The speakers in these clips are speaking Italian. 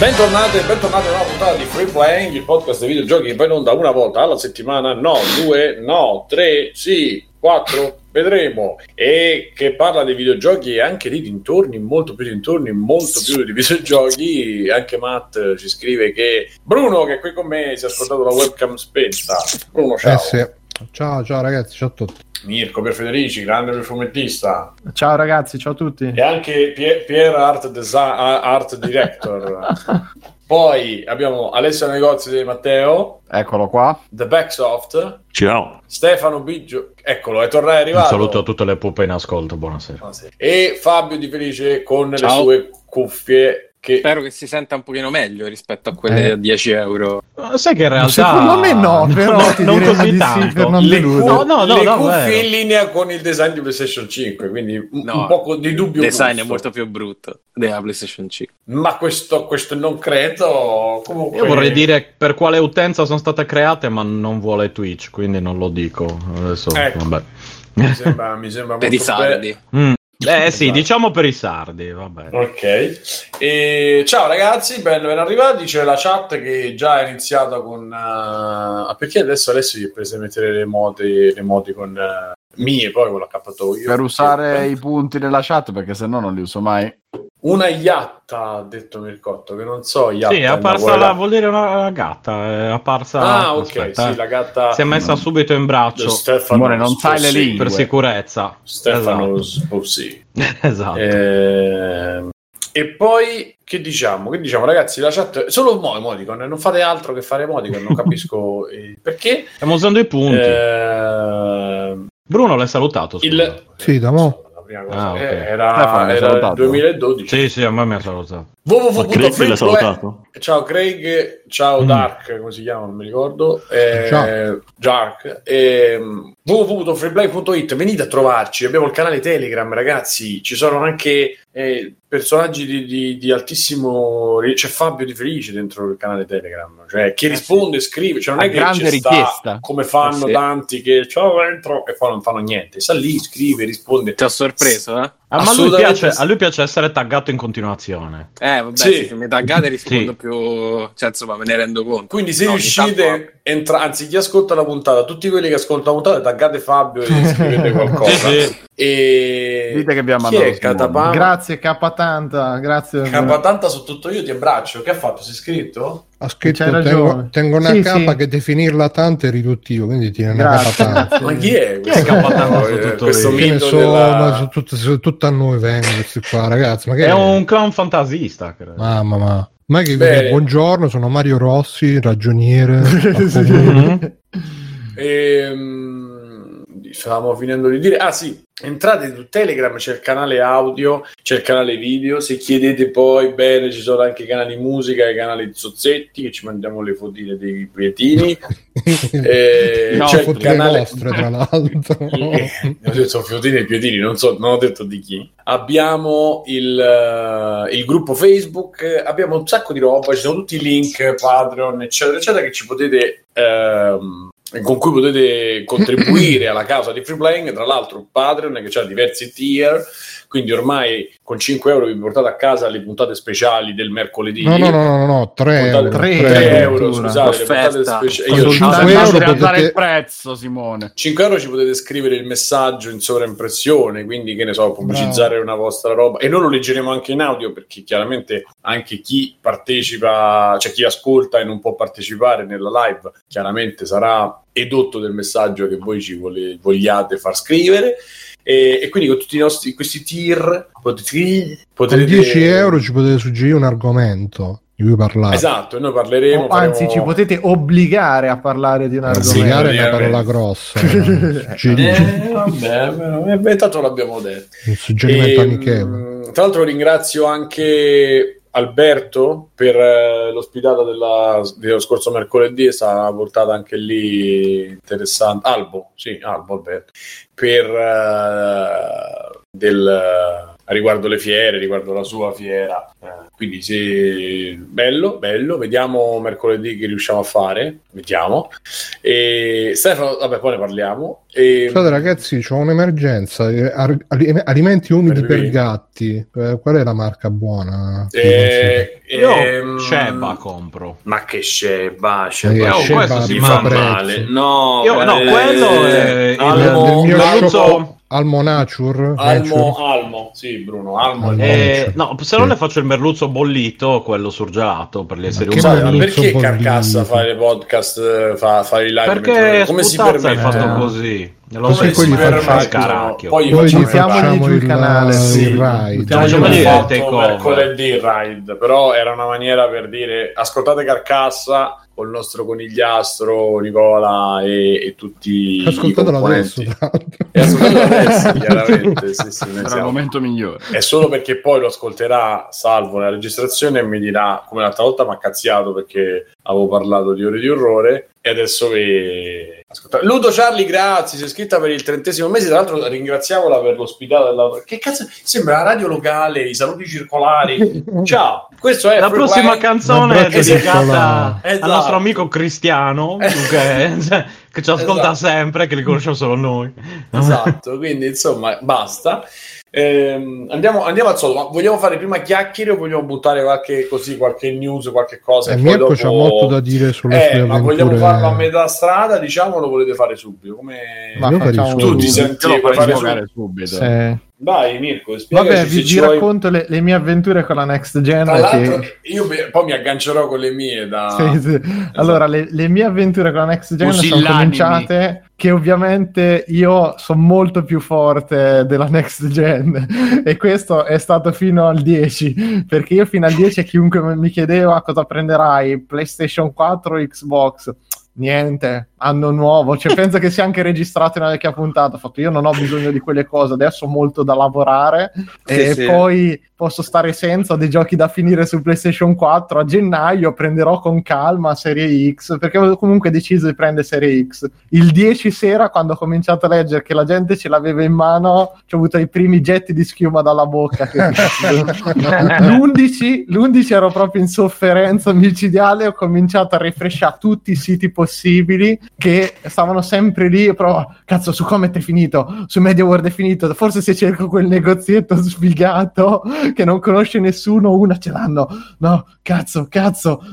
Bentornati e bentornati a una puntata di Free Playing, il podcast dei videogiochi che va in onda una volta alla settimana, no, due, no, tre, sì, quattro, vedremo, e che parla dei videogiochi e anche di dintorni, molto più dintorni, molto più di videogiochi. Anche Matt ci scrive che Bruno, che è qui con me, si è ascoltato la webcam spenta. Bruno, ciao. Sì. Ciao ragazzi, ciao a tutti. Mirko Pierfederici, grande perfumettista. Ciao ragazzi, ciao a tutti. E anche Pier Art Director. Poi abbiamo Alessio Negozzi di Matteo. Eccolo qua. The Backsoft. Ciao. Stefano Biggio. Eccolo, è tornato, è arrivato. Un saluto a tutte le puppe in ascolto, buonasera. Buonasera. E Fabio Di Felice con ciao. Le sue cuffie. Che... Spero che si senta un pochino meglio rispetto a quelle a €10. Sai che in realtà secondo me no, però no, ti non così di tanto. Sì, per non le cuffie in linea con il design di PlayStation 5, quindi un poco di dubbio. Il design è molto più brutto della PlayStation 5. Ma questo non credo. Comunque... Io vorrei dire per quale utenza sono state create, ma non vuole Twitch, quindi non lo dico. Adesso, ecco. Vabbè. Mi sembra molto per i sardi. Sì, diciamo per i sardi, va bene. Ok. Ciao ragazzi, ben arrivati. C'è la chat che già è iniziata con... Perché adesso gli prese a mettere le moti con... mie, poi con l'H2. Per usare i punti della chat, perché sennò non li uso mai. Una iatta, ha detto Mircotto, che non so. Iatta sì, è apparsa vuol dire una gatta. È apparsa. Ah, ok. Aspetta, sì, la gatta si è messa subito in braccio. Amore, non sai le lingue per sicurezza. Stefano, esatto. Sì. Esatto. E poi che diciamo ragazzi, la chat solo emoticon, non fate altro che fare emoticon, non capisco perché. Stiamo usando i punti. Bruno l'hai salutato? Sì, da mo'. Ah, okay. Era 2012. Sì, a me mi ha salutato. Craig l'ha salutato. Ciao Craig, ciao Dark, come si chiama? Non mi ricordo. Ciao Dark. www.freeplay.it, venite a trovarci. Abbiamo il canale Telegram, ragazzi. Ci sono anche personaggi di altissimo. C'è Fabio Di Felice dentro il canale Telegram, cioè che risponde, scrive. Cioè, non è che ci sta, come fanno tanti che ciao dentro e poi non fanno niente. Sta lì, scrive, risponde. Ti ha sorpreso, eh? Ma a lui piace essere taggato in continuazione. Vabbè, sì. Se mi taggate rispondo più, cioè insomma me ne rendo conto. Quindi se riuscite, anzi chi ascolta la puntata, tutti quelli che ascoltano la puntata, taggate Fabio e scrivete qualcosa. Sì. E dite che vi ha mandato. Grazie Capatanta, grazie. Capatanta su tutto io ti abbraccio. Che ha fatto? Si è iscritto? Ha scritto, tengo una K che definirla tanto è riduttivo, quindi tiene una K tanto. Ma chi è K questo mito della... su tutta noi vengono questi qua, ragazzi, ma che è un clown fantasista, credo. Mamma mia. Ma che buongiorno, sono Mario Rossi, ragioniere. Stavamo finendo di dire, sì, entrate su Telegram, c'è il canale audio, c'è il canale video, se chiedete poi bene ci sono anche i canali musica, i canali di Zozzetti, che ci mandiamo le fotine dei pietini. C'è il canale nostre, tra l'altro. Ho detto fotine e pietini, non ho detto di chi. Abbiamo il gruppo Facebook, abbiamo un sacco di roba, ci sono tutti i link, Patreon, eccetera, eccetera, che ci potete... con cui potete contribuire alla causa di Free Playing. Tra l'altro Patreon che ha diversi tier, quindi ormai con €5 vi portate a casa le puntate speciali del mercoledì. No, 3 euro scusate, le io 5 € potete... il prezzo, Simone, €5 ci potete scrivere il messaggio in sovraimpressione, quindi che ne so, pubblicizzare una vostra roba, e noi lo leggeremo anche in audio, perché chiaramente anche chi partecipa, cioè chi ascolta e non può partecipare nella live, chiaramente sarà edotto del messaggio che voi ci vogliate far scrivere, e quindi con tutti i nostri questi tier potete... con €10 ci potete suggerire un argomento di cui parlare. Esatto, e noi parleremo. Anzi, ci potete obbligare a parlare di un argomento. Obbligare è una parola grossa. Vabbè, tanto l'abbiamo detto. Un suggerimento amichevole. Tra l'altro ringrazio anche Alberto per l'ospitata dello scorso mercoledì, è stata portata anche lì interessante. Albo Alberto per riguardo le fiere, riguardo la sua fiera. Quindi sì, bello, vediamo mercoledì che riusciamo a fare, vediamo. E Stefano, vabbè, poi ne parliamo. E... Scusate ragazzi, c'ho un'emergenza, alimenti umidi per gatti, qual è la marca buona? Io Sheba compro. Ma che Sheba questo si fa male. No, io, no, quello è Almo Nature. Almo, sì, Bruno. Almo no, se non ne faccio il merluzzo bollito, quello surgelato per gli esseri umani. Perché Carcassa fa i podcast, fa i live? Perché come si permette? Hai fatto così? Poi gli facciamo il canale, sì, mercoledì ride, però era una maniera per dire ascoltate Carcassa col nostro conigliastro Nicola e tutti ascoltatelo adesso, chiaramente sì, sarà il momento migliore, è solo perché poi lo ascolterà Salvo nella registrazione e mi dirà come l'altra volta mi ha cazziato perché avevo parlato di ore di orrore. E adesso vi ascoltate. Ludo Charlie, grazie, si è iscritta per il 30° mese, tra l'altro ringraziamola per l'ospitata. Che cazzo, sembra la radio locale, i saluti circolari. Ciao, questo è la Free prossima Playing. Canzone è dedicata al nostro amico Cristiano che ci ascolta sempre, che li conosciamo solo noi. Esatto, quindi insomma basta. Andiamo al solito, ma vogliamo fare prima chiacchiere o vogliamo buttare qualche news, qualche cosa? Mirko c'ha molto da dire sulle sue avventure. Ma vogliamo farlo a metà strada, diciamo, lo volete fare subito? Come tu ti senti fare subito? Se... Vai Mirko, spiegaci. Vabbè, vi racconto le mie avventure con la Next Gen. Che... Io poi mi aggancerò con le mie da... Sì. Esatto. Allora, le mie avventure con la Next Gen sono cominciate... che ovviamente io sono molto più forte della Next Gen e questo è stato fino al 10, perché io fino al 10 chiunque mi chiedeva cosa prenderai, PlayStation 4 o Xbox, niente, anno nuovo, cioè penso che sia anche registrato in una vecchia puntata, ho fatto io non ho bisogno di quelle cose, adesso ho molto da lavorare . Poi posso stare senza, ho dei giochi da finire su PlayStation 4, a gennaio prenderò con calma Serie X, perché avevo comunque deciso di prendere Serie X. Il 10 sera, quando ho cominciato a leggere che la gente ce l'aveva in mano, ci ho avuto i primi getti di schiuma dalla bocca. L'11 ero proprio in sofferenza micidiale, ho cominciato a refreshare tutti i siti possibili che stavano sempre lì, però cazzo, su Comet è finito, su Media World è finito, forse se cerco quel negozietto sfigato che non conosce nessuno, una ce l'hanno, no, cazzo,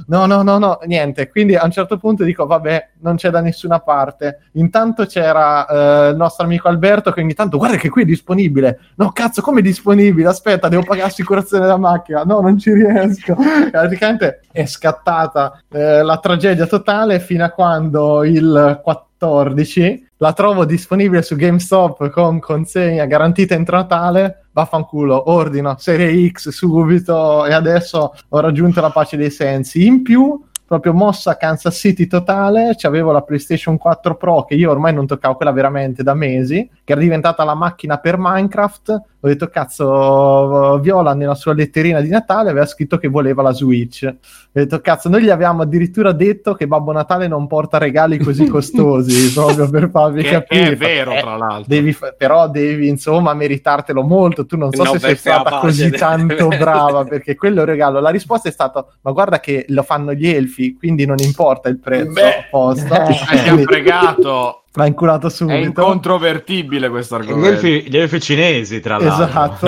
no, niente, quindi a un certo punto dico, vabbè, non c'è da nessuna parte, intanto c'era il nostro amico Alberto che ogni tanto, guarda che qui è disponibile, no, cazzo, come è disponibile, aspetta, devo pagare l'assicurazione della macchina, no, non ci riesco, praticamente è scattata la tragedia totale fino a quando il 14 la trovo disponibile su GameStop con consegna garantita entro Natale. Vaffanculo, ordino Serie X subito e adesso ho raggiunto la pace dei sensi. In più, proprio mossa Kansas City totale, c'avevo la PlayStation 4 Pro che io ormai non toccavo, quella veramente da mesi, che era diventata la macchina per Minecraft. Ho detto, cazzo, Viola nella sua letterina di Natale aveva scritto che voleva la Switch. Ho detto, cazzo, noi gli avevamo addirittura detto che Babbo Natale non porta regali così costosi, proprio per farvi capire. È vero, tra l'altro. Però devi, insomma, meritartelo molto. Tu non so se sei stata così tanto brava, perché quello è un regalo. La risposta è stata, ma guarda che lo fanno gli elfi, quindi non importa il prezzo. Abbiamo pregato. L'ha inculato subito. È incontrovertibile questo argomento. Gli elfi cinesi, tra l'altro. Esatto.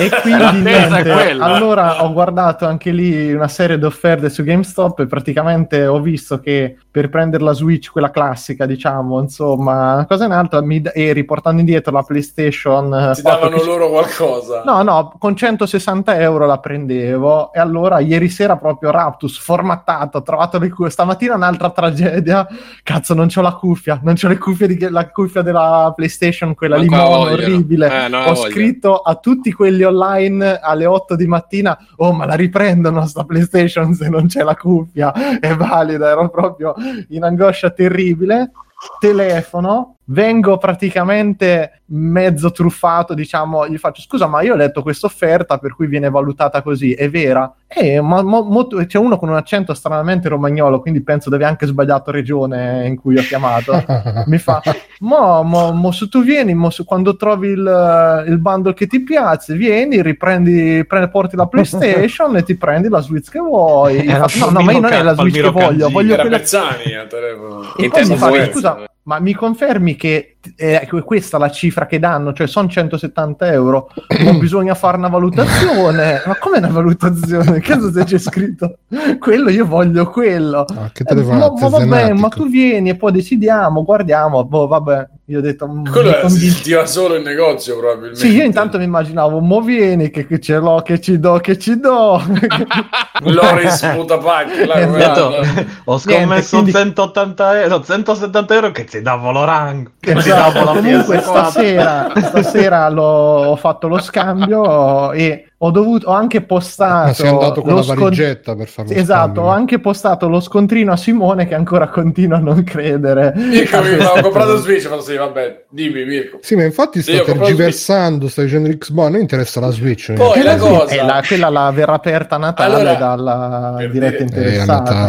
E quindi niente, allora ho guardato anche lì una serie di offerte su GameStop e praticamente ho visto che per prendere la Switch, quella classica, diciamo, insomma, una cosa in alta, e riportando indietro la PlayStation... Ti davano loro qualcosa? No, con 160 euro la prendevo e allora ieri sera proprio Raptus, formattato, ho trovato le cuffie. Stamattina un'altra tragedia. Cazzo, non c'ho la cuffia, la cuffia della PlayStation, quella lì orribile. Ho scritto a tutti quelli online alle 8 di mattina, oh, ma la riprendono sta PlayStation se non c'è la cuffia, è valida. Ero proprio in angoscia terribile. Telefono, vengo praticamente mezzo truffato, diciamo, gli faccio scusa ma io ho letto questa offerta per cui viene valutata così, è vera? C'è uno con un accento stranamente romagnolo, quindi penso di aver anche sbagliato regione in cui ho chiamato, mi fa se tu vieni quando trovi il bundle che ti piace vieni, porti la PlayStation e ti prendi la Switch che vuoi. Ma io non è la Switch che voglio quella... E poi mi fa scusa ma mi confermi che è questa la cifra che danno, cioè sono 170 euro, non bisogna fare una valutazione? Ma come una valutazione? Che cosa c'è scritto? Quello io voglio quello. Vabbè, ma tu vieni e poi decidiamo, guardiamo, vabbè. Io ho detto quello sentiva solo il negozio probabilmente. Sì, io intanto mi immaginavo vieni che ce l'ho, che ci do Loris putapacchi ho scommesso 170 euro che ti davo l'orango, che esatto. Ti davo la comunque stasera ho fatto lo scambio e ho anche postato. Ma sei andato con la valigetta per farlo. Esatto, scambio. Ho anche postato lo scontrino a Simone che ancora continua a non credere. Mirko, ho comprato Switch, ma sì, vabbè, dimmi Mirko. Sì, ma infatti sto tergiversando, sta dicendo Xbox, non interessa la Switch. Poi la cosa è quella la verrà aperta a Natale, allora, dalla diretta interessata.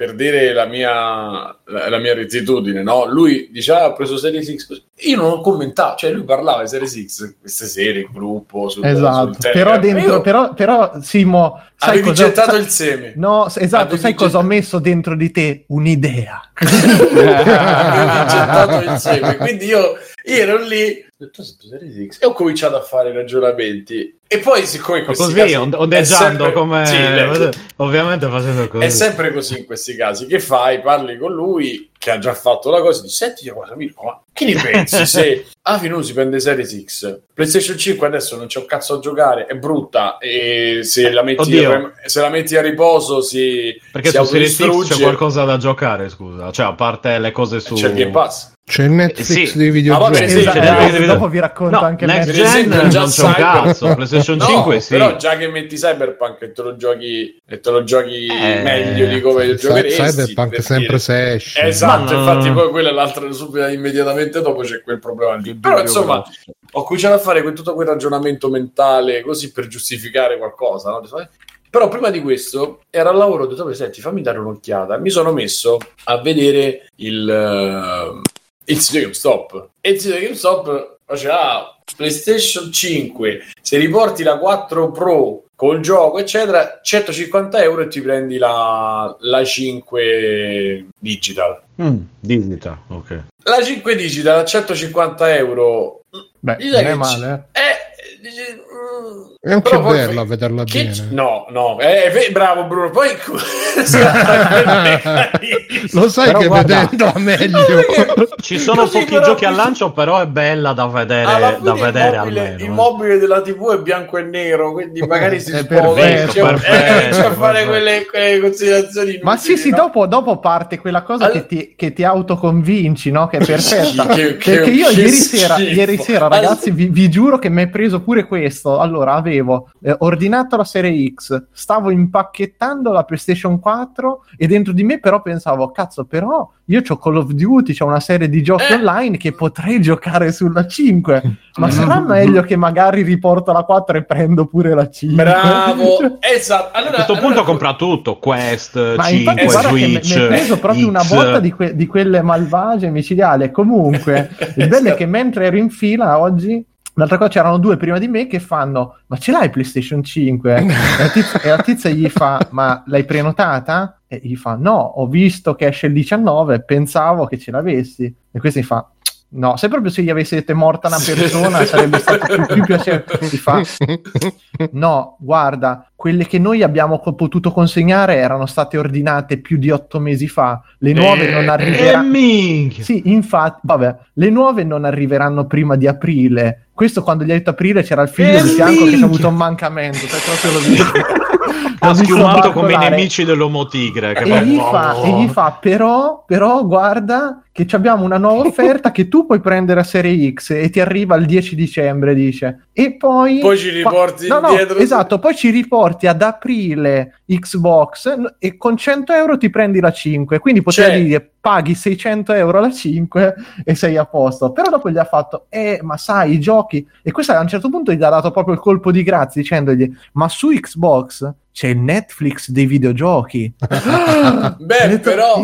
Per dire la mia rettitudine, no? Lui diceva ha preso Series X, io non ho commentato, cioè lui parlava di Series X queste sere, gruppo esatto, sul però dentro io... però Simo, sai cosa gettato il seme? No, esatto, sai cosa ho messo dentro di te? Un'idea. Avevi gettato il seme, quindi io ero lì e ho cominciato a fare ragionamenti e poi siccome così ondeggiando come sì, ovviamente facendo così è sempre così in questi casi che fai, parli con lui che ha già fatto la cosa e dici senti io cosa Mirko, ma che ne pensi se Avinu si prende Series X, PlayStation 5 adesso non c'è un cazzo a giocare, è brutta e se la metti a riposo perché su Series X c'è qualcosa da giocare, scusa, cioè a parte le cose su c'è il Game Pass, c'è il Netflix dei videogiochi. Vabbè, sì, dopo vi racconto anche Netflix. Già c'è un cazzo, PlayStation 5 sì. Però già che metti Cyberpunk e te lo giochi meglio di come lo giocheresti. Cyberpunk per sempre se esce. Esatto, infatti poi quella è l'altra subito immediatamente dopo c'è quel problema lì. Però insomma, ho cominciato a fare tutto quel ragionamento mentale così per giustificare qualcosa, no? Però prima di questo era al lavoro, ho detto senti, fammi dare un'occhiata. Mi sono messo a vedere il sito GameStop e il sito GameStop faceva PlayStation 5 se riporti la 4 Pro col gioco eccetera 150 euro e ti prendi la 5 digital ok, la 5 digital a 150 euro. Beh, non è male è anche bella vederla bene. Bravo Bruno, poi lo sai però che guarda, vedendola meglio ci sono pochi giochi al lancio però è bella da vedere, almeno il mobile della TV è bianco e nero quindi magari si perfetto. Fare quelle considerazioni inutili, ma sì no? dopo parte quella cosa che ti autoconvinci, no? Che è perfetta perché io ieri sera ragazzi vi giuro che mi è preso pure questo. Allora avevo ordinato la serie X, stavo impacchettando la PlayStation 4 e dentro di me però pensavo cazzo però io c'ho Call of Duty, c'ho una serie di giochi online che potrei giocare sulla 5 ma sarà meglio che magari riporto la 4 e prendo pure la 5. Bravo, esatto, allora, a questo punto compra tutto Quest, ma 5 infatti, Switch mi è preso proprio X. Una botta di quelle malvagie e micidiali. Comunque il bello è che mentre ero in fila oggi l'altra cosa, c'erano due prima di me che fanno ma ce l'hai PlayStation 5? E la tizia gli fa ma l'hai prenotata? E gli fa no, ho visto che esce il 19, pensavo che ce l'avessi. E questo gli fa no, se proprio se gli avessete morta una persona sarebbe stato più piacevole. Si fa no, guarda, quelle che noi abbiamo potuto consegnare erano state ordinate più di 8 mesi fa, le nuove non arriveranno sì, infatti, vabbè, le nuove non arriveranno prima di aprile. Questo quando gli ha detto aprile c'era il figlio di fianco che ha avuto un mancamento, cioè proprio lo dico. Ho schiumato come i nemici dell'uomo tigre che e gli fa però guarda che abbiamo una nuova offerta che tu puoi prendere a serie X e ti arriva il 10 dicembre dice e poi ci riporti indietro. Esatto, poi ci riporti ad aprile Xbox e con 100 euro ti prendi la 5, quindi potevi dire paghi 600 euro la 5 e sei a posto. Però dopo gli ha fatto ma sai, i giochi, e questo a un certo punto gli ha dato proprio il colpo di grazia dicendogli ma su Xbox c'è il Netflix dei videogiochi. Beh, però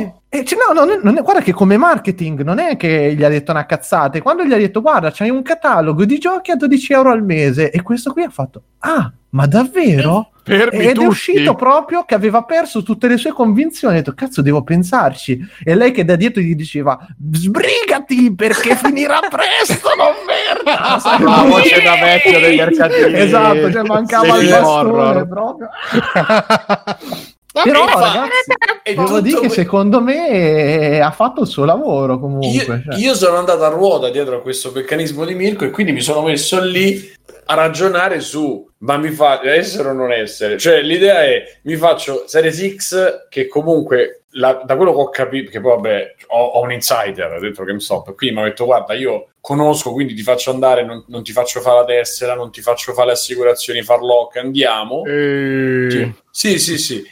non è, guarda che come marketing non è che gli ha detto una cazzata, quando gli ha detto guarda c'hai un catalogo di giochi a 12 euro al mese, e questo qui ha fatto ma davvero? Ed è uscito proprio che aveva perso tutte le sue convinzioni, ha detto cazzo devo pensarci, e lei che da dietro gli diceva sbrigati perché finirà presto l'offerta. La voce da vecchio degli mercatini, esatto, cioè mancava il bastone proprio. Però ragazzi, devo dire che secondo me ha fatto il suo lavoro comunque. Io sono andato a ruota dietro a questo meccanismo di Mirko e quindi mi sono messo lì a ragionare su ma mi fa essere o non essere, cioè l'idea è mi faccio Series X che comunque da quello che ho capito, che poi vabbè ho un insider dentro GameStop, quindi mi ha detto guarda io conosco, quindi ti faccio andare, non ti faccio fare la tessera, non ti faccio fare le assicurazioni, far lock, andiamo. Sì. Mi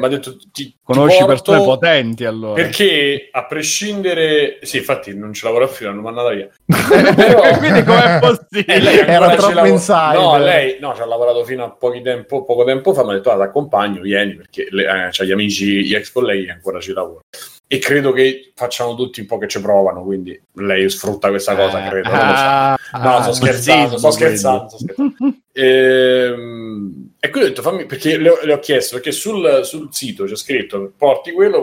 ha detto ti conosci persone potenti, allora, perché a prescindere infatti non ce lavora più, l'hanno mandata via. Però quindi com'è possibile? Era troppo insider. No, lei ci ha lavorato fino a poco tempo fa, mi ha detto ti accompagno, vieni, perché c'ha gli amici, gli ex colleghi ancora ci lavora. E credo che facciano tutti un po' che ci provano, quindi lei sfrutta questa cosa, credo. Sto scherzando. E quindi ho detto fammi, perché le ho chiesto, perché sul sito c'è scritto porti quello,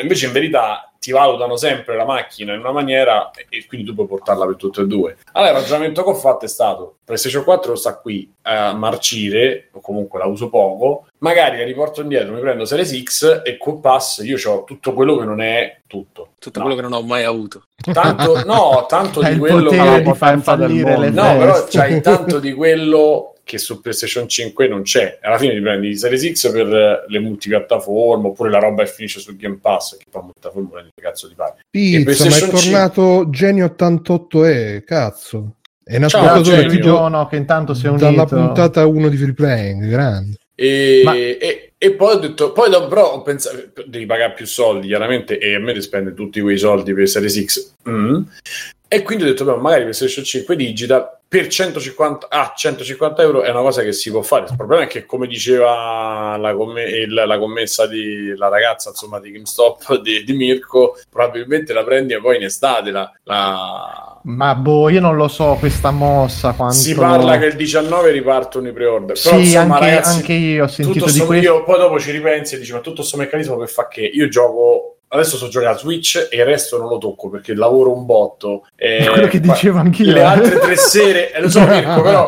invece in verità ti valutano sempre la macchina in una maniera e quindi tu puoi portarla per tutte e due. Allora il ragionamento che ho fatto è stato PlayStation 4 sta qui a marcire, o comunque la uso poco, magari la riporto indietro, mi prendo Series X e con Pass io ho tutto quello che non è tutto quello che non ho mai avuto. Tanto di quello che fa fallire le feste. No, però c'hai tanto di quello che su PlayStation 5 non c'è. Alla fine ti prendi Series X per le multipiattaforme, oppure la roba che finisce sul Game Pass, che poi multipiattaforma che cazzo ti pare. Pizzo, ma è tornato Genio 88E, cazzo. È un ascoltatore che intanto si è unito dalla puntata 1 di Free Playing, grande. E poi ho detto, poi dopo però ho pensato, devi pagare più soldi chiaramente, e a me ti spende tutti quei soldi per Series X. E quindi ho detto beh, magari per PlayStation 5 digital per 150 euro è una cosa che si può fare. Il problema è che, come diceva la commessa di la ragazza insomma di GameStop di Mirko, probabilmente la prendi e poi in estate ma boh, io non lo so questa mossa, quanto si parla che il 19 ripartono i pre-order. Però, sì, insomma, ragazzi, anche io ho sentito di questo. Io poi dopo ci ripensi e dici ma tutto questo meccanismo per fa che io gioco. Adesso sto giocando a Switch e il resto non lo tocco perché lavoro un botto. È quello che dicevo anch'io. Le altre tre sere, lo so Mirko, però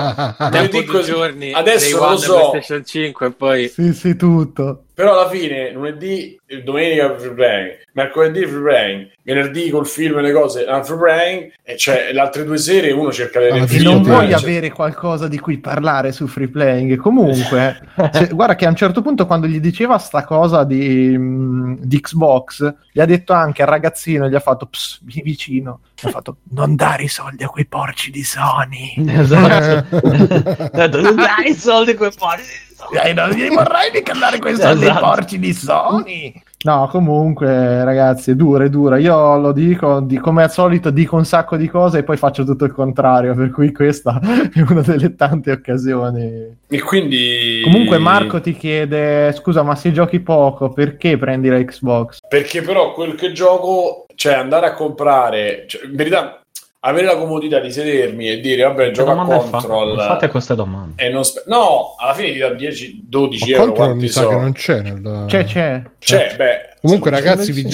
dico giorni, adesso lo so. PlayStation 5 e poi sì, tutto. Però alla fine lunedì, domenica Free Playing, mercoledì Free Playing, venerdì col film e le cose Free Playing, e cioè le altre due sere uno cerca di non vuoi avere qualcosa di cui parlare su Free Playing comunque. Guarda che a un certo punto quando gli diceva sta cosa di Xbox, gli ha detto anche al ragazzino, gli ha fatto mi vicino, gli ha fatto non dare i soldi a quei porci di Sony. Esatto. Non dare i soldi a quei porci. Non vorrei mica andare questo dei porci di Sony. No, comunque ragazzi è dura, io lo dico come al solito, dico un sacco di cose e poi faccio tutto il contrario, per cui questa è una delle tante occasioni. E quindi comunque Marco ti chiede scusa ma se giochi poco perché prendi la Xbox? Perché però quel che gioco, cioè andare a comprare, cioè, in verità avere la comodità di sedermi e dire vabbè gioco a Control, fate queste domande e non no, alla fine ti dà 10-12 euro. Control mi sa che non c'è c'è. Beh, comunque ragazzi vi do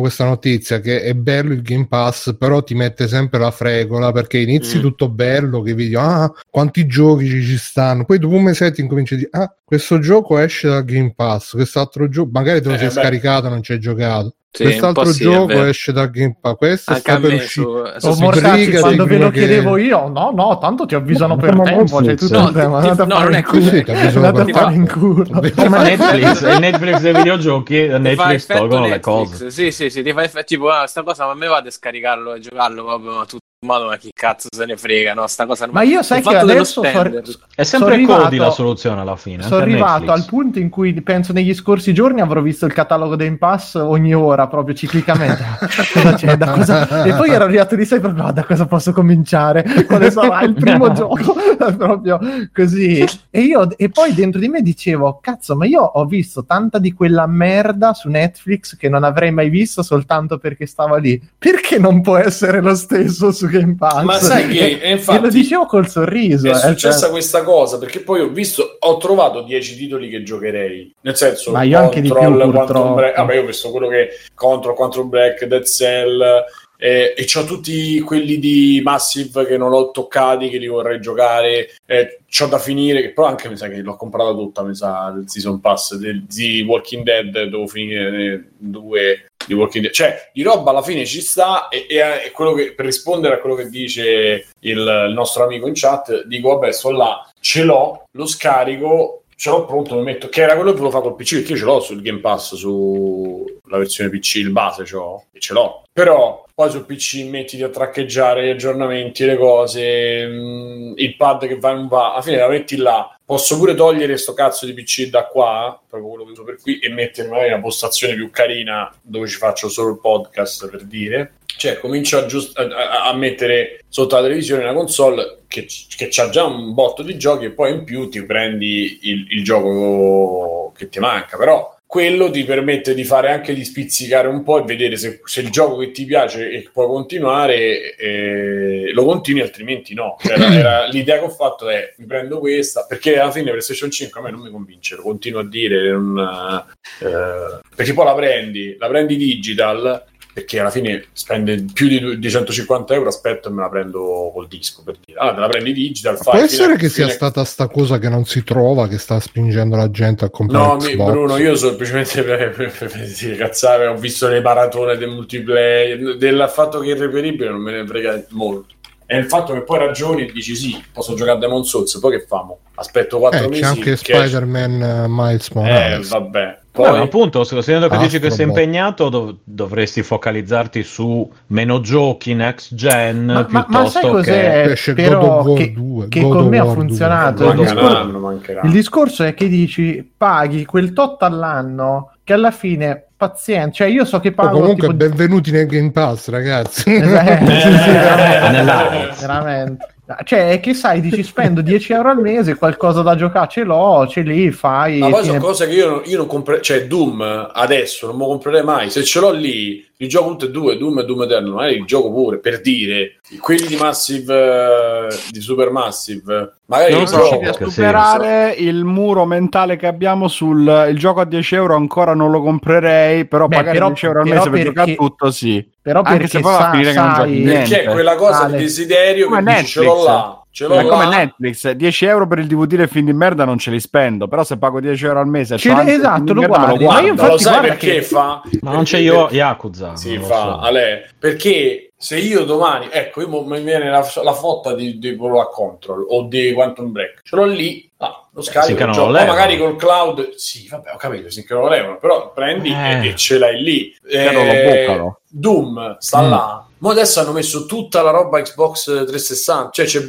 questa notizia che è bello il Game Pass, però ti mette sempre la fregola perché inizi tutto bello che vi dico quanti giochi ci stanno, poi dopo un mesetto incominci a dire questo gioco esce dal Game Pass, quest'altro gioco magari te lo sei scaricato, non ci hai giocato. Sì, quest'altro gioco esce da Game Pass, questo sta per uscire. Quando ve lo chiedevo io, no, tanto ti avvisano per tempo, cioè tutto il tema. Non è così, ti avvisano per fare in culo. Come Netflix dei videogiochi, Netflix tolgono le cose. Sì, ti fa effetto tipo sta cosa, ma a me vado a scaricarlo e giocarlo proprio tutto. Madonna, chi cazzo se ne frega, no? Sta cosa non... Ma io sai che adesso è sempre arrivato, Cody la soluzione alla fine. Sono arrivato Netflix al punto in cui penso negli scorsi giorni avrò visto il catalogo Game Pass ogni ora, proprio ciclicamente. Cosa c'è, da cosa... E poi ero arrivato lì sempre, no, da cosa posso cominciare? Quale sarà il primo gioco? Proprio così. E poi dentro di me dicevo, cazzo, ma io ho visto tanta di quella merda su Netflix che non avrei mai visto soltanto perché stava lì. Perché non può essere lo stesso su Game Pass? Ma sai che infatti lo dicevo col sorriso, è successa questa cosa, perché poi ho trovato 10 titoli che giocherei, nel senso, ma io Control, anche di più, purtroppo. Vabbè, io ho visto quello che Control Black, Dead Cell, e c'ho tutti quelli di Massive che non ho toccati, che li vorrei giocare, c'ho da finire, che però anche mi sa che l'ho comprata tutta, mi sa, del Season Pass di Walking Dead, devo finire 2 di Walking Dead, cioè di roba alla fine ci sta. E quello che, per rispondere a quello che dice il nostro amico in chat, dico vabbè, sono là, ce l'ho, lo scarico, ce l'ho pronto, mi metto, che era quello che volevo fare col PC, perché io ce l'ho sul Game Pass, su la versione PC, il base ce l'ho, però poi sul PC mettiti a traccheggiare gli aggiornamenti, le cose, il pad che va e non va, alla fine la metti là. Posso pure togliere sto cazzo di PC da qua, proprio quello che uso per qui, e mettere magari una postazione più carina dove ci faccio solo il podcast, per dire. Cioè, comincio a mettere sotto la televisione una console che c'ha già un botto di giochi, e poi in più ti prendi il gioco che ti manca, però quello ti permette di fare anche, di spizzicare un po' e vedere se il gioco che ti piace e puoi continuare, lo continui, altrimenti no. L'idea che ho fatto è: mi prendo questa, perché alla fine PlayStation 5 a me non mi convince, lo continuo a dire, perché poi la prendi digital, perché alla fine spende più di 150 €, aspetto e me la prendo col disco, per dire. Allora, me la prendi digital, può essere che sia stata sta cosa che non si trova, che sta spingendo la gente a comprare Xbox. Bruno, io semplicemente per cazzare, ho visto le maratone del multiplayer, del fatto che è irreperibile non me ne frega molto. È il fatto che poi ragioni e dici sì, posso giocare a Demon's Souls, poi che famo? Aspetto 4 mesi. C'è anche Spider-Man Miles Morales. Vabbè. Poi... Beh, appunto, secondo che dici che sei impegnato, dovresti focalizzarti su meno giochi next gen, ma sai cos'è? Che però che con me ha funzionato il discorso è che dici, paghi quel tot all'anno, che alla fine pazienza, cioè io so che pago comunque tipo... benvenuti nel Game Pass, ragazzi, veramente. Cioè, che sai, dici spendo 10 euro al mese, qualcosa da giocare ce l'ho, ce li fai. Ma poi sono cose che io non comprerei, cioè Doom adesso non lo comprerei mai, se ce l'ho lì il gioco tutte e due, Doom e Doom Eternal, magari il gioco pure, per dire, quelli di Massive, di Supermassive, magari non riusciti a superare il muro mentale che abbiamo sul il gioco a 10 euro ancora non lo comprerei, però pagare 10 euro al mese per giocare tutto, sì. Però perché se poi va a finire che non giochi niente. Perché è quella cosa del desiderio che dici, ce l'ho là. Ma come Netflix, 10 euro per il DVD e film di merda non ce li spendo, però se pago 10 euro al mese esatto, lo guardi, ma io infatti lo sai perché che... fa? Ma non c'è io Yakuza si fa, so. Ale, perché se io domani, ecco, io mi viene la fotta di quello a Control o di Quantum Break, ce l'ho lì, lo scarico, lo gioco, magari col cloud, sì vabbè, ho capito, sì che lo volevano, però prendi e ce l'hai lì, Doom sta là. Ma adesso hanno messo tutta la roba Xbox 360, cioè c'è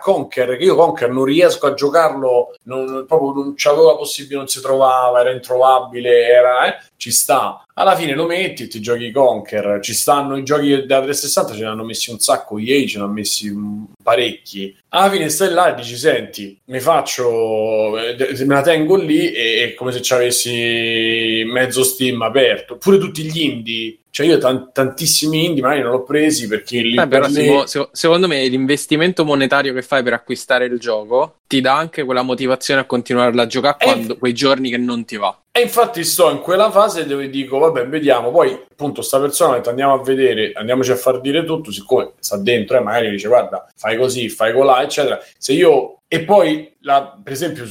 Conker, che io Conker non riesco a giocarlo, non c'avevo la possibilità, non si trovava, era introvabile, ci sta. Alla fine lo metti e ti giochi Conker, ci stanno i giochi da 360, ce ne hanno messi un sacco, EA ce ne hanno messi parecchi. Alla fine stai là e dici, senti, me la tengo lì, è come se ci avessi mezzo Steam aperto, pure tutti gli indie. Cioè io tantissimi indie magari non l'ho presi perché lì per me... Secondo me l'investimento monetario che fai per acquistare il gioco ti dà anche quella motivazione a continuarla a giocare quando quei giorni che non ti va. E infatti sto in quella fase dove dico vabbè, vediamo, poi appunto sta persona che andiamo a vedere, andiamoci a far dire tutto, siccome sta dentro magari dice guarda, fai così, fai colà, eccetera. Se io... E poi, per esempio,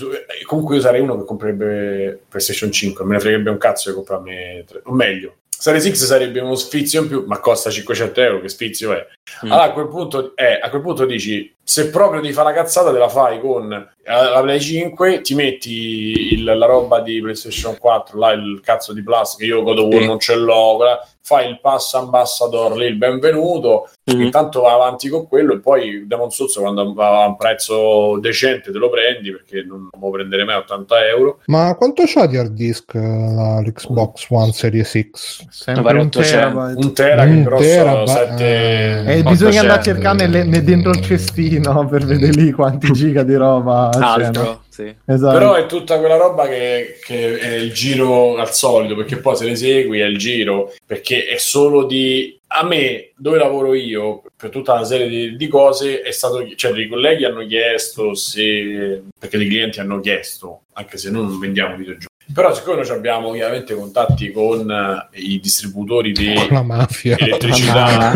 comunque io sarei uno che comprerebbe PlayStation 5, me ne fregherebbe un cazzo di comprarmi 3, o meglio, Series X sarebbe uno sfizio in più, ma costa 500 €, che sfizio è? Allora a quel punto dici, se proprio devi fare la cazzata te la fai con la Play 5, ti metti la roba di PlayStation 4, là il cazzo di plastica, io God of War non ce l'ho, fai il pass ambassador lì, il benvenuto, intanto va avanti con quello e poi da un sozzo quando va a un prezzo decente te lo prendi, perché non lo prendere mai €80. Ma quanto c'ha di hard disk l'Xbox One Series X? Sempre un tera, bisogna andare a cercare dentro il cestino per vedere lì quanti giga di roba altro, no? Sì. Esatto. Però è tutta quella roba che è il giro al solito, perché poi se ne segui è il giro, perché è solo di... A me, dove lavoro io, per tutta una serie di cose, è stato, cioè dei colleghi hanno chiesto se, perché dei clienti hanno chiesto, anche se noi non vendiamo videogiochi. Però siccome noi abbiamo ovviamente contatti con i distributori di elettricità,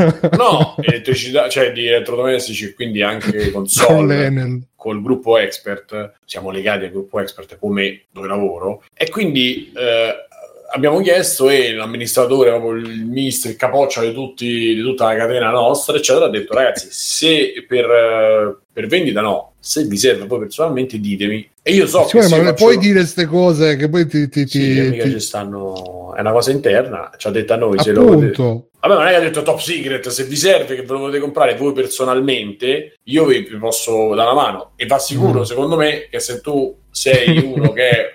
cioè di elettrodomestici, quindi anche console, col gruppo Expert, siamo legati al gruppo Expert come dove lavoro, e quindi... abbiamo chiesto e l'amministratore, proprio il mister, il capoccia di tutta la catena nostra, eccetera, ha detto: ragazzi, se per vendita no, se vi serve poi personalmente ditemi. E io so che ma faccio... puoi dire queste cose che poi ti... ci stanno, è una cosa interna, ci ha detto a noi, appunto. Se lo... Vabbè, non è che ha detto top secret, se vi serve, che ve lo potete comprare voi personalmente, io vi posso dare una mano. E va sicuro, secondo me, che se tu sei uno che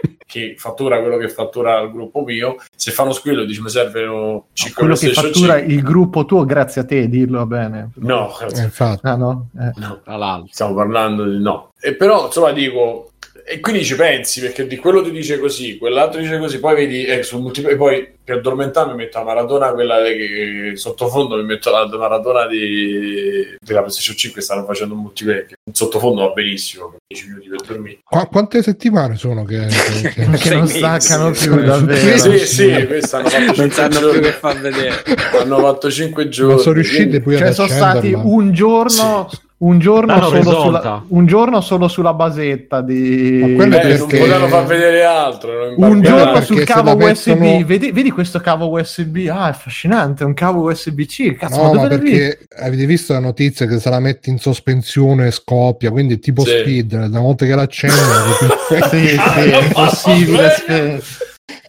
fattura quello che fattura il gruppo mio, se fanno squillo dici mi servono 5 quello che fattura 5. Il gruppo tuo, grazie a te, dirlo bene. No, infatti. Ah, no? No. All'altro. Stiamo parlando di no. E però, insomma, dico... E quindi ci pensi, perché di quello ti dice così, quell'altro dice così, poi vedi sul multiplayer, poi per addormentarmi metto la maratona, quella che sottofondo mi metto la maratona della PlayStation 5, stanno facendo un multiplayer, in sottofondo va benissimo, 10 minuti per dormire. Quante settimane sono che non staccano più davvero? Sì, questa hanno fatto 5 giorni, che far vedere. Hanno fatto 5 giorni. Non sono riusciti poi ad accenderla. Sono stati un giorno... Sì. Un giorno solo sulla basetta di... perché... Non volevano far vedere altro. Un giorno sul cavo USB. Vedi questo cavo USB? Ah, è affascinante, un cavo USB-C. Cazzo, no, ma perché avete visto la notizia che se la metti in sospensione e scoppia, quindi è tipo Speed, da volte che l'accendi. È possibile.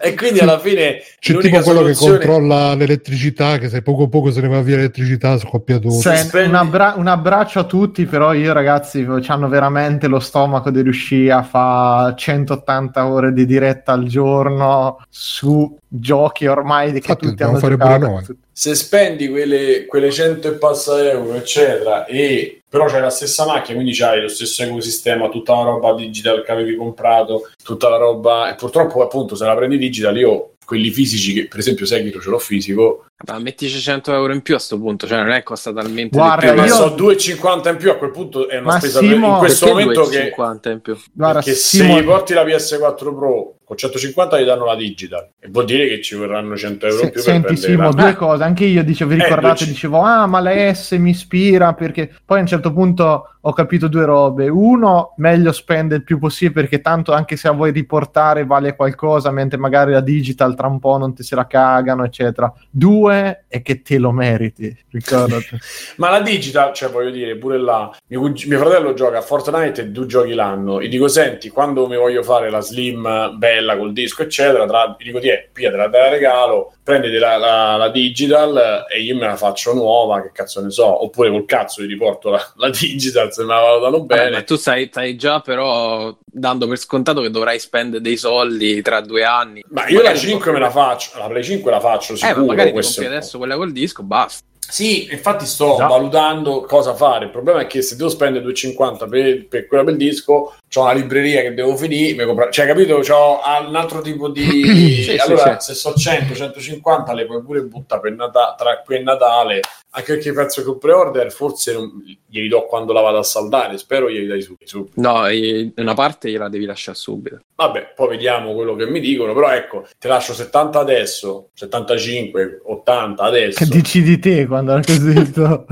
E quindi alla fine c'è tipo quello che controlla l'elettricità, che se poco a poco se ne va via l'elettricità scoppia tutto. Un abbraccio a tutti, però io ragazzi c'hanno veramente lo stomaco di riuscire a fare 180 ore di diretta al giorno su giochi ormai che tutti hanno giocato. Se spendi quelle 100 e passa euro eccetera, e però c'hai la stessa macchina, quindi c'hai lo stesso ecosistema, tutta la roba digital che avevi comprato, tutta la roba, e purtroppo appunto se la prendi digital, io quelli fisici, che per esempio Sekiro ce l'ho fisico, ma mettici €100 in più a sto punto, cioè non è costa talmente. Guarda, ma so €2,50 in più a quel punto è una spesa in questo momento che in più? Guarda, se ti porti la PS4 Pro con €150 gli danno la digital, e vuol dire che ci vorranno €100 in più. Senti Simo, due cose, anche io dicevo, vi ricordate, dicevo ma la S mi ispira, perché poi a un certo punto ho capito due robe: uno, meglio spendere il più possibile, perché tanto anche se la vuoi riportare vale qualcosa, mentre magari la digital tra un po' non te se la cagano eccetera. Due, e che te lo meriti, ricordate. Ma la digital, cioè voglio dire, pure là mio fratello gioca a Fortnite e 2 giochi l'anno, e dico senti, quando mi voglio fare la slim bella col disco eccetera, gli dico pia, te la regalo, prendete la digital e io me la faccio nuova, che cazzo ne so, oppure col cazzo gli riporto la digital se me la valutano bene. Ma tu stai già però dando per scontato che dovrai spendere dei soldi tra 2 anni. Ma io magari la 5 me la faccio, la Play 5 la faccio sicuro, ma magari adesso quella col disco basta. Sì, infatti sto valutando cosa fare. Il problema è che se devo spendere €2,50 per quella del disco, c'ho una libreria che devo finire, cioè capito, c'ho un altro tipo di se so 100-150 le puoi pure buttare per tra qui e Natale, anche perché penso che un pre-order forse glieli do quando la vado a saldare, spero glieli dai subito. No, una parte gliela devi lasciare subito. Vabbè, poi vediamo quello che mi dicono, però ecco, te lascio 70 adesso, 75, 80 adesso. Dici di te quando hai quesito?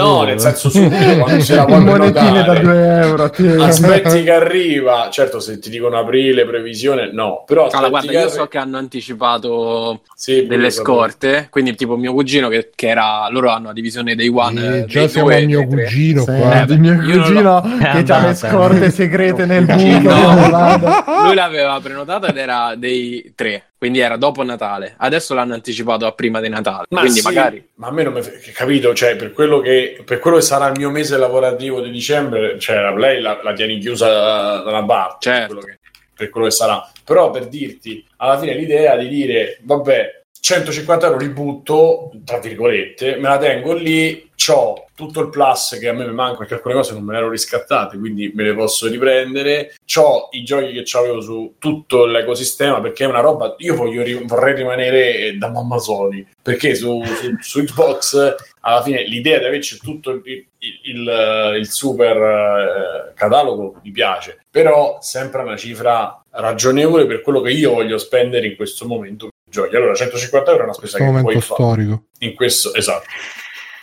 No, nel senso subito, quando c'è la monetine da €2. Aspetti che arriva, certo se ti dicono aprile, previsione, no. Però guarda, io so che hanno anticipato delle scorte, quindi tipo mio cugino che era, loro hanno la divisione dei One, già siamo al mio cugino qua. Che c'ha le scorte segrete nel buio. Lui l'aveva prenotata ed era dei 3, Quindi era dopo Natale, adesso l'hanno anticipato a prima di Natale. Ma quindi sì, magari. Ma a me non mi capito, cioè, per quello che sarà il mio mese lavorativo di dicembre, cioè la Play la tieni chiusa da una parte, certo, per quello che sarà. Però per dirti, alla fine l'idea di dire vabbè, 150 euro li butto, tra virgolette, me la tengo lì, c'ho tutto il plus che a me mi manca, perché alcune cose non me le ero riscattate, quindi me le posso riprendere, c'ho i giochi che c'avevo su tutto l'ecosistema, perché è una roba, io vorrei rimanere da mamma Sony, perché su Xbox alla fine l'idea di averci tutto il super catalogo mi piace, però sempre una cifra ragionevole per quello che io voglio spendere in questo momento. Allora 150 euro è una spesa che puoi fare in questo, esatto,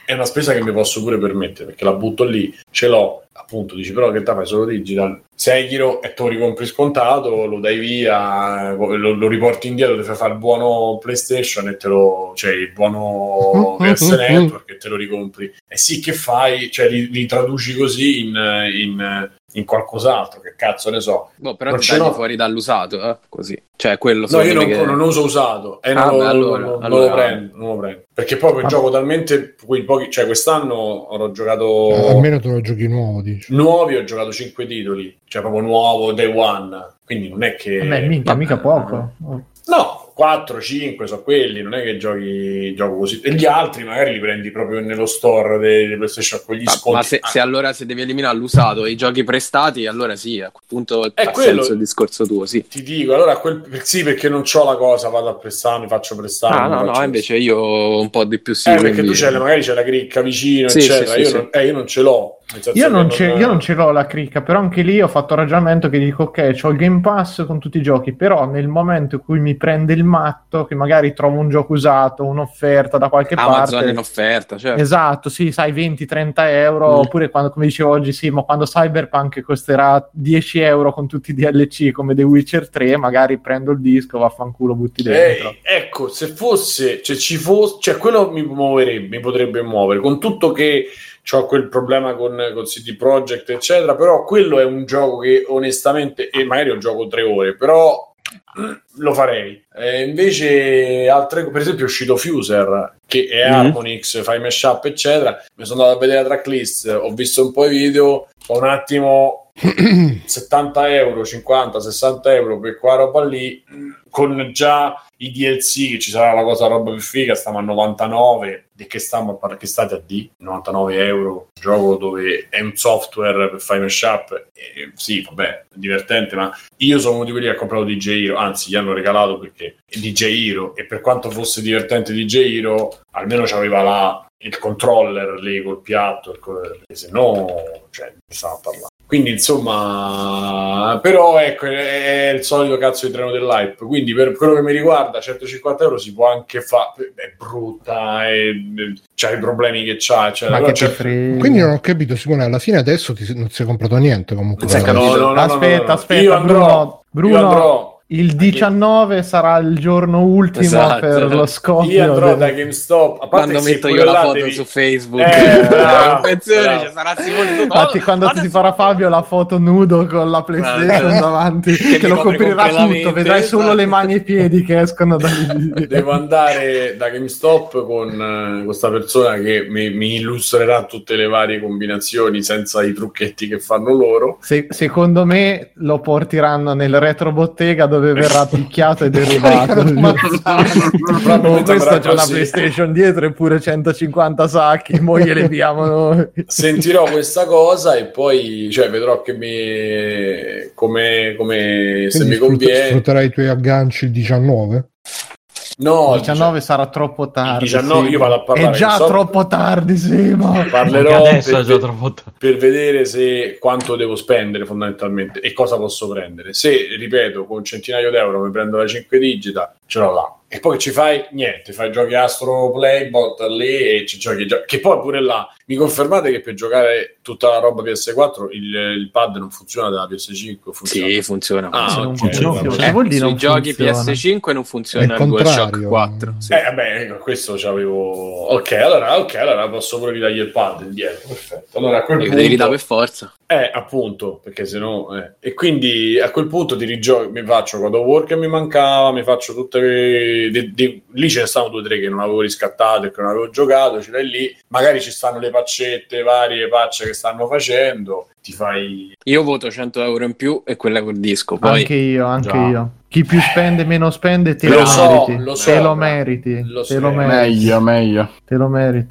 è una spesa che mi posso pure permettere perché la butto lì, ce l'ho, appunto. Dici però che te fai solo digital, Sekiro e tu ricompri scontato, lo dai via, lo riporti indietro, ti fai fare il buono PlayStation e te lo, cioè il buono PS Network e te lo ricompri, e sì, che fai, cioè li traduci così in qualcos'altro, che cazzo ne so. No, però ti tagli fuori dall'usato, così. Cioè, quello no, io non uso usato, non lo prendo. Perché poi quel gioco talmente, quei pochi, cioè quest'anno ho giocato... almeno te lo giochi nuovo, dici. Nuovi ho giocato 5 titoli, cioè proprio nuovo, day one. Quindi non è che... Vabbè, mica poco. No, 4, 5 sono quelli, non è che gioco così. E gli altri magari li prendi proprio nello store delle PlayStation con gli sconti. Ma se allora se devi eliminare l'usato e i giochi prestati, allora sì, a quel punto è senso il discorso tuo, sì. Ti dico, allora sì, perché non c'ho la cosa, vado a prestarmi, faccio prestare. Ah, no, invece io un po' di più sì. Perché quindi... tu magari c'è la cricca vicino, sì, eccetera, sì, io, sì. Io non ce l'ho. Io non ce l'ho la cricca, però anche lì ho fatto il ragionamento che dico ok, c'ho il Game Pass con tutti i giochi, però nel momento in cui mi prende il matto, che magari trovo un gioco usato, un'offerta da qualche parte, Amazon in offerta, certo. Esatto, sì, sai, 20-30 euro, oppure quando, come dicevo oggi, sì, ma quando Cyberpunk costerà 10 euro con tutti i DLC come The Witcher 3, magari prendo il disco, vaffanculo, butti dentro. Ecco, se fosse, cioè ci fosse, cioè quello mi potrebbe muovere, con tutto che c'ho quel problema con CD Projekt eccetera, però quello è un gioco che onestamente, e magari lo gioco 3 ore, però lo farei. Invece altre, per esempio è uscito Fuser, che è Harmonix, fai mashup eccetera, mi sono andato a vedere la tracklist, ho visto un po' i video, ho un attimo 70 euro, 50, 60 euro per quella roba lì, con già i DLC che ci sarà, la cosa, la roba più figa, stiamo a 99, di che stiamo che state a D? 99 euro, gioco dove è un software per fare mashup, sì vabbè, divertente, ma io sono uno di quelli che ha comprato DJ Hero, anzi gli hanno regalato perché è DJ Hero, e per quanto fosse divertente DJ Hero, almeno c'aveva il controller lì col piatto, se no, cioè, non stava a parlare. Quindi insomma, però ecco, è il solito cazzo di treno dell'hype, quindi per quello che mi riguarda 150 euro si può anche fare, è brutta, c'ha i problemi che c'ha, cioè, ma che quindi non ho capito, Simone, alla fine adesso non si è comprato niente comunque. No, aspetta, io andrò, Bruno. Il 19 sarà il giorno ultimo, esatto, per lo scoppio. Io andrò da GameStop. Quando metto io la foto su Facebook, ci sarà Simone. Infatti, quando ti farà Fabio la foto nudo con la PlayStation davanti, che lo coprirà tutto, vedrai solo le mani e i piedi che escono da lì. Devo andare da GameStop con questa persona che mi illustrerà tutte le varie combinazioni senza i trucchetti che fanno loro. Secondo me lo porteranno nel retro bottega dove verrà picchiato e derubato. Questa c'è una PlayStation dietro e pure 150 sacchi, poi le leviamo noi. Sentirò questa cosa e poi, cioè, vedrò che come se mi conviene. Sfrutterai i tuoi agganci il 19? No, il 19 sarà troppo tardi. 19 io vado a parlare. È già troppo tardi, sì, ma parlerò per vedere se quanto devo spendere fondamentalmente e cosa posso prendere. Se, ripeto, con centinaio d'euro mi prendo la 5 digita, ce l'ho là. E poi ci fai niente, fai giochi Astro Playbot lì e ci giochi già. Che poi pure là mi confermate che per giocare tutta la roba PS4 il pad non funziona della PS5? Funziona. Sì, funziona. Funziona. Vuol dire sui giochi PS5 non funziona il DualShock 4. Sì. Vabbè, questo c'avevo. Ok, allora posso pure ridargli il pad indietro. Perfetto. Allora a quel punto devi dare per forza. Appunto, perché sennò... E quindi a quel punto mi faccio God of War che mi mancava, mi faccio tutte... Lì ce ne stanno 2 o 3 che non avevo riscattato e che non avevo giocato, ce l'hai lì. Magari ci stanno le paccette, varie pacce che stanno facendo, ti fai... Io voto 100 euro in più e quella col disco, poi... Anche io. Chi più spende, meno spende, te lo meriti.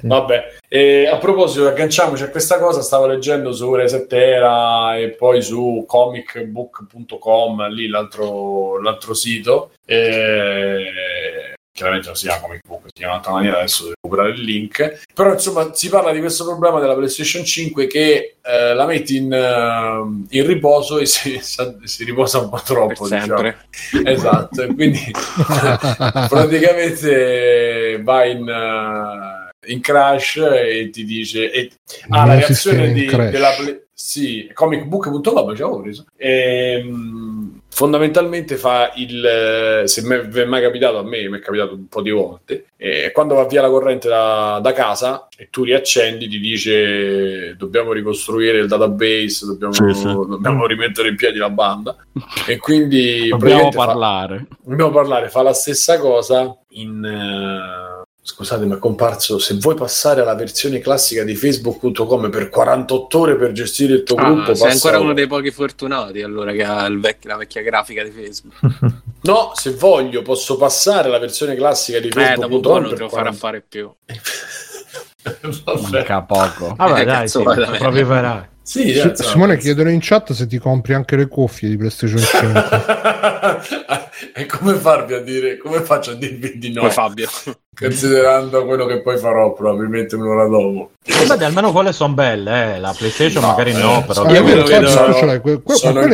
Vabbè, e a proposito, agganciamoci a questa cosa. Stavo leggendo su Resetera e poi su comicbook.com, lì l'altro sito. Chiaramente non si chiama Comic Book, si chiama in un'altra maniera, adesso devo recuperare il link. Però insomma si parla di questo problema della PlayStation 5 che la metti in riposo e si riposa un po' troppo, diciamo. Esatto, quindi praticamente va in crash e ti dice la reazione della sì, comicbook.com, avevo preso. Fondamentalmente fa se vi è mai capitato, a me mi è capitato un po' di volte, quando va via la corrente da casa e tu riaccendi, ti dice dobbiamo ricostruire il database, dobbiamo rimettere in piedi la banda, e quindi dobbiamo parlare, fa la stessa cosa in... Scusate, ma è comparso: se vuoi passare alla versione classica di facebook.com per 48 ore per gestire il tuo gruppo, sei ancora uno dei pochi fortunati allora che ha la vecchia grafica di Facebook. No, se voglio posso passare alla versione classica di facebook.com, dopo non te lo farà fare più. Manca poco. Vabbè, dai, proprio farà. Sì, Simone, chiedono in chat se ti compri anche le cuffie di PlayStation 5. E come faccio a dirvi di no? Come Fabio, considerando quello che poi farò probabilmente un'ora dopo. Vabbè, almeno quelle sono belle, la PlayStation no, magari no, però io quelle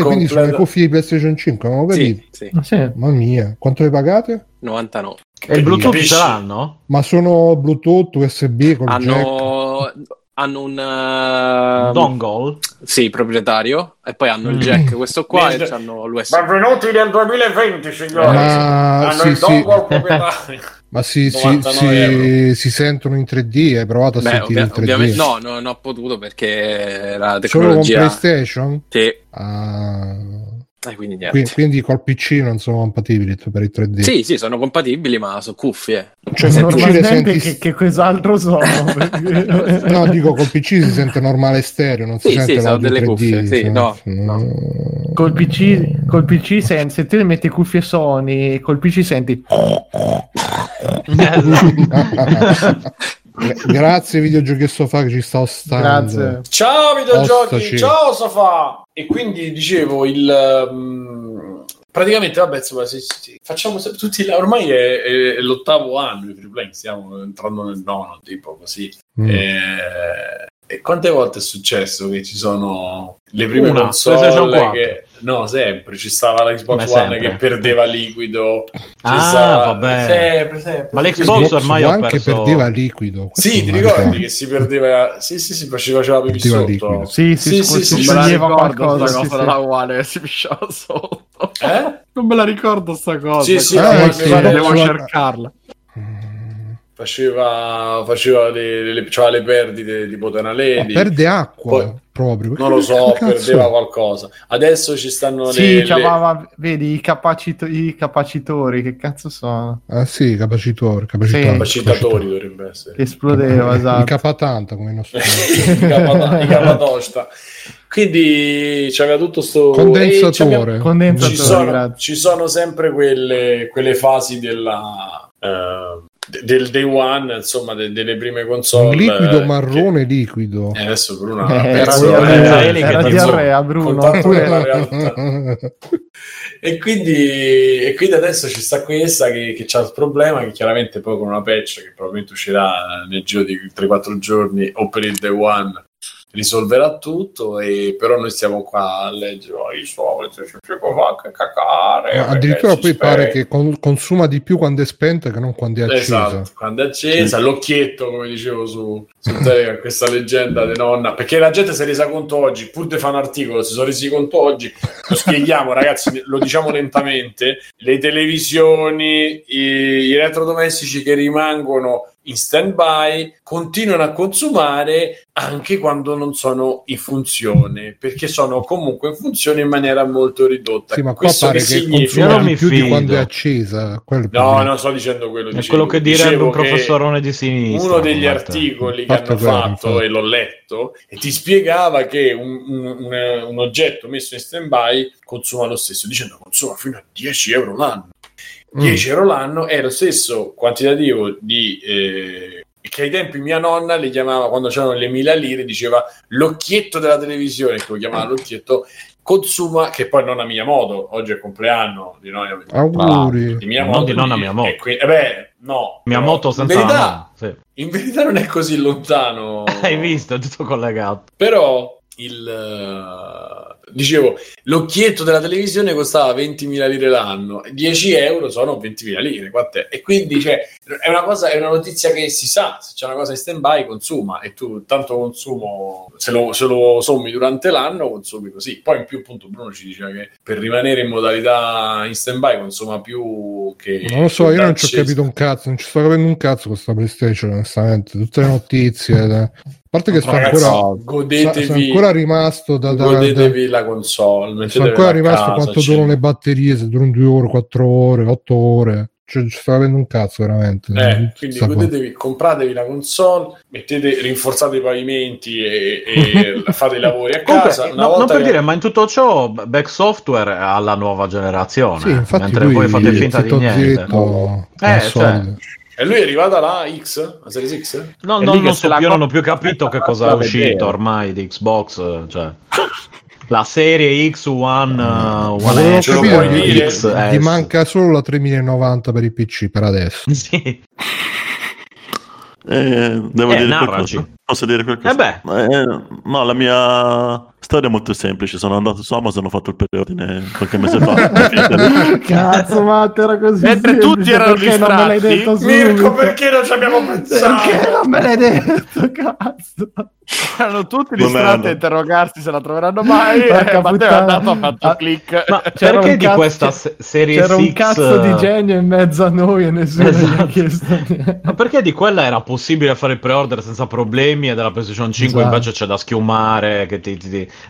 quindi sono le cuffie di PlayStation 5, non lo vedi? Sì. Ah, sì. Mamma mia, quanto le pagate? 99. E il Bluetooth ce l'hanno? Ma sono Bluetooth, USB con jack. Hanno un dongle, sì, proprietario, e poi hanno il jack, questo qua, e hanno l'USB. Benvenuti nel 2020, signori. Hanno il dongle proprietario. Ma si sentono in 3D? Hai provato a sentire in 3D? Ovviamente no, non ho potuto perché la tecnologia... Solo con PlayStation? Sì. Quindi niente. Quindi col PC non sono compatibili per il 3D. Sì, sono compatibili, ma sono cuffie. Cioè, non ci senti che cos'altro sono. No, dico col PC si sente normale stereo, non si sente l'audio delle 3D, cuffie. No. Col PC senti, se te metti cuffie Sony, col PC senti. Grazie videogiochi Sofà che ci sta ostando. Grazie. Ciao videogiochi, ciao Sofà. E quindi dicevo praticamente vabbè, insomma, facciamo tutti ormai è l'ottavo anno di Free Playing, stiamo entrando nel nono, tipo così. E quante volte è successo che ci sono le prime console che... No, sempre. Ci stava la Xbox One che perdeva liquido. Vabbè. Sempre. Ma l'Xbox ormai ha perso... perdeva liquido. Sì, ti ricordi che si perdeva... Sì, faceva pipì sotto. Sì, non me la ricordo sta cosa della One, si pisciava sotto. Non me la ricordo sta cosa. Sì. Devo cercarla. Faceva le perdite tipo Tenaledi. Perde acqua proprio. Non lo so, perdeva qualcosa. Adesso ci stanno le... Sì, chiamava, vedi, i capacitori, che cazzo sono? Ah sì, capacitatori dovrebbe essere. Esplodeva, esatto. Incapatanta come il nostro. Incapatosta. Quindi c'aveva tutto sto condensatore. Ci sono sempre quelle fasi della... del day one, insomma, delle prime console, liquido marrone liquido. Adesso Bruno era diarrea, Bruno. E quindi adesso ci sta questa che c'ha il problema che chiaramente poi con una patch che probabilmente uscirà nel giro di 3-4 giorni o per il day one risolverà tutto, e però noi stiamo qua a leggere addirittura poi pare che consuma di più quando è spenta che non quando è accesa. Esatto, quando è accesa, sì. L'occhietto, come dicevo su Telegram, questa leggenda di nonna, perché la gente si è resa conto oggi, pur di fare un articolo si sono resi conto oggi, lo spieghiamo ragazzi, lo diciamo lentamente, le televisioni, i elettrodomestici che rimangono in stand-by, continuano a consumare anche quando non sono in funzione, perché sono comunque in funzione in maniera molto ridotta. Sì, ma qua questo pare che consumano più di quando è accesa. No, non sto dicendo quello. È quello che direbbe un professorone di sinistra. Uno degli articoli che hanno fatto, e l'ho letto, e ti spiegava che un oggetto messo in stand-by consuma lo stesso, dicendo consuma fino a 10 euro l'anno. 10 euro l'anno è lo stesso quantitativo di che ai tempi mia nonna le chiamava, quando c'erano le 1000 lire, diceva l'occhietto della televisione, che lo chiamava l'occhietto, consuma, che poi nonna Miyamoto, oggi è il compleanno di noi, auguri di Miyamoto, non di nonna Miyamoto, no, Miyamoto senza in verità, sì. In verità non è così lontano, hai visto, è tutto collegato, però dicevo, l'occhietto della televisione costava 20.000 lire l'anno, 10 euro sono 20.000 lire, quant'è? E quindi è una cosa, è una notizia che si sa, se c'è una cosa in stand-by consuma, e tu tanto consumo, se lo sommi durante l'anno, consumi così. Poi in più, appunto, Bruno ci diceva che per rimanere in modalità in stand-by consuma più che... Non lo so, io non ci ho capito un cazzo, non ci sto capendo un cazzo con questa PlayStation, onestamente, tutte le notizie... A parte che sono ancora rimasto godetevi la console, sono ancora rimasto casa, quanto durano le batterie, se durano 2 ore, 4 ore, 8 ore, cioè ci sta avendo un cazzo veramente, quindi godetevi, compratevi la console, rinforzate i pavimenti e fate i lavori a casa. Comunque, ma in tutto ciò Back Software ha la nuova generazione, sì, mentre voi fate finta di niente, zitto, e lui è arrivata la X, la Series X? No, non ho più capito che cosa è uscito ormai di Xbox, cioè la serie X, One ce lo puoi dire. Ti manca solo la 3090 per i PC per adesso. Sì. Devo dire qualcosa. Posso dire qualcosa? No, la mia storia è molto semplice. Sono andato su Amazon, ho fatto il preordine qualche mese fa. Cazzo, Matteo, era così. Mentre tutti erano distratti, Mirko, perché non ci abbiamo pensato? Perché non me l'hai detto? Cazzo, erano tutti distratti a interrogarsi se la troveranno mai. Matteo è andato a fare un click. Ma perché di questa serie c'era un cazzo di genio in mezzo a noi e nessuno gli ha chiesto. Ma perché di quella era possibile fare il pre-order senza problemi? Della PlayStation 5 invece c'è da schiumare, che ti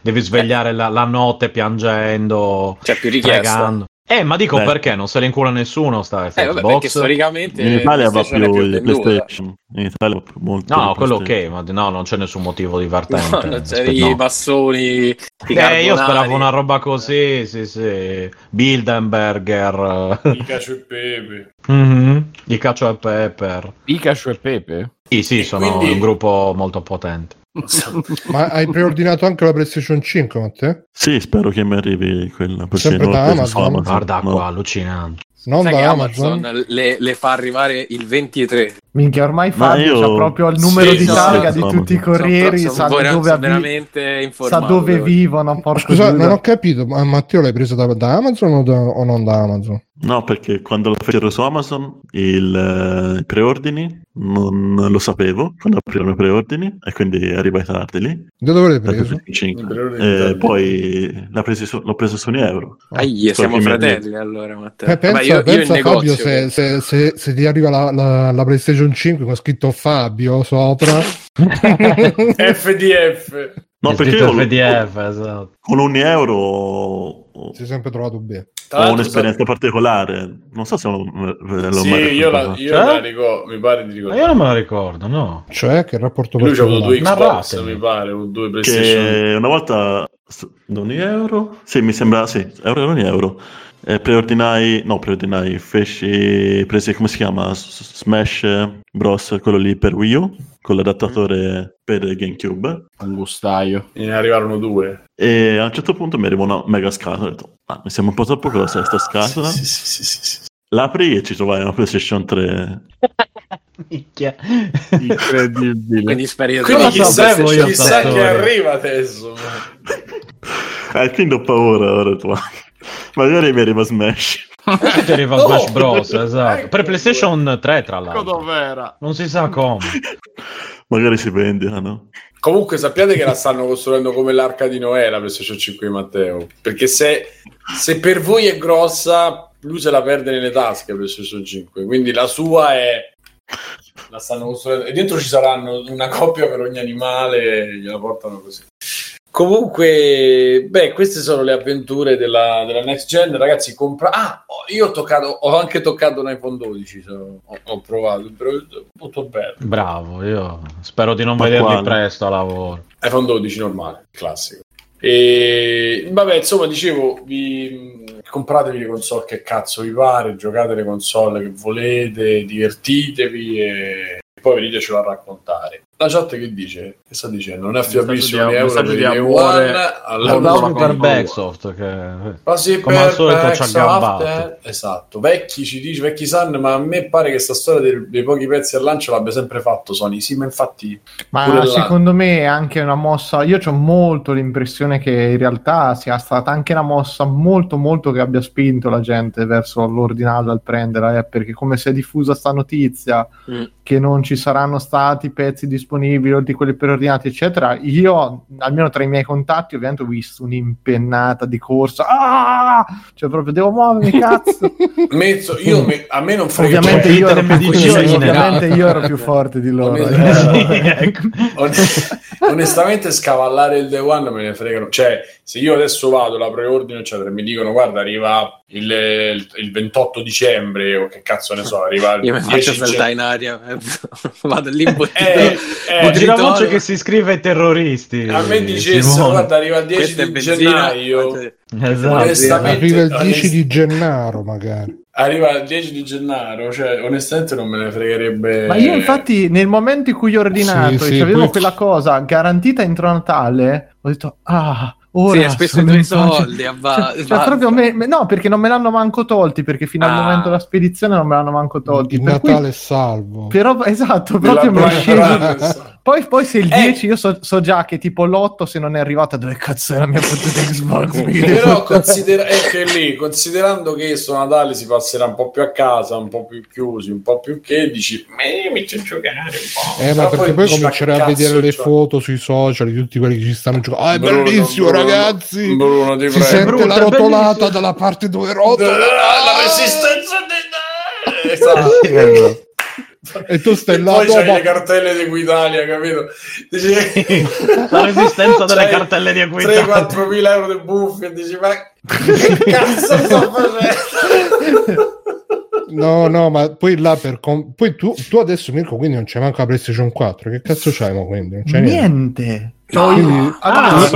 devi svegliare la notte piangendo, c'è più richiesta. Ma dico, perché non se le incula nessuno Xbox? Perché storicamente in Italia va più le PlayStation, in Italia molto, no, quello ok, ma no, non c'è nessun motivo divertente, no, i bastoni, io speravo una roba così, sì. Bilderberger, Pikachu e Pepe. Sì, sono quindi... un gruppo molto potente. Ma hai preordinato anche la PlayStation 5, Matteo? Sì, spero che mi arrivi quella. Sempre da Amazon. Guarda qua, allucinante. Non da Amazon le fa arrivare il 23. Minchia, ormai Fabio c'ha proprio il numero di targa di tutti i corrieri, sa dove vivono. Scusa, non ho capito, ma Matteo l'hai presa da Amazon o non da Amazon? No, perché quando lo fecero su Amazon i preordini non lo sapevo, quando aprirono i preordini, e quindi arrivai tardi lì. Da dove l'hai preso? Poi l'ho preso su €1. Siamo fratelli allora, Matteo. Pensa a Fabio, se ti arriva la PlayStation 5 con scritto Fabio sopra FDF. No, perché con €1 si è sempre trovato bene. Ho un'esperienza particolare, non so se l'ho mai ricordato. Sì, mi pare di ricordare. Ma io non me la ricordo, no. Cioè, che rapporto lui c'ha avuto 2 Xbox, mi pare, o 2 PlayStation. Che una volta €1? Sì, mi sembra, sì, €1. Presi, come si chiama? Smash Bros, quello lì per Wii U, con l'adattatore per GameCube. Un gustaio. E ne arrivarono 2. E a un certo punto mi arrivò una mega scatola, ho detto, mi sembra un po' troppo grossa questa scatola. Sì. L'apri e ci trovai una PlayStation 3. Micchia. Incredibile. Quindi chissà che arriva adesso. Quindi ho paura ora tua. Magari mi arriva Smash. Ti arriva Smash Bros, esatto. Per PlayStation 3, tra l'altro. Dov'era? Non si sa come. Magari si vendono. Comunque sappiate che la stanno costruendo come l'arca di Noè, la PlayStation 5 di Matteo. Perché se per voi è grossa, lui se la perde nelle tasche la PlayStation 5. Quindi la sua è La stanno costruendo e dentro ci saranno una coppia per ogni animale, gliela portano così. Comunque, beh, queste sono le avventure della next gen, ragazzi. Io ho anche toccato un iPhone 12, ho provato, però molto bello. Bravo, io spero di non vederli presto a lavoro. iPhone 12 normale, classico. E vabbè, insomma, dicevo, compratevi le console che cazzo vi pare, giocate le console che volete, divertitevi e poi venitecelo a raccontare. La chat che dice? Che sta dicendo? Non è affidabilissimo di euro per il One all'auto per Backsoft che... quasi come al solito ci ha gabbato. Esatto, Vecchi ci dice, Vecchi San, ma a me pare che sta storia dei pochi pezzi al lancio l'abbia sempre fatto Sony. Sì, ma infatti... Ma secondo me è anche una mossa... Io ho molto l'impressione che in realtà sia stata anche una mossa molto molto che abbia spinto la gente verso l'ordinale al prenderla, perché come si è diffusa sta notizia che non ci saranno stati pezzi disponibili o di quelli preordinati eccetera, io almeno tra i miei contatti ovviamente ho visto un'impennata di corsa, cioè proprio devo muovermi cazzo. Mezzo, a me non frega, ovviamente, cioè, io ero più forte di loro. Onestamente scavallare il day one me ne fregano, cioè se io adesso vado la preordine eccetera, mi dicono guarda arriva il 28 dicembre o che cazzo ne so, arriva il io mi faccio saltare in aria, vado lì la voce che si scrive ai terroristi. A me dicesse guarda arriva il 10 di gennaio, esatto, arriva il 10 di gennaio magari. Arriva il 10 di gennaio, cioè onestamente non me ne fregherebbe. Ma io infatti nel momento in cui ho ordinato e avevo quella cosa garantita entro Natale, ho detto ora sì, spesso i tuoi soldi cioè proprio no, perché non me l'hanno manco tolti, perché fino al momento della spedizione non me l'hanno manco tolti il per Natale cui... salvo però esatto, proprio mi è sceso. Poi se il 10 io so già che tipo l'8 se non è arrivata dove cazzo è la mia potente Xbox. Però considerando che su Natale si passerà un po' più a casa, un po' più chiusi, un po' più che dici mi c'è giocare un po'. Ma perché poi comincerai a vedere le foto sui social di tutti quelli che ci stanno giocando. Ah, è Bruno, bellissimo Bruno, ragazzi. Bruno, si sente Bruno, la rotolata dalla parte dove rotola. La resistenza del... Esatto. E tu stai là, poi c'hai le cartelle di Equitalia, capito? Dici, la resistenza delle cartelle di Equitalia, 3-4.000 euro di buffi e dici ma che cazzo sto facendo? No, ma poi là poi tu adesso Mirko quindi non c'è manco la PlayStation 4, che cazzo c'hai ma quindi? Non c'è niente. No, quindi,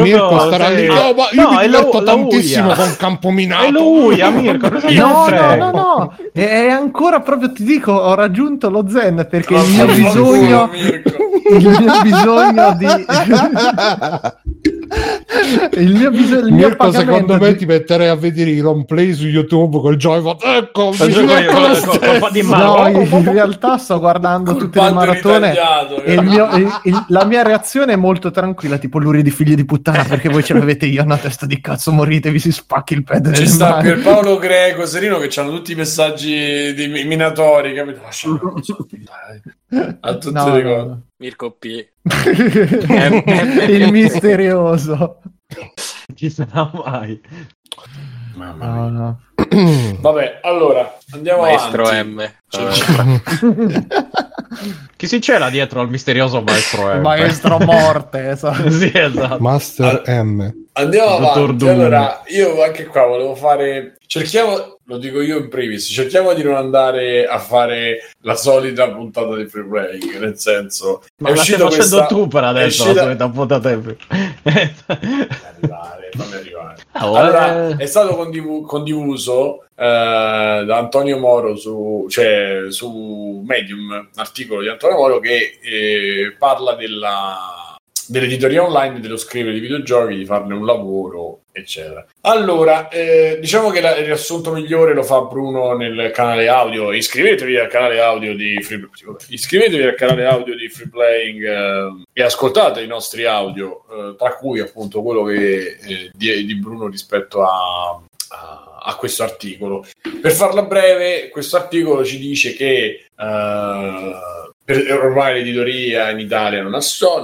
Mirko starà lì. No, ma io mi diverto tantissimo con Campominato. È lui, Mirko. No. È ancora proprio, ti dico, ho raggiunto lo zen perché il mio bisogno di Mirko, secondo me ti metterei a vedere i long play su YouTube col Joy. Ecco, in realtà sto guardando tutte le maratone e la mia reazione è molto tranquilla, tipo lurie di figli di puttana, perché voi ce l'avete, io una testa di cazzo, morite, vi si spacchi il pad. Ci sta per Paolo Greco Serino che c'hanno tutti i messaggi di minatori, capito? A tutte le cose. Mirko P. Il misterioso. Ci sarà mai. Mamma mia. No. Vabbè, allora andiamo maestro avanti. Chi si cela dietro al misterioso maestro M? Maestro morte, esatto. Sì, esatto. Master M. Andiamo avanti. Allora, io anche qua volevo fare. Cerchiamo, lo dico io in primis, cerchiamo di non andare a fare la solita puntata di Free Playing, nel senso. Ma la stai facendo tu per adesso la solita puntata di Free Playing. Fammi arrivare. Allora, è stato condiviso da Antonio Moro su Medium, un articolo di Antonio Moro che parla dell'editoria online, dello scrivere di videogiochi, di farne un lavoro, eccetera. Allora, diciamo che il riassunto migliore lo fa Bruno nel canale audio. Iscrivetevi al canale audio di Free Playing e ascoltate i nostri audio, tra cui appunto quello che di Bruno rispetto a questo articolo. Per farla breve, questo articolo ci dice che ormai l'editoria in Italia non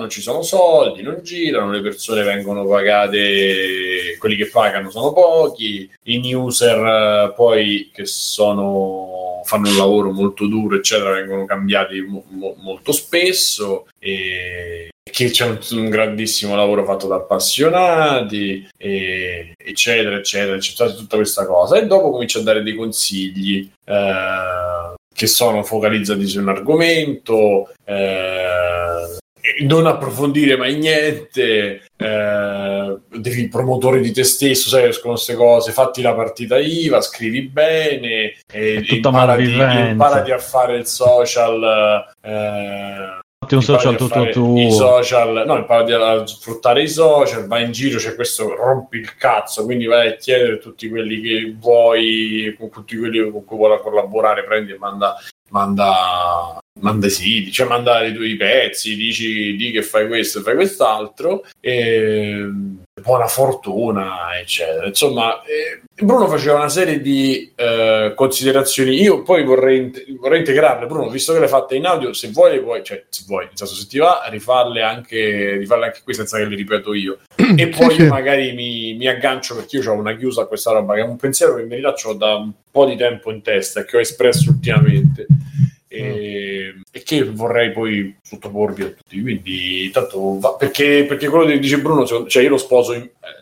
ci sono soldi, non girano, le persone vengono pagate, quelli che pagano sono pochi, i newser poi che fanno un lavoro molto duro eccetera vengono cambiati molto spesso, e che c'è un grandissimo lavoro fatto da appassionati eccetera eccetera eccetera, tutta questa cosa, e dopo comincia a dare dei consigli che sono focalizzati su un argomento, non approfondire mai niente, devi promotore di te stesso, sai, escono queste cose, fatti la partita IVA, scrivi bene, imparati a fare il social, fatti un social tutto tuo, social, no, imparati a sfruttare i social, vai in giro, c'è questo rompi il cazzo, quindi vai a chiedere tutti quelli che vuoi, con tutti quelli con cui vuoi collaborare, prendi e manda i siti, cioè manda i tuoi pezzi, dici che fai questo, fai quest'altro, e buona fortuna eccetera, insomma Bruno faceva una serie di considerazioni, io poi vorrei integrarle, Bruno, visto che le hai fatte in audio, se vuoi puoi, cioè se vuoi, nel senso, se ti va, rifarle anche qui senza che le ripeto io e poi sì. Magari mi aggancio, perché io ho una chiusa a questa roba, che è un pensiero che in verità ho da un po' di tempo in testa, che ho espresso ultimamente e che vorrei poi sottoporvi a tutti, quindi tanto va, perché quello che dice Bruno, cioè io lo sposo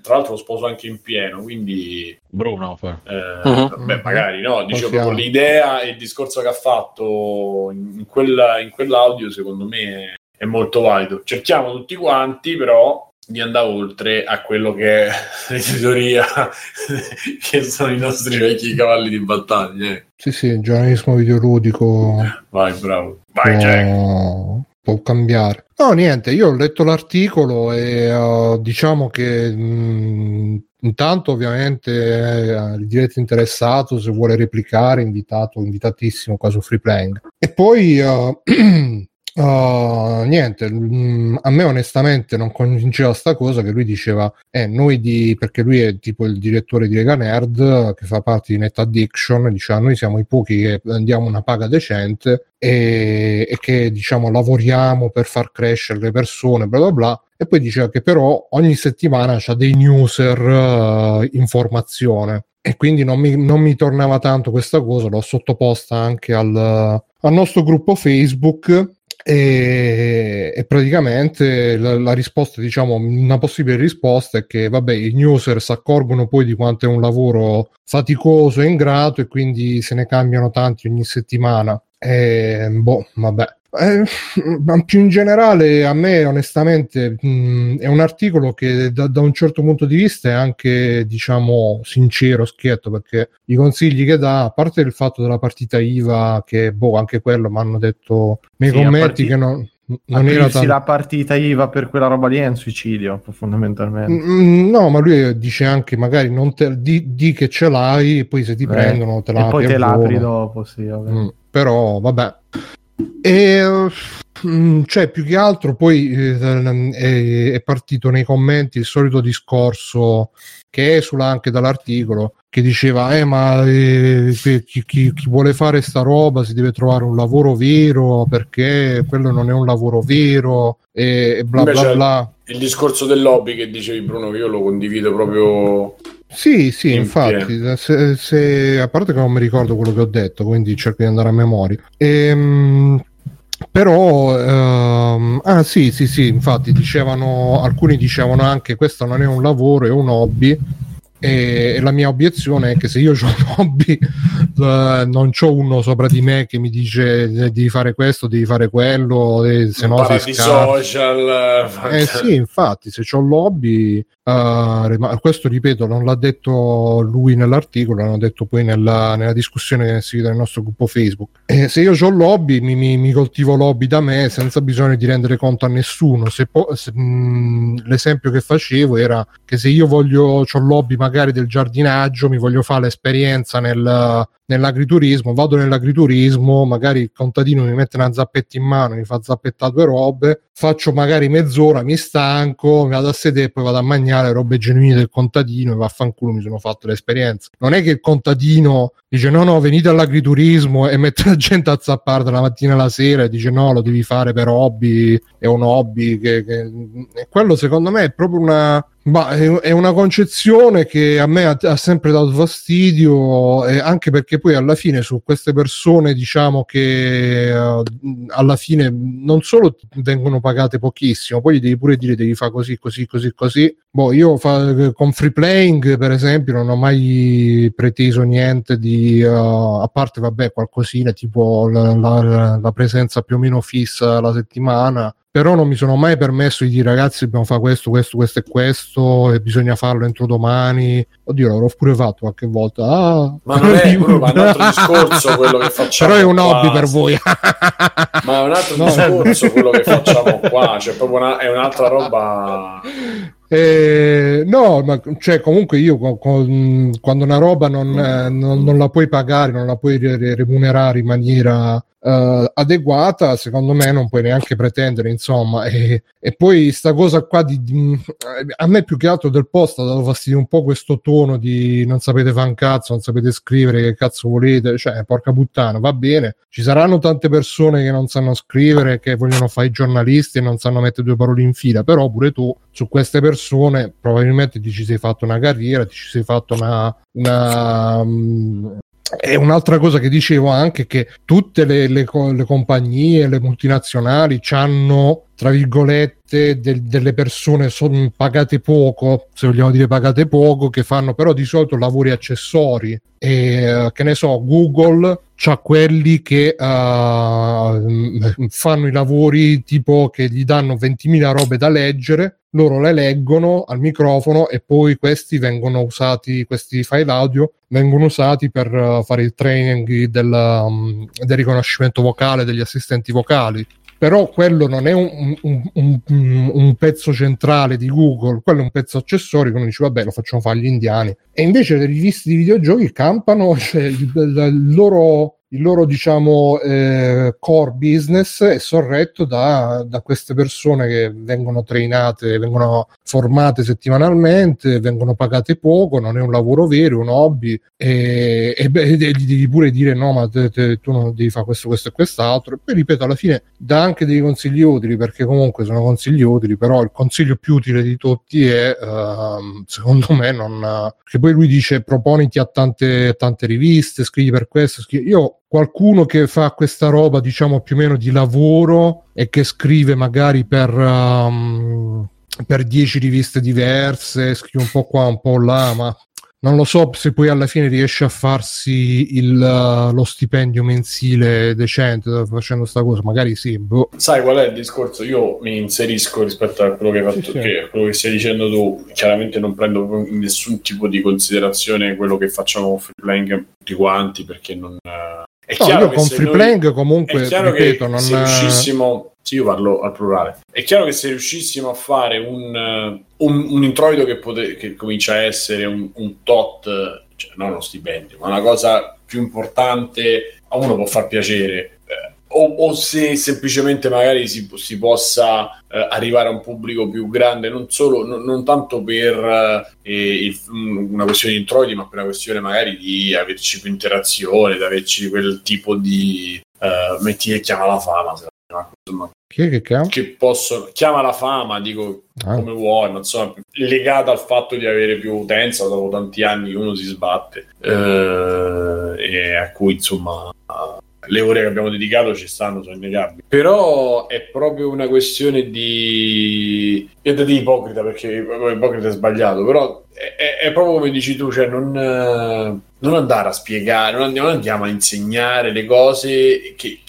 tra l'altro lo sposo anche in pieno, quindi Bruno beh, magari no, dicevo, l'idea e il discorso che ha fatto in quell'audio secondo me è molto valido, cerchiamo tutti quanti però di andare oltre a quello che è l'editoria che sono i nostri vecchi cavalli di battaglia. Sì, sì, giornalismo videoludico. Vai, bravo. Vai, Jack. Può cambiare. No, niente, io ho letto l'articolo e diciamo che intanto ovviamente il diretto interessato, se vuole replicare, invitatissimo qua su Free Playing. E poi... a me onestamente non convinceva sta cosa che lui diceva perché lui è tipo il direttore di Lega Nerd che fa parte di Net Addiction, diceva noi siamo i pochi che diamo una paga decente e che diciamo lavoriamo per far crescere le persone bla bla bla, e poi diceva che però ogni settimana c'ha dei newser in formazione e quindi non mi tornava tanto questa cosa, l'ho sottoposta anche al nostro gruppo Facebook e praticamente la risposta, diciamo una possibile risposta, è che vabbè, i newser si accorgono poi di quanto è un lavoro faticoso e ingrato e quindi se ne cambiano tanti ogni settimana ma più in generale a me onestamente è un articolo che da un certo punto di vista è anche diciamo sincero, schietto, perché i consigli che dà, a parte il fatto della partita IVA che anche quello mi hanno detto nei commenti che non era tanto... la partita IVA per quella roba lì è un suicidio fondamentalmente, no, ma lui dice anche magari non te di che ce l'hai e poi se ti prendono te la poi te l'apri dopo, sì, vabbè. Però vabbè, e cioè più che altro poi è partito nei commenti il solito discorso che esula anche dall'articolo, che diceva chi vuole fare sta roba si deve trovare un lavoro vero perché quello non è un lavoro vero e bla bla bla, il discorso del lobby che dicevi Bruno, che io lo condivido proprio. Sì, infatti, se a parte che non mi ricordo quello che ho detto, quindi cerco di andare a memoria. Però, infatti dicevano, alcuni dicevano anche questo non è un lavoro, è un hobby. E la mia obiezione è che se io ho un hobby non c'ho uno sopra di me che mi dice devi fare questo, devi fare quello, se no sei scarso. Social sì, infatti se c'ho l'hobby questo ripeto non l'ha detto lui nell'articolo, l'hanno detto poi nella discussione che si vede nel nostro gruppo Facebook, se io ho l'hobby mi coltivo l'hobby da me senza bisogno di rendere conto a nessuno. L'esempio che facevo era che se io c'ho l'hobby magari del giardinaggio, mi voglio fare l'esperienza nell'agriturismo, vado nell'agriturismo, magari il contadino mi mette una zappetta in mano, mi fa zappettare due robe, faccio magari mezz'ora, mi stanco, mi vado a sedere, poi vado a mangiare robe genuine del contadino e vaffanculo, mi sono fatto l'esperienza. Non è che il contadino dice no, venite all'agriturismo e mette la gente a zappare dalla mattina alla sera, e dice no, lo devi fare per hobby, è un hobby che... quello secondo me è proprio una concezione che a me ha sempre dato fastidio, anche perché poi alla fine su queste persone, diciamo che alla fine non solo vengono pagate pochissimo, poi gli devi pure dire devi fare così. Boh, io con Free Playing per esempio non ho mai preteso niente di a parte vabbè qualcosina tipo la presenza più o meno fissa la settimana, però non mi sono mai permesso di dire ragazzi dobbiamo fare questo e questo e bisogna farlo entro domani. Oddio, l'avrò pure fatto qualche volta, ma non è un altro discorso quello che facciamo, però è un hobby per voi ma è un altro discorso quello che facciamo qua, cioè proprio è un'altra roba. No, ma cioè comunque io quando una roba non la puoi pagare, non la puoi remunerare in maniera adeguata, secondo me non puoi neanche pretendere, insomma. E poi sta cosa qua a me più che altro del post ha dato fastidio un po' questo tono di non sapete fare un cazzo, non sapete scrivere, che cazzo volete, cioè porca puttana, va bene, ci saranno tante persone che non sanno scrivere, che vogliono fare i giornalisti e non sanno mettere due parole in fila, però pure tu su queste persone probabilmente ti ci sei fatto una carriera, ti ci sei fatto una è un'altra cosa che dicevo anche, che tutte le compagnie, le multinazionali hanno tra virgolette delle persone sono pagate poco, se vogliamo dire pagate poco, che fanno però di solito lavori accessori, e che ne so, Google c'ha quelli che fanno i lavori tipo che gli danno 20.000 robe da leggere, loro le leggono al microfono e poi questi vengono usati, questi file audio vengono usati per fare il training del riconoscimento vocale, degli assistenti vocali. Però quello non è un pezzo centrale di Google, quello è un pezzo accessorio che uno dice vabbè lo facciamo fare agli indiani. E invece le riviste di videogiochi campano, cioè, il loro diciamo core business è sorretto da queste persone che vengono trainate, vengono formate settimanalmente, vengono pagate poco, non è un lavoro vero, è un hobby, e gli devi pure dire no ma tu non devi fare questo e quest'altro. E poi ripeto, alla fine dà anche dei consigli utili, perché comunque sono consigli utili, però il consiglio più utile di tutti è secondo me non, che poi lui dice proponiti a tante riviste, scrivi per questo, io qualcuno che fa questa roba diciamo più o meno di lavoro e che scrive magari per 10 riviste diverse, scrive un po' qua un po' là, ma non lo so se poi alla fine riesce a farsi lo stipendio mensile decente facendo sta cosa, magari sì, boh. Sai qual è il discorso? Io mi inserisco rispetto a quello che hai fatto, sì. Che a quello che stai dicendo tu, chiaramente non prendo nessun tipo di considerazione quello che facciamo con Free Playing tutti quanti, perché non... È chiaro, io che con Free Playing comunque, ripeto, che non... Se riuscissimo... Sì, io parlo al plurale. È chiaro che se riuscissimo a fare un introito che comincia a essere un tot, cioè non uno stipendio, ma una cosa più importante, a uno può far piacere. O se semplicemente magari si possa arrivare a un pubblico più grande, non solo, non tanto per una questione di introiti, ma per una questione magari di averci più interazione, di averci quel tipo di metti e chiama la fama, insomma. Che possono chiama la fama, dico come vuoi, ma insomma legata al fatto di avere più utenza dopo tanti anni uno si sbatte, e a cui insomma le ore che abbiamo dedicato ci stanno, sono innegabili. Però è proprio una questione di ipocrita, perché ipocrita è sbagliato, però è proprio come dici tu, cioè non andare a spiegare, non andiamo a insegnare le cose che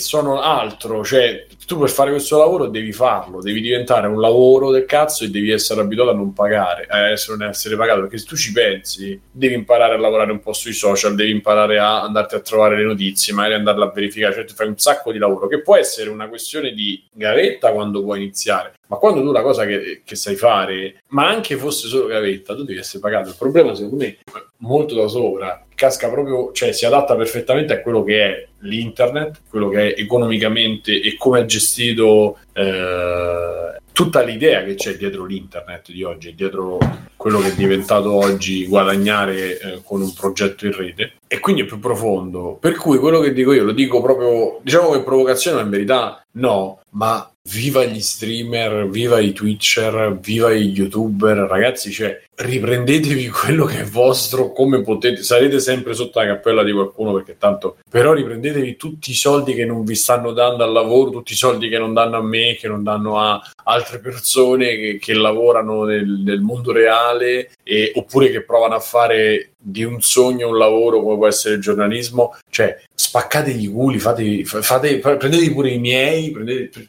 sono altro, cioè tu per fare questo lavoro devi farlo, devi diventare un lavoro del cazzo e devi essere abituato a non pagare, a non essere pagato, perché se tu ci pensi devi imparare a lavorare un po' sui social, devi imparare a andarti a trovare le notizie, magari andarle a verificare, cioè tu fai un sacco di lavoro, che può essere una questione di gavetta quando puoi iniziare, ma quando tu la cosa che sai fare, ma anche fosse solo gavetta, tu devi essere pagato. Il problema secondo me molto da sopra casca proprio, cioè si adatta perfettamente a quello che è l'internet, quello che è economicamente e come è gestito tutta l'idea che c'è dietro l'internet di oggi, dietro quello che è diventato oggi guadagnare con un progetto in rete, e quindi è più profondo, per cui quello che dico io lo dico proprio, diciamo che provocazione in verità no, ma viva gli streamer, viva i twitcher, viva i youtuber, ragazzi, cioè riprendetevi quello che è vostro come potete, sarete sempre sotto la cappella di qualcuno perché tanto, però riprendetevi tutti i soldi che non vi stanno dando al lavoro, tutti i soldi che non danno a me, che non danno a altre persone che lavorano nel mondo reale oppure che provano a fare di un sogno un lavoro come può essere il giornalismo, cioè spaccate i culi, prendetevi pure i miei,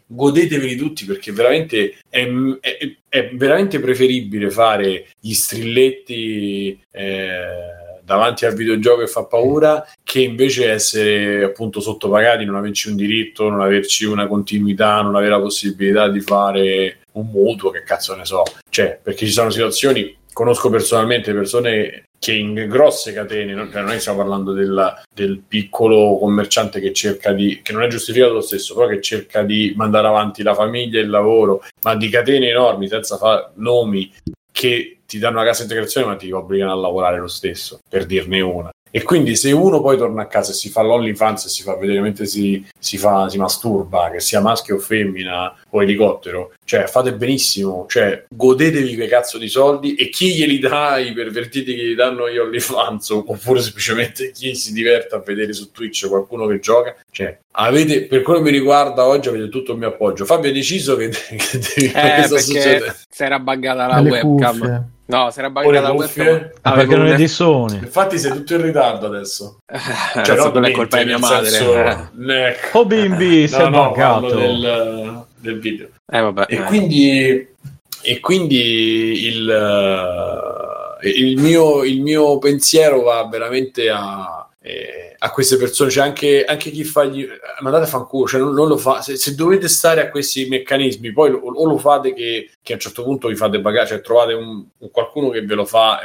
godeteveli tutti, perché veramente è veramente preferibile fare gli strilletti davanti al videogioco che fa paura, che invece essere appunto sottopagati, non averci un diritto, non averci una continuità, non avere la possibilità di fare un mutuo, che cazzo ne so, cioè perché ci sono situazioni, conosco personalmente persone che in grosse catene, non è che stiamo parlando del piccolo commerciante che cerca di, che non è giustificato lo stesso, però che cerca di mandare avanti la famiglia e il lavoro, ma di catene enormi senza fare nomi, che ti danno la cassa integrazione ma ti obbligano a lavorare lo stesso, per dirne una. E quindi se uno poi torna a casa e si fa l'OnlyFans e si fa vedere mentre si masturba, che sia maschio o femmina o elicottero, cioè fate benissimo, cioè godetevi quei cazzo di soldi, e chi glieli dà, i pervertiti che gli danno gli OnlyFans, oppure semplicemente chi si diverte a vedere su Twitch qualcuno che gioca, cioè avete, per quello che mi riguarda oggi avete tutto il mio appoggio. Fabio ha deciso che perché si era buggata la webcam cuffie. No, si era buggata la webcam perché non è di Sony, infatti sei tutto in ritardo adesso, cioè non è colpa di mia madre, oh bimbi, si è buggato del video, vabbè. E quindi il mio pensiero va veramente a queste persone, cioè anche chi fa gli mandate a fanculo, cioè non lo fa, se dovete stare a questi meccanismi poi o lo fate che a un certo punto vi fate bagare, cioè trovate un qualcuno che ve lo fa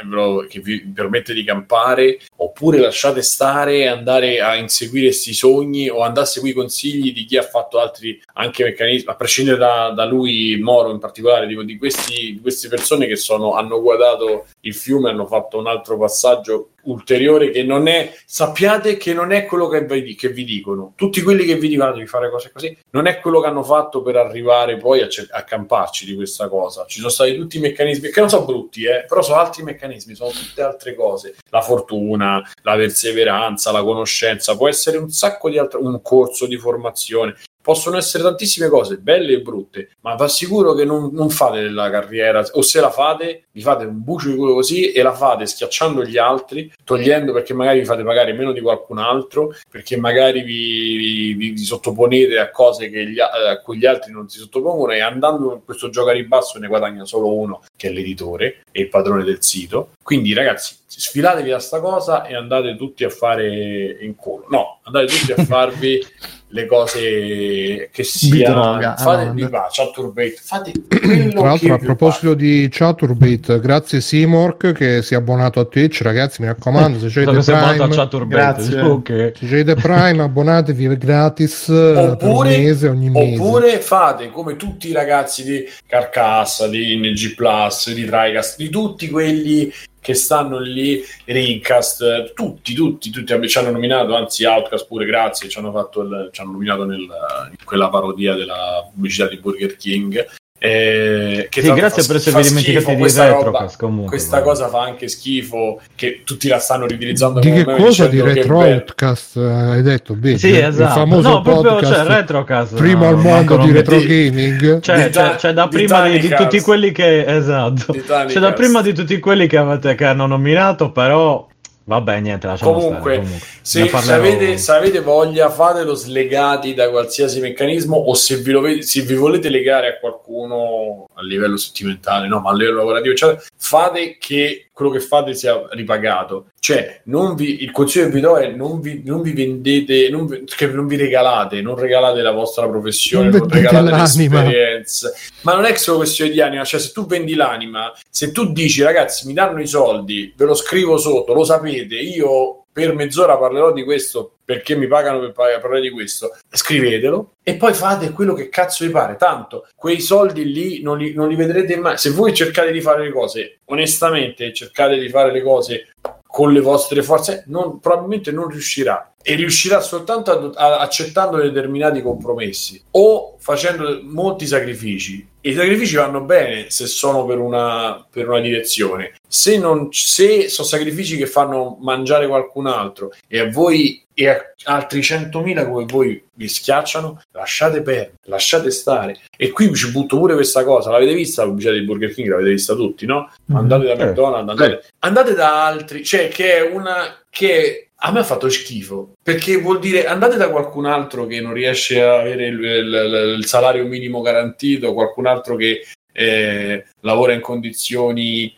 che vi permette di campare, oppure lasciate stare, andare a inseguire questi sogni o andare a seguire consigli di chi ha fatto altri anche meccanismi, a prescindere da lui Moro in particolare, dico di queste persone che hanno guardato il fiume, hanno fatto un altro passaggio ulteriore che non è, sappiate che non è quello che vi dicono tutti quelli che vi dicono di fare cose così, non è quello che hanno fatto per arrivare poi a camparci di questa cosa. Ci sono stati tutti i meccanismi che non sono brutti, però sono altri meccanismi, sono tutte altre cose, la fortuna, la perseveranza, la conoscenza, può essere un sacco di altre, un corso di formazione, possono essere tantissime cose belle e brutte, ma vi assicuro che non fate della carriera, o se la fate vi fate un bucio di culo così e la fate schiacciando gli altri, togliendo, perché magari vi fate pagare meno di qualcun altro, perché magari vi sottoponete a cose a cui gli altri non si sottopongono, e andando in questo gioco a ribasso ne guadagna solo uno, che è l'editore e il padrone del sito. Quindi ragazzi, sfilatevi da sta cosa e andate tutti a fare in culo, no, andate tutti a farvi le cose che sia, fate di qua, Chaturbate, fate quello. Tra l'altro, a proposito di Chaturbate, grazie Simork che si è abbonato a Twitch, ragazzi, mi raccomando, se c'è Prime, grazie. Okay. Se c'è Prime, abbonatevi gratis ogni mese. Oppure fate come tutti i ragazzi di Carcassa, di NG Plus, di Tricast, di tutti quelli che stanno lì, Rincast, tutti ci hanno nominato, anzi Outcast pure, grazie, ci hanno nominato in quella parodia della pubblicità di Burger King. Che sì, grazie per essere dimenticati di Retrocast, comunque questa cosa fa anche schifo, che tutti la stanno riutilizzando di come che cosa di Retrocast hai detto bene, sì, esatto. Il famoso podcast, cioè, Retrocast primo al mondo di retro gaming, c'è da prima di tutti quelli che c'è da prima di tutti quelli che hanno nominato, però vabbè, niente, comunque. Se avete voglia, fatelo, slegati da qualsiasi meccanismo, o se vi volete legare a qualcuno a livello sentimentale, no, ma a livello lavorativo, cioè, fate che quello che fate sia ripagato. Cioè, il consiglio che vi do è non vi vendete, che non vi regalate, non regalate la vostra professione, non regalate l'esperienza. Ma non è solo questione di anima, cioè se tu vendi l'anima, se tu dici ragazzi mi danno i soldi, ve lo scrivo sotto, lo sapete, io per mezz'ora parlerò di questo perché mi pagano per parlare di questo, scrivetelo e poi fate quello che cazzo vi pare, tanto quei soldi lì non li vedrete mai. Se voi cercate di fare le cose onestamente, cercate di fare le cose con le vostre forze, probabilmente non riuscirà, e riuscirà soltanto accettando determinati compromessi o facendo molti sacrifici. I sacrifici vanno bene se sono per una direzione, se sono sacrifici che fanno mangiare qualcun altro e a voi e a altri 100.000 come voi vi schiacciano, lasciate perdere, lasciate stare. E qui ci butto pure questa cosa, l'avete vista la pubblicità di Burger King, l'avete vista tutti, no? Andate da McDonald's, andate da altri, cioè che è una che a me ha fatto schifo, perché vuol dire andate da qualcun altro che non riesce a avere il salario minimo garantito, qualcun altro che lavora in condizioni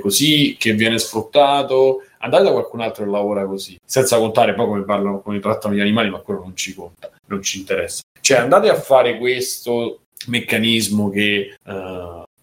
così, che viene sfruttato. Andate da qualcun altro che lavora così, senza contare poi come trattano gli animali, ma quello non ci conta, non ci interessa. Cioè andate a fare questo meccanismo che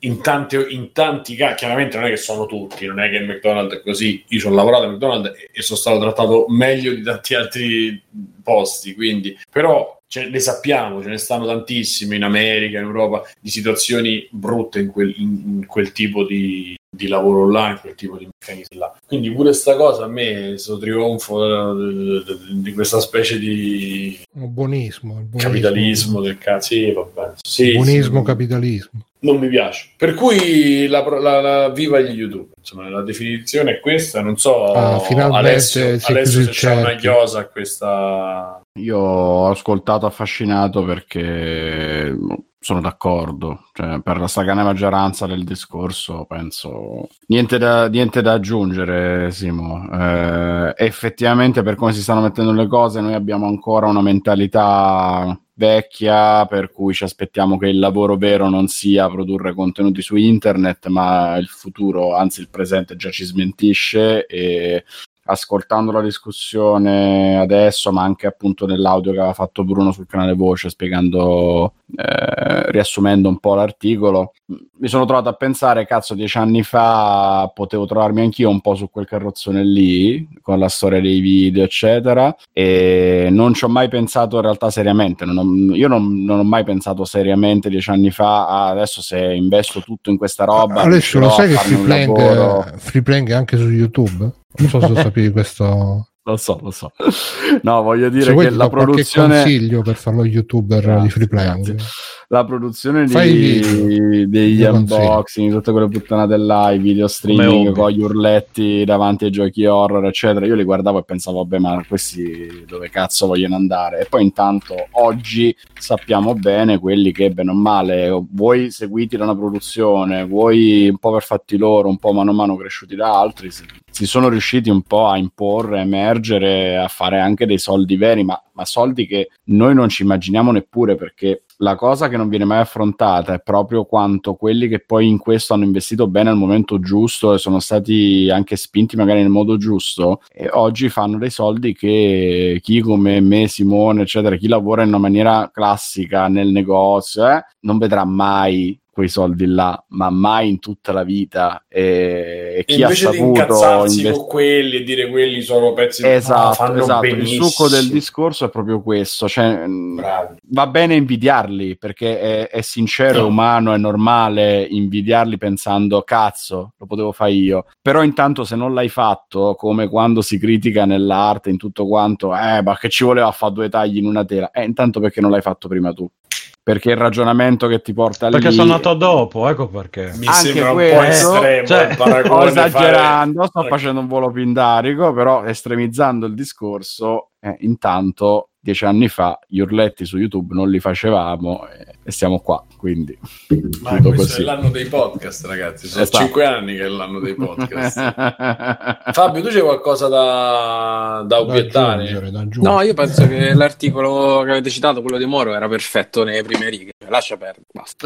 in tanti casi, chiaramente non è che sono tutti, non è che il McDonald's è così. Io ci ho lavorato al McDonald's e sono stato trattato meglio di tanti altri posti, quindi però ne sappiamo, ce ne stanno tantissime in America, in Europa, di situazioni brutte in quel tipo di lavoro là, in quel tipo di meccanismo là. Quindi pure sta cosa, a me questo trionfo di questa specie di buonismo capitalismo del cazzo, sì, vabbè, sì, buonismo, sì, capitalismo non mi piace, per cui la viva gli YouTube, insomma la definizione è questa. Non so, finalmente Alessio se c'è una chiosa a questa. Io ho ascoltato affascinato perché sono d'accordo, cioè, per la stragrande maggioranza del discorso penso niente da aggiungere, Simo. Effettivamente per come si stanno mettendo le cose noi abbiamo ancora una mentalità vecchia, per cui ci aspettiamo che il lavoro vero non sia produrre contenuti su internet, ma il futuro, anzi il presente già ci smentisce. E ascoltando la discussione adesso, ma anche appunto nell'audio che aveva fatto Bruno sul canale Voce, spiegando, riassumendo un po' l'articolo, mi sono trovato a pensare, cazzo, 10 anni fa potevo trovarmi anch'io un po' su quel carrozzone lì, con la storia dei video eccetera, e non ci ho mai pensato in realtà seriamente. Non ho mai pensato seriamente 10 anni fa, adesso se investo tutto in questa roba. Alessio, lo sai che Free Playing è anche su YouTube? Non so se sapevi questo. Lo so. No, voglio dire, se che la produzione, consiglio per farlo youtuber, di Free Playing, la produzione degli unboxing, tutte quelle puttanate là, i video streaming con gli urletti davanti ai giochi horror eccetera, io li guardavo e pensavo, vabbè, ma questi dove cazzo vogliono andare? E poi intanto oggi sappiamo bene quelli che, bene o male, voi seguiti da una produzione, voi un po' per fatti loro, un po' mano a mano cresciuti da altri, si sono riusciti un po' a imporre, a emergere, a fare anche dei soldi veri, ma soldi che noi non ci immaginiamo neppure, perché la cosa che non viene mai affrontata è proprio quanto quelli che poi in questo hanno investito bene al momento giusto e sono stati anche spinti magari nel modo giusto, e oggi fanno dei soldi che chi come me, Simone eccetera, chi lavora in una maniera classica nel negozio, non vedrà mai quei soldi là, ma mai in tutta la vita. E chi invece ha saputo di incazzarsi con quelli e dire quelli sono pezzi, esatto, benissimo. Il succo del discorso è proprio questo, cioè, va bene invidiarli perché è sincero, è umano, è normale invidiarli pensando cazzo lo potevo fare io, però intanto se non l'hai fatto, come quando si critica nell'arte, in tutto quanto, ma che ci voleva fare 2 tagli in una tela, intanto perché non l'hai fatto prima tu? Perché il ragionamento che ti porta lì, perché sono nato dopo, ecco perché mi anche sembra un po' estremo, sto esagerando, sto facendo un volo pindarico, però estremizzando il discorso, intanto 10 anni fa gli urletti su YouTube non li facevamo, e siamo qua, quindi. Ma questo così. È l'anno dei podcast, ragazzi, sono 5 anni che è l'anno dei podcast. Fabio, tu c'è qualcosa da obiettare? No, io penso che l'articolo che avete citato, quello di Moro, era perfetto nelle prime righe, lascia perdere, basta.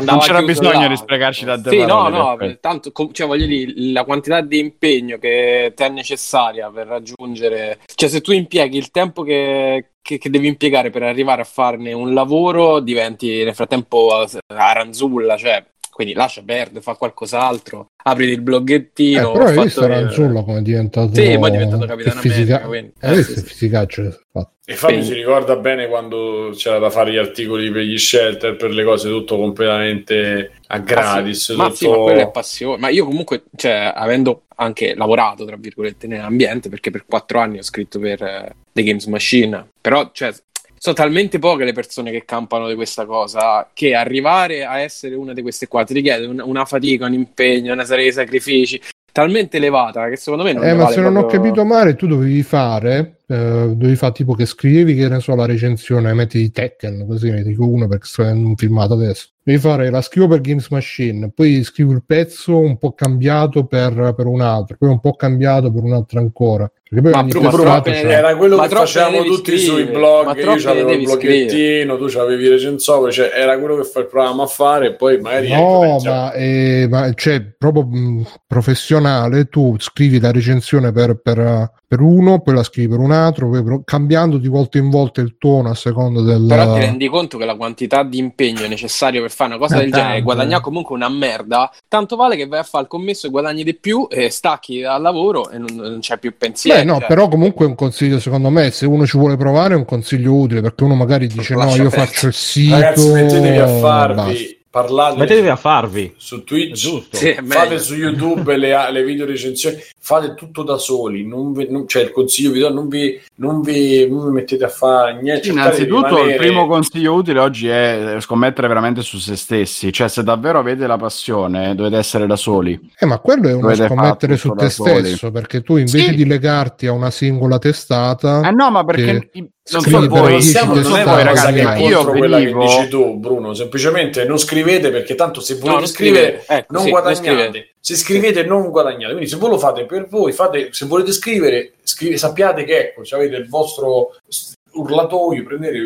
Non c'era bisogno di sprecarci tante parole. No, tanto, cioè, voglio dire, la quantità di impegno che ti è necessaria per raggiungere, cioè se tu impieghi il tempo che devi impiegare per arrivare a farne un lavoro, diventi nel frattempo a ranzulla, cioè quindi lascia perdere, fa qualcos'altro, apriti il bloggettino. Però hai visto Ranzulla come è diventato, sì, ma è diventato Capitano America, quindi fisicaccio. E Fabio si ricorda bene quando c'era da fare gli articoli per gli shelter, per le cose, tutto completamente a gratis. Ma sì, ma quella è passione. Ma io comunque, cioè, avendo anche lavorato, tra virgolette, nell'ambiente, perché per 4 anni ho scritto per The Games Machine, però, cioè, sono talmente poche le persone che campano di questa cosa, che arrivare a essere una di queste qua ti richiede una fatica, un impegno, una serie di sacrifici talmente elevata che secondo me non ma vale. Se non proprio... ho capito male, tu dovevi fare tipo che scrivevi, che ne so, la recensione, metti di Tekken, così ne dico uno perché sto un filmato adesso, devi fare, la scrivo per Games Machine, poi scrivo il pezzo un po' cambiato per un altro, poi un po' cambiato per un altro ancora, perché poi era quello che facevamo tutti sui blog, io c'avevo il bloggettino, tu c'avevi recensore, cioè era quello che fa il programma a fare, e poi magari no, ma cioè proprio professionale, tu scrivi la recensione per uno, poi la scrivi per un altro, poi cambiando di volta in volta il tono a seconda del... Però ti rendi conto che la quantità di impegno necessario per fare una cosa del genere, guadagnare comunque una merda, tanto vale che vai a fare il commesso e guadagni di più, e stacchi dal lavoro e non c'è più pensiero. Beh, no, però comunque è un consiglio, secondo me, se uno ci vuole provare è un consiglio utile, perché uno magari dice io faccio il sito... Ragazzi, mettetevi a farvi... Mettetevi a farvi su Twitch, sì, fate su YouTube le video recensioni, fate tutto da soli, cioè il consiglio vi do, non vi mettete a fare niente. Innanzitutto il primo consiglio utile oggi è scommettere veramente su se stessi, cioè se davvero avete la passione dovete essere da soli, ma quello è uno scommettere su te stesso soli. Perché tu invece di legarti a una singola testata no, ma perché non so voi, non è voi ragazzi, ma io quella che dici tu, Bruno, semplicemente non scrivete, perché tanto se volete scrivere non guadagnate, se scrivete non guadagnate, quindi se voi lo fate per voi, se volete scrivere, sappiate che ecco, cioè avete il vostro urlatoio, prendete,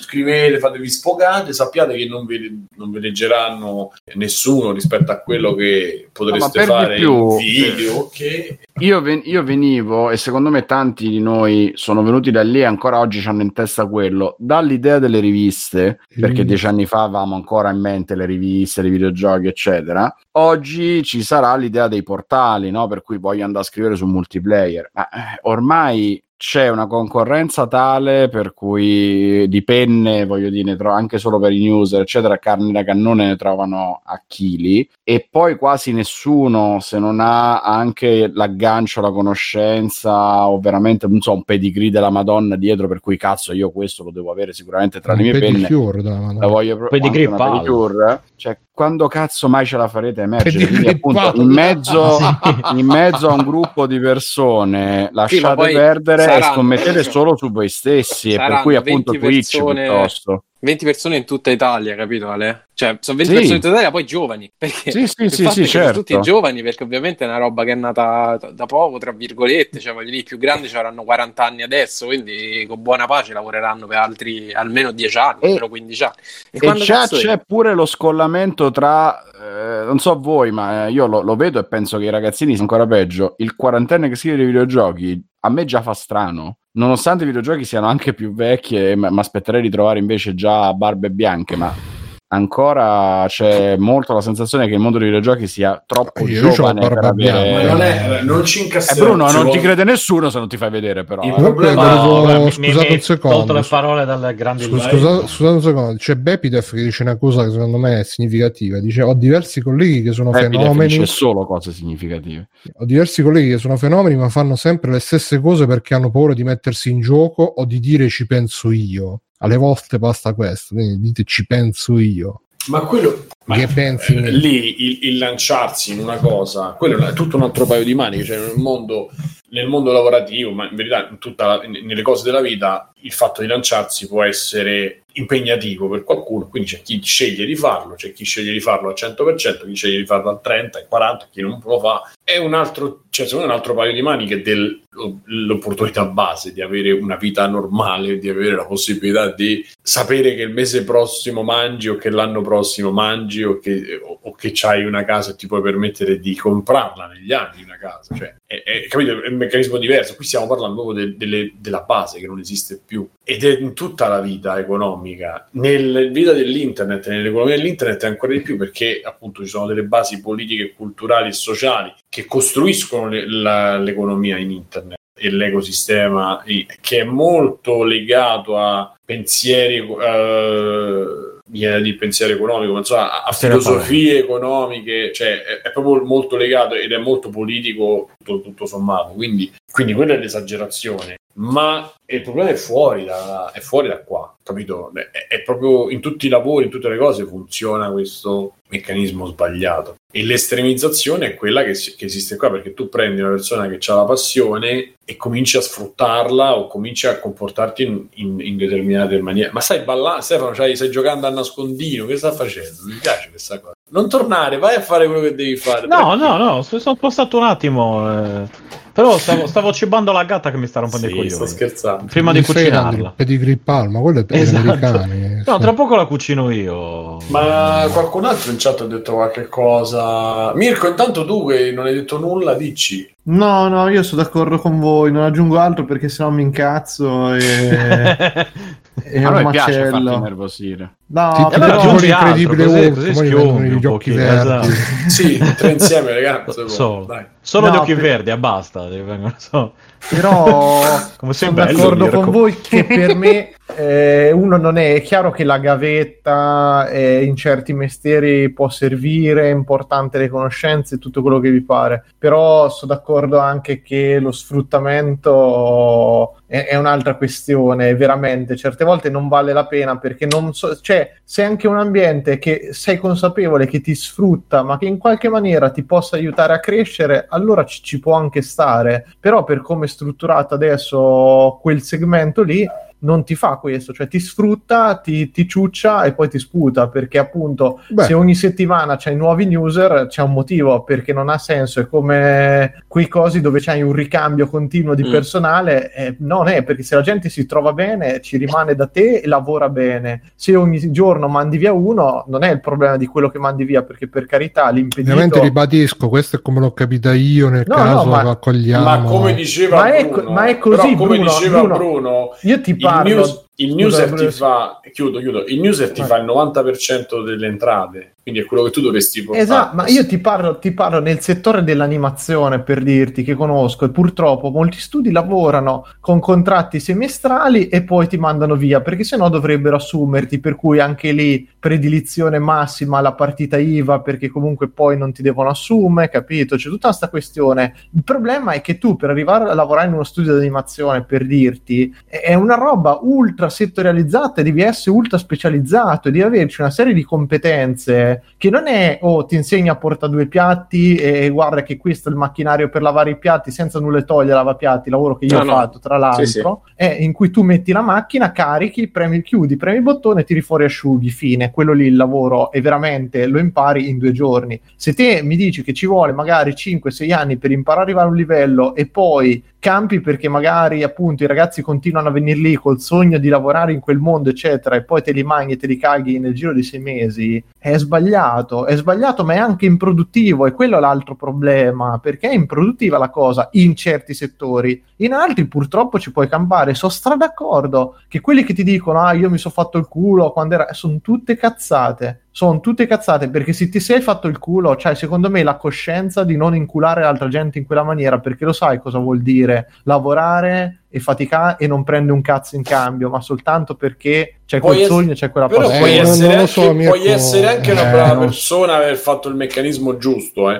scrivete, fatevi sfogate, sappiate che non vi leggeranno nessuno rispetto a quello che potreste fare in video. Che... Io venivo, e secondo me tanti di noi sono venuti da lì e ancora oggi hanno in testa quello, dall'idea delle riviste, perché 10 anni fa avevamo ancora in mente le riviste, i videogiochi, eccetera. Oggi ci sarà l'idea dei portali, no? Per cui voglio andare a scrivere su multiplayer, ma ormai c'è una concorrenza tale per cui di penne, voglio dire, anche solo per i news, eccetera, carne da cannone ne trovano a chili, e poi quasi nessuno, se non ha anche l'aggancio, la conoscenza o veramente, non so, un pedigree della Madonna dietro, per cui cazzo io questo lo devo avere sicuramente tra le mie penne, la voglio pedigree, cioè quando cazzo mai ce la farete emergere? Quindi, appunto, in mezzo a un gruppo di persone lasciate perdere e scommettete solo su voi stessi, e per cui appunto Twitch piuttosto. 20 persone in tutta Italia, capito Ale? Cioè, sono 20 persone in tutta Italia, poi giovani, perché certo. Tutti giovani, perché ovviamente è una roba che è nata da poco, tra virgolette, cioè voglio dire, i più grandi ci avranno 40 anni adesso, quindi con buona pace lavoreranno per altri almeno 10 anni, almeno 15 anni. E c'è pure lo scollamento tra... non so voi, ma io lo vedo e penso che i ragazzini sono ancora peggio. Il quarantenne che scrive dei videogiochi a me già fa strano, nonostante i videogiochi siano anche più vecchi, e mi aspetterei di trovare invece già barbe bianche, ma ancora c'è molto la sensazione che il mondo dei videogiochi sia troppo giovane per avere... non ci incassiamo, Bruno, non ti crede nessuno se non ti fai vedere, però il problema scusate un secondo, tolto le parole dal grande scusate un secondo, c'è Bepidef che dice una cosa che secondo me è significativa, dice ho diversi colleghi che sono fenomeni, c'è solo cose significative, ho diversi colleghi che sono fenomeni ma fanno sempre le stesse cose perché hanno paura di mettersi in gioco o di dire ci penso io. Alle volte basta questo, quindi dite ci penso io. Ma quello che pensi lì, il lanciarsi in una cosa, quello è tutto un altro paio di maniche, cioè nel mondo lavorativo, ma in verità nelle cose della vita, il fatto di lanciarsi può essere impegnativo per qualcuno, quindi c'è chi sceglie di farlo, al 100%, chi sceglie di farlo al 30, al 40, chi non lo fa, è un altro paio di maniche del l'opportunità base di avere una vita normale, di avere la possibilità di sapere che il mese prossimo mangi o che l'anno prossimo mangi o che c'hai una casa e ti puoi permettere di comprarla negli anni una casa, cioè è, capito? È un meccanismo diverso. Qui stiamo parlando proprio della base che non esiste più, ed è in tutta la vita economica, nella vita dell'internet, nell'economia dell'internet è ancora di più, perché appunto ci sono delle basi politiche, culturali e sociali che costruiscono l'economia in internet e l'ecosistema, che è molto legato a pensieri di pensiero economico, ma insomma a filosofie economiche, cioè è proprio molto legato ed è molto politico tutto sommato, quindi quella è l'esagerazione, ma il problema è fuori da qua, capito? È proprio in tutti i lavori, in tutte le cose funziona questo meccanismo sbagliato, e l'estremizzazione è quella che esiste qua, perché tu prendi una persona che ha la passione e cominci a sfruttarla o cominci a comportarti in determinate maniere. Ma stai ballando, Stefano, stai giocando a nascondino, che sta facendo? Mi piace questa cosa, non tornare, vai a fare quello che devi fare. No, sono passato un attimo, però stavo cibando la gatta che mi sta rompendo i coglioni. Sto scherzando. Prima di cucinarla. Pedigree Palma, quello è per i cani. No, tra poco la cucino io. Ma qualcun altro in chat ha detto qualche cosa? Mirko, intanto tu che non hai detto nulla, dici? No, io sono d'accordo con voi, non aggiungo altro perché sennò mi incazzo e... A noi piace farti nervosire. No, ti incredibile così gli occhi verdi. Esatto. Sì, tre insieme, ragazzi. Solo gli occhi verdi, basta. Però sono d'accordo con voi che per me uno non è chiaro che la gavetta in certi mestieri può servire, è importante le conoscenze, tutto quello che vi pare, però sono d'accordo anche che lo sfruttamento è un'altra questione, veramente certe volte non vale la pena, perché non so, cioè se anche un ambiente che sei consapevole che ti sfrutta ma che in qualche maniera ti possa aiutare a crescere, allora ci può anche stare, però per come è strutturato adesso quel segmento lì non ti fa questo, cioè ti sfrutta, ti ciuccia e poi ti sputa, perché appunto se ogni settimana c'hai nuovi user c'è un motivo, perché non ha senso. È come quei cosi dove c'hai un ricambio continuo di personale, non è, perché se la gente si trova bene ci rimane da te e lavora bene. Se ogni giorno mandi via uno, non è il problema di quello che mandi via, perché per carità l'impedimento, ovviamente ribadisco, questo è come l'ho capita io nel caso, ma lo accogliamo, ma come diceva Bruno, io ti il newser ti fa, chiudo, il newser ti fa il 90% delle entrate, quindi è quello che tu dovresti portare. Esatto, ma io ti parlo nel settore dell'animazione, per dirti, che conosco, e purtroppo molti studi lavorano con contratti semestrali e poi ti mandano via, perché sennò dovrebbero assumerti, per cui anche lì predilizione massima alla partita IVA, perché comunque poi non ti devono assumere, capito? C'è tutta questa questione. Il problema è che tu, per arrivare a lavorare in uno studio di animazione, per dirti, è una roba ultra settorializzata e devi essere ultra specializzato e devi averci una serie di competenze che non è ti insegna a portare due piatti e guarda che questo è il macchinario per lavare i piatti, senza nulla togliere lavapiatti, lavoro che io ho fatto tra l'altro, sì. È in cui tu metti la macchina, carichi, premi, chiudi, premi il bottone, tiri fuori, asciughi, fine. Quello lì il lavoro, e veramente lo impari in 2 giorni. Se te mi dici che ci vuole magari 5-6 anni per imparare ad arrivare a un livello e poi campi perché magari appunto i ragazzi continuano a venire lì col sogno di lavorare in quel mondo eccetera, e poi te li mangi e te li caghi nel giro di 6 mesi, è sbagliato, ma è anche improduttivo, e quello è l'altro problema, perché è improduttiva la cosa in certi settori, in altri purtroppo ci puoi campare. Sono d'accordo che quelli che ti dicono io mi sono fatto il culo quando era, sono tutte cazzate, perché se ti sei fatto il culo, cioè secondo me la coscienza di non inculare l'altra gente in quella maniera, perché lo sai cosa vuol dire lavorare e fatica e non prende un cazzo in cambio, ma soltanto perché c'è quel sogno, c'è quella passione. Puoi essere anche una brava persona, aver fatto il meccanismo giusto,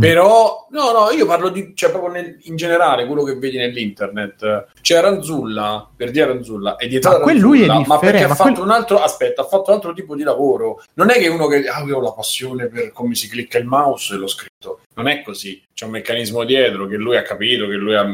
però no, io parlo di, cioè proprio in generale quello che vedi nell'internet. Cioè Ranzulla, per dire Ranzulla, è dietro Ranzulla, ma perché ha fatto un altro tipo di lavoro. Non è che uno che io ho la passione per come si clicca il mouse e lo scrivo. Non è così, c'è un meccanismo dietro che lui ha capito, che lui ha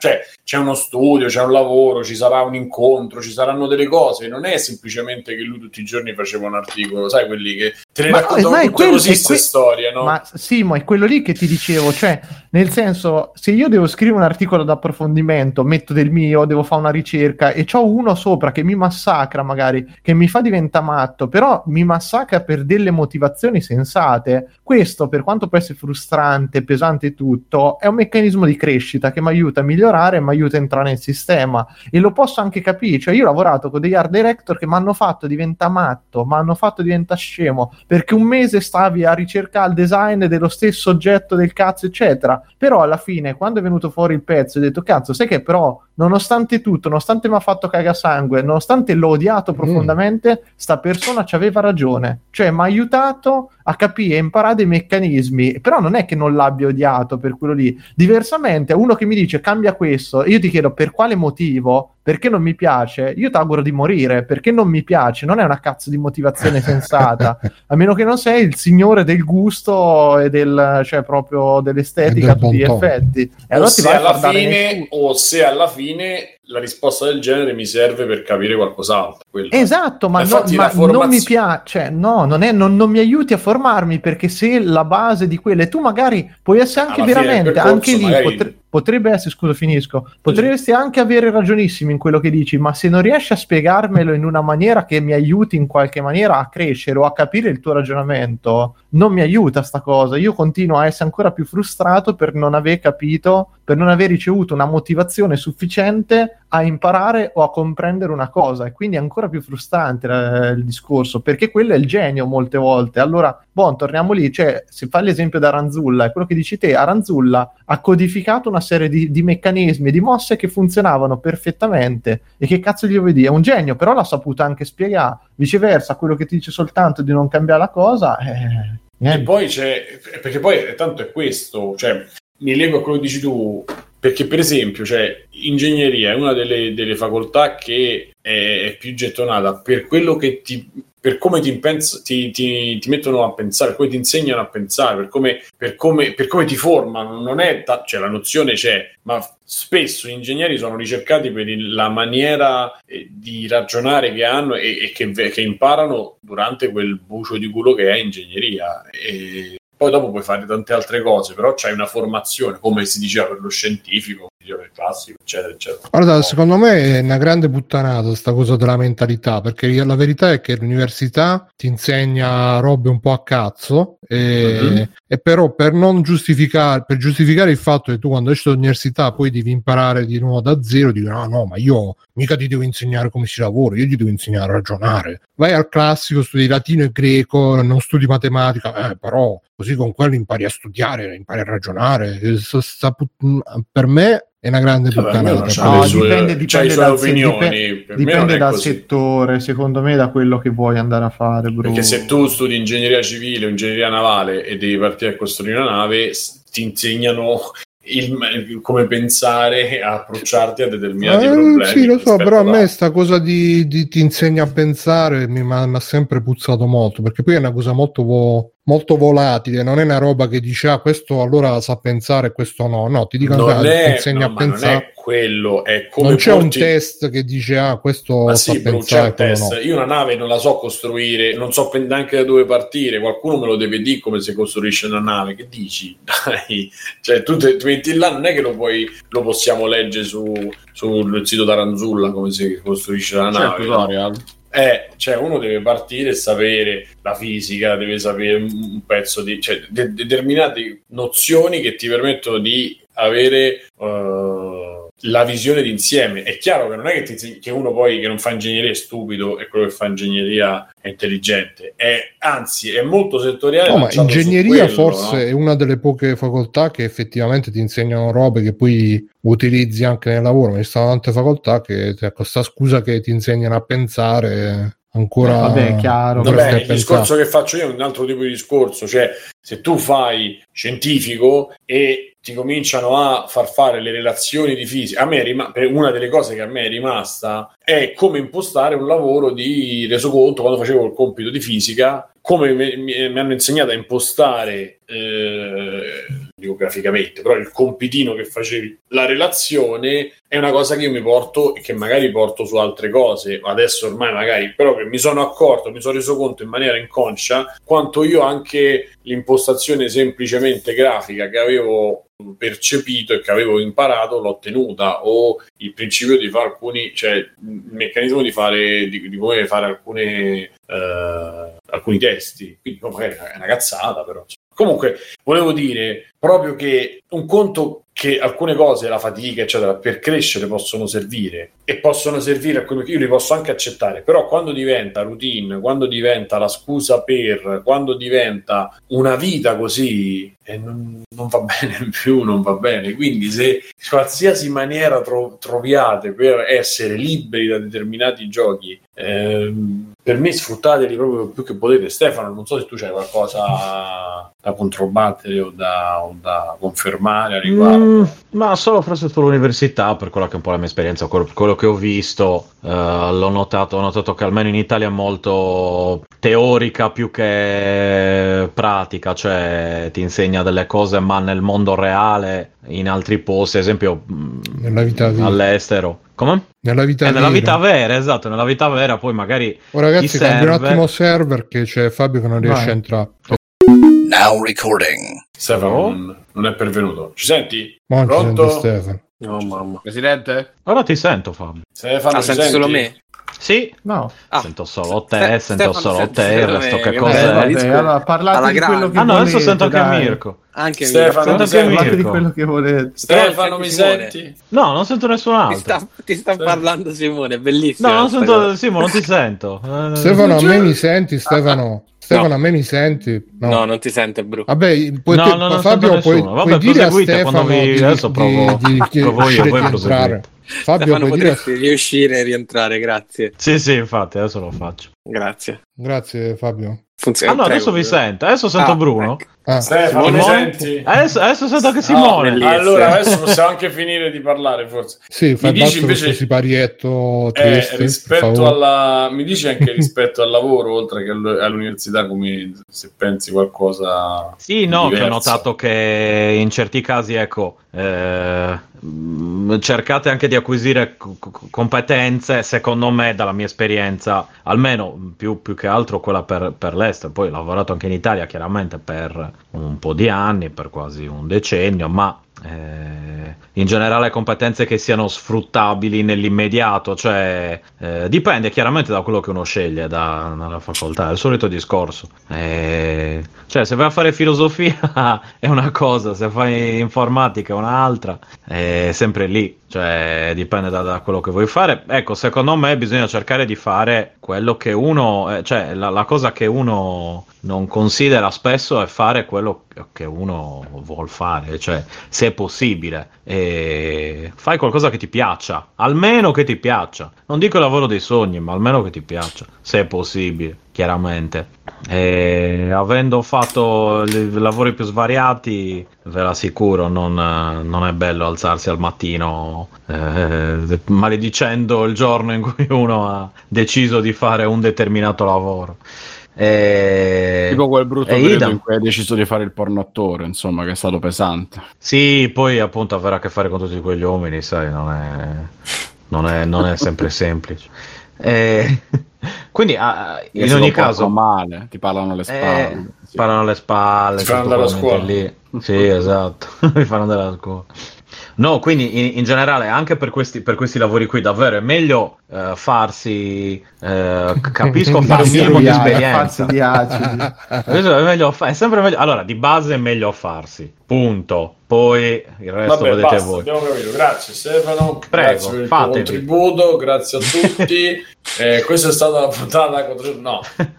cioè c'è uno studio, c'è un lavoro, ci sarà un incontro, ci saranno delle cose, non è semplicemente che lui tutti i giorni faceva un articolo, sai quelli che te ne raccontano tutte così queste storie, no? Ma sì, ma è quello lì che ti dicevo, cioè nel senso, se io devo scrivere un articolo d'approfondimento, metto del mio, devo fare una ricerca e c'ho uno sopra che mi massacra magari, che mi fa diventare matto, però mi massacra per delle motivazioni sensate, questo per quanto può essere frustrante, pesante tutto, è un meccanismo di crescita che mi aiuta a migliorare, mi aiuta a entrare nel sistema e lo posso anche capire, cioè io ho lavorato con degli art director che mi hanno fatto diventare matto, mi hanno fatto diventare scemo, perché un mese stavi a ricercare il design dello stesso oggetto del cazzo eccetera, però alla fine quando è venuto fuori il pezzo ho detto cazzo, sai che però nonostante tutto, nonostante mi ha fatto cagasangue, nonostante l'ho odiato profondamente, sta persona ci aveva ragione, cioè mi ha aiutato a capire e imparare dei meccanismi, però non è che non l'abbia odiato per quello lì. Diversamente, uno che mi dice cambia questo, io ti chiedo per quale motivo, perché non mi piace, io ti auguro di morire, perché non mi piace, non è una cazzo di motivazione sensata, a meno che non sei il signore del gusto e del, cioè proprio dell'estetica a tutti gli effetti. E allora ti vai alla fine, o se alla fine la risposta del genere mi serve per capire qualcos'altro. Quello. Esatto, ma, infatti, no, ma non mi piace, no, non mi aiuti a formarmi, perché se la base di quelle, tu magari puoi essere anche veramente, percorso, anche lì magari... potrebbe essere, scusa finisco, potresti anche avere ragionissimo in quello che dici, ma se non riesci a spiegarmelo in una maniera che mi aiuti in qualche maniera a crescere o a capire il tuo ragionamento, non mi aiuta sta cosa, io continuo a essere ancora più frustrato per non aver capito, per non aver ricevuto una motivazione sufficiente a imparare o a comprendere una cosa, e quindi è ancora più frustrante il discorso, perché quello è il genio molte volte. Allora, bon, torniamo lì, cioè se fai l'esempio da Aranzulla, è quello che dici te, Aranzulla ha codificato una serie di meccanismi e di mosse che funzionavano perfettamente, e che cazzo gli vuoi dire, è un genio, però l'ha saputo anche spiegare. Viceversa, quello che ti dice soltanto di non cambiare la cosa e poi c'è, perché poi tanto è questo, cioè mi leggo a quello che dici tu, perché per esempio, cioè, ingegneria è una delle facoltà che è più gettonata per quello che per come ti mettono a pensare, come ti insegnano a pensare, per come ti formano, non è cioè la nozione c'è, ma spesso gli ingegneri sono ricercati per la maniera di ragionare che hanno e che imparano durante quel bucio di culo che è ingegneria, e poi dopo puoi fare tante altre cose, però c'hai una formazione, come si diceva per lo scientifico, per il classico, eccetera, eccetera. Guarda, secondo me è una grande puttanata sta cosa della mentalità, perché la verità è che l'università ti insegna robe un po' a cazzo e però per giustificare il fatto che tu quando esci dall'università poi devi imparare di nuovo da zero, dico no, ma io mica ti devo insegnare come si lavora, io ti devo insegnare a ragionare. Vai al classico, studi latino e greco, non studi matematica, però così con quello impari a studiare, impari a ragionare. Per me è una grande puttanata. No, dipende dalle opinioni, dipende dal settore, secondo me, da quello che vuoi andare a fare, bro. Perché se tu studi ingegneria civile o ingegneria navale e devi partire a costruire una nave, ti insegnano come pensare, a approcciarti a determinati problemi. Sì, lo so, però a me sta cosa di ti insegna a pensare mi ha sempre puzzato molto, perché poi è una cosa molto volatile, non è una roba che dice questo allora sa pensare, questo no, ti dicono ti insegna a pensare, non è quello, è come non c'è un test che dice questo ma sa pensare, c'è un test. No. Io una nave non la so costruire, non so neanche da dove partire, qualcuno me lo deve dire come si costruisce una nave, che dici? Dai, cioè tu ti metti là, non è che lo possiamo leggere sul sito d'Aranzulla come si costruisce la nave, tutorial. Cioè uno deve partire e sapere la fisica, deve sapere un pezzo di determinate nozioni che ti permettono di avere la visione d'insieme. È chiaro che non è che uno poi che non fa ingegneria è stupido e quello che fa ingegneria è intelligente, anzi è molto settoriale. No, ma ingegneria forse è una delle poche facoltà che effettivamente ti insegnano robe che poi utilizzi anche nel lavoro, ma ci sono tante facoltà che questa scusa che ti insegnano a pensare ancora. Vabbè, chiaro. Vabbè, il discorso che faccio io è un altro tipo di discorso, cioè se tu fai scientifico e ti cominciano a far fare le relazioni di fisica, a me una delle cose che a me è rimasta è come impostare un lavoro di resoconto quando facevo il compito di fisica, come mi hanno insegnato a impostare, dico graficamente, però il compitino che facevi, la relazione è una cosa che io mi porto e che magari porto su altre cose adesso ormai, magari, però che mi sono accorto, mi sono reso conto in maniera inconscia quanto io anche l'impostazione semplicemente grafica che avevo percepito e che avevo imparato l'ho tenuta, o il principio di fare alcuni, cioè il meccanismo di fare di come fare alcuni testi, quindi magari è una cazzata, però comunque volevo dire proprio che un conto che alcune cose, la fatica eccetera, per crescere possono servire e possono servire a quello che io li posso anche accettare, però quando diventa routine, quando diventa la scusa per, quando diventa una vita così, non va bene più, non va bene. Quindi se qualsiasi maniera troviate per essere liberi da determinati giochi, per me sfruttateli proprio più che potete. Stefano, non so se tu c'hai qualcosa da controbattere o da confermare a riguardo. Ma solo fra sull'università, per quella che è un po' la mia esperienza, quello che ho visto, l'ho notato che almeno in Italia è molto teorica più che pratica, cioè ti insegna delle cose, ma nel mondo reale, in altri posti, ad esempio nella vita all'estero. Come? Nella vita vera, esatto, nella vita vera poi magari. Oh, ragazzi, cambio un attimo server che c'è Fabio che non riesce a entrare. Now recording. Stefano non è pervenuto. Ci senti? Buon pronto? Stefano. No, mamma. Presidente? Ora ti sento, Fabio. Stefano, senti solo me? Sì, no. Sento solo te, sento solo te, il resto che cos'è? Allora, parlate di quello che volete. Ah no, adesso sento anche Mirko. Anche Stefano, mi sento di quello che volete. Stefano, mi senti? No, non sento nessun altro. Ti sta parlando Simone, è bellissimo. No, non sento Simone, non ti sento. Stefano, a me mi senti, Stefano? Stefano, a me mi senti? No, non ti sente, Bru. Vabbè, Fabio, puoi dire a Stefano di entrare. Fabio, potresti riuscire a rientrare, grazie. Sì, infatti, adesso lo faccio. Grazie Fabio. Funziona. Ah no, adesso vi sento, adesso sento Bruno. Ecco. Stefano, mi senti? Adesso sento anche Simone. Allora, adesso possiamo anche finire di parlare, forse. Sì, mi dici invece siparietto triste, rispetto alla... Mi dici anche rispetto al lavoro, oltre che all'università, come se pensi qualcosa. Sì, no, diverso. Che ho notato che in certi casi, ecco, cercate anche di acquisire competenze, secondo me, dalla mia esperienza, almeno più che altro quella per l'estero. Poi ho lavorato anche in Italia, chiaramente, per un po' di anni, per quasi un decennio, ma in generale competenze che siano sfruttabili nell'immediato, cioè dipende chiaramente da quello che uno sceglie dalla facoltà, è il solito discorso, cioè se vai a fare filosofia è una cosa, se fai informatica è un'altra, è sempre lì, cioè dipende da quello che vuoi fare. Ecco, secondo me bisogna cercare di fare quello che uno cioè la cosa che uno non considera spesso è fare quello che uno vuol fare, cioè se è possibile fai qualcosa che ti piaccia, almeno che ti piaccia, non dico il lavoro dei sogni, ma almeno che ti piaccia, se è possibile, chiaramente. E avendo fatto i lavori più svariati, ve l'assicuro, non è bello alzarsi al mattino maledicendo il giorno in cui uno ha deciso di fare un determinato lavoro. Tipo quel brutto periodo in cui hai deciso di fare il pornoattore, insomma, che è stato pesante. Sì, poi appunto avere a che fare con tutti quegli uomini, sai, non è sempre semplice. Quindi in ogni caso male, ti parlano alle spalle, sì. Parlano alle spalle, ti fanno andare a scuola lì. Sì, esatto, mi fanno andare a scuola. No, quindi in generale anche per questi lavori qui davvero è meglio farsi capisco fare un minimo di esperienza di è sempre meglio, allora di base è meglio farsi, punto, poi il resto vedete basta, voi. Abbiamo capito. Grazie Stefano, prego, grazie per il tuo contributo, grazie a tutti. Questa è stata la puntata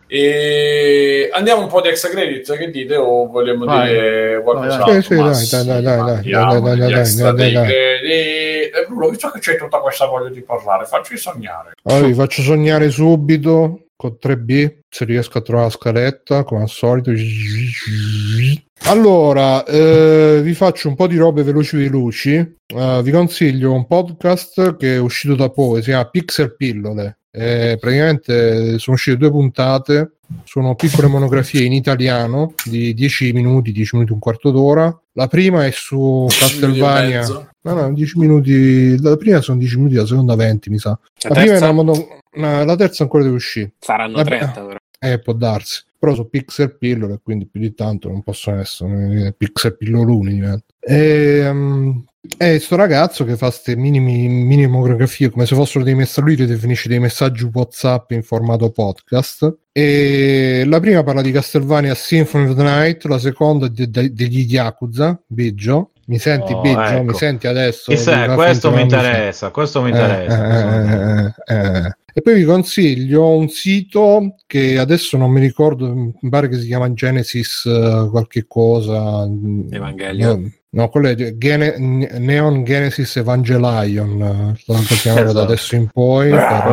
andiamo un po' di extra credit, che dite, o vogliamo dire qualcosa? Dai. Bruno, visto che c'è tutta questa voglia di parlare, facci sognare. Allora, vi faccio sognare subito con 3B, se riesco a trovare la scaletta come al solito. Allora, vi faccio un po' di robe veloci. Vi consiglio un podcast che è uscito da poco, si chiama Pixel Pillole. Praticamente sono uscite 2 puntate, sono piccole monografie in italiano di 10 minuti, un quarto d'ora. La prima è su Castelvania, no, 10 minuti, la prima sono 10 minuti, la seconda 20 mi sa. La prima è la terza ancora deve uscire. Saranno 30 però. Può darsi, però sono pixel pillole, quindi più di tanto non possono essere pixel pilloluni. E sto ragazzo che fa queste mini monografie come se fossero dei messaggi, definisce dei messaggi WhatsApp in formato podcast. E la prima parla di Castlevania Symphony of the Night, la seconda degli Yakuza. Biggio, mi senti? Biggio, ecco. Mi senti adesso? Questo mi interessa, E poi vi consiglio un sito che adesso non mi ricordo, mi pare che si chiama Genesis qualche cosa. Evangelion. No, quello è Neon Genesis Evangelion, lo chiamerò da adesso in poi. La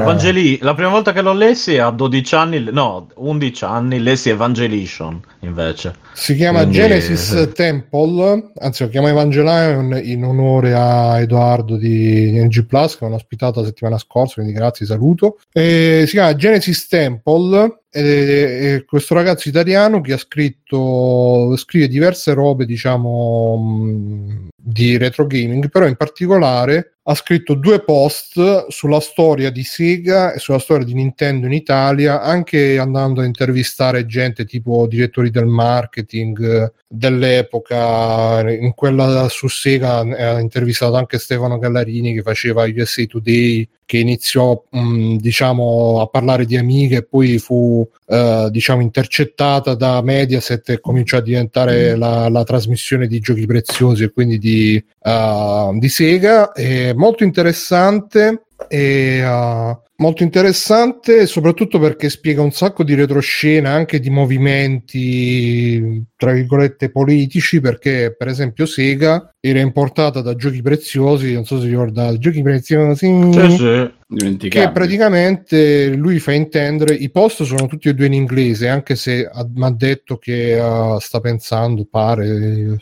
prima volta che l'ho lessi a 12 anni, no, 11 anni, lessi Evangelishon invece. Si chiama Genesis Temple, anzi lo chiama Evangelion in onore a Edoardo di NG+, che hanno ospitato la settimana scorsa, quindi grazie, saluto. Si chiama Genesis Temple. Questo ragazzo italiano che ha scrive diverse robe, diciamo, di retro gaming, però in particolare ha scritto 2 post sulla storia di Sega e sulla storia di Nintendo in Italia, anche andando a intervistare gente tipo direttori del marketing dell'epoca. In quella su Sega ha intervistato anche Stefano Gallarini, che faceva USA Today, che iniziò diciamo a parlare di Amiga e poi fu diciamo intercettata da Mediaset e cominciò a diventare la trasmissione di giochi preziosi e quindi di Sega. Molto interessante, soprattutto perché spiega un sacco di retroscena, anche di movimenti tra virgolette politici, perché per esempio Sega era importata da Giochi Preziosi, non so se ricordate, Giochi Preziosi, che praticamente lui fa intendere, i post sono tutti e 2 in inglese, anche se mi ha detto che sta pensando, pare,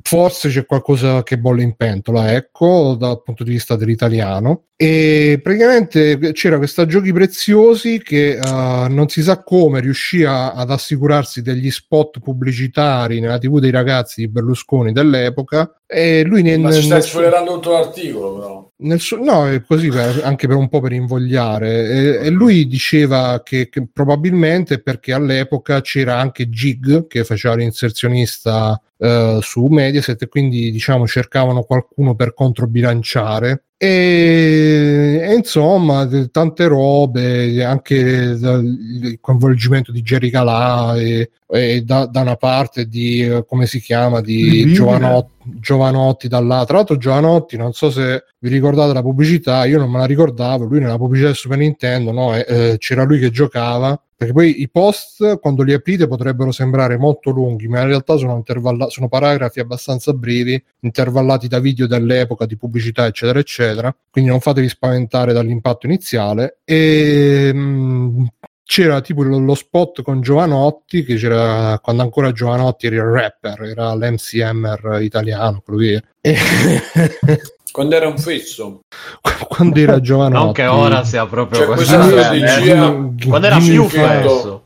forse c'è qualcosa che bolle in pentola, ecco, dal punto di vista dell'italiano. E praticamente c'era questa Giochi Preziosi che non si sa come riuscì ad assicurarsi degli spot pubblicitari nella TV dei ragazzi di Berlusconi dell'epoca, e lui ma ci stai spoilerando tutto l'articolo, però no, è così, anche per un po' per invogliare. E lui diceva che probabilmente perché all'epoca c'era anche Gig che faceva l'inserzionista su Mediaset, e quindi diciamo cercavano qualcuno per controbilanciare. E insomma tante robe, anche il coinvolgimento di Jerry Calà e da una parte di come si chiama di Giovanotti dall'altra. Tra l'altro Giovanotti, non so se vi ricordate la pubblicità, io non me la ricordavo, lui nella pubblicità del Super Nintendo, no, c'era lui che giocava, perché poi i post quando li aprite potrebbero sembrare molto lunghi, ma in realtà sono paragrafi abbastanza brevi intervallati da video dell'epoca, di pubblicità eccetera eccetera, quindi non fatevi spaventare dall'impatto iniziale. E c'era tipo lo spot con Giovanotti, che c'era quando ancora Giovanotti era il rapper, era l'MCMR italiano, quello che quando era un fesso, quando era Giovanotti, non che ora sia proprio, cioè, quando era più fesso.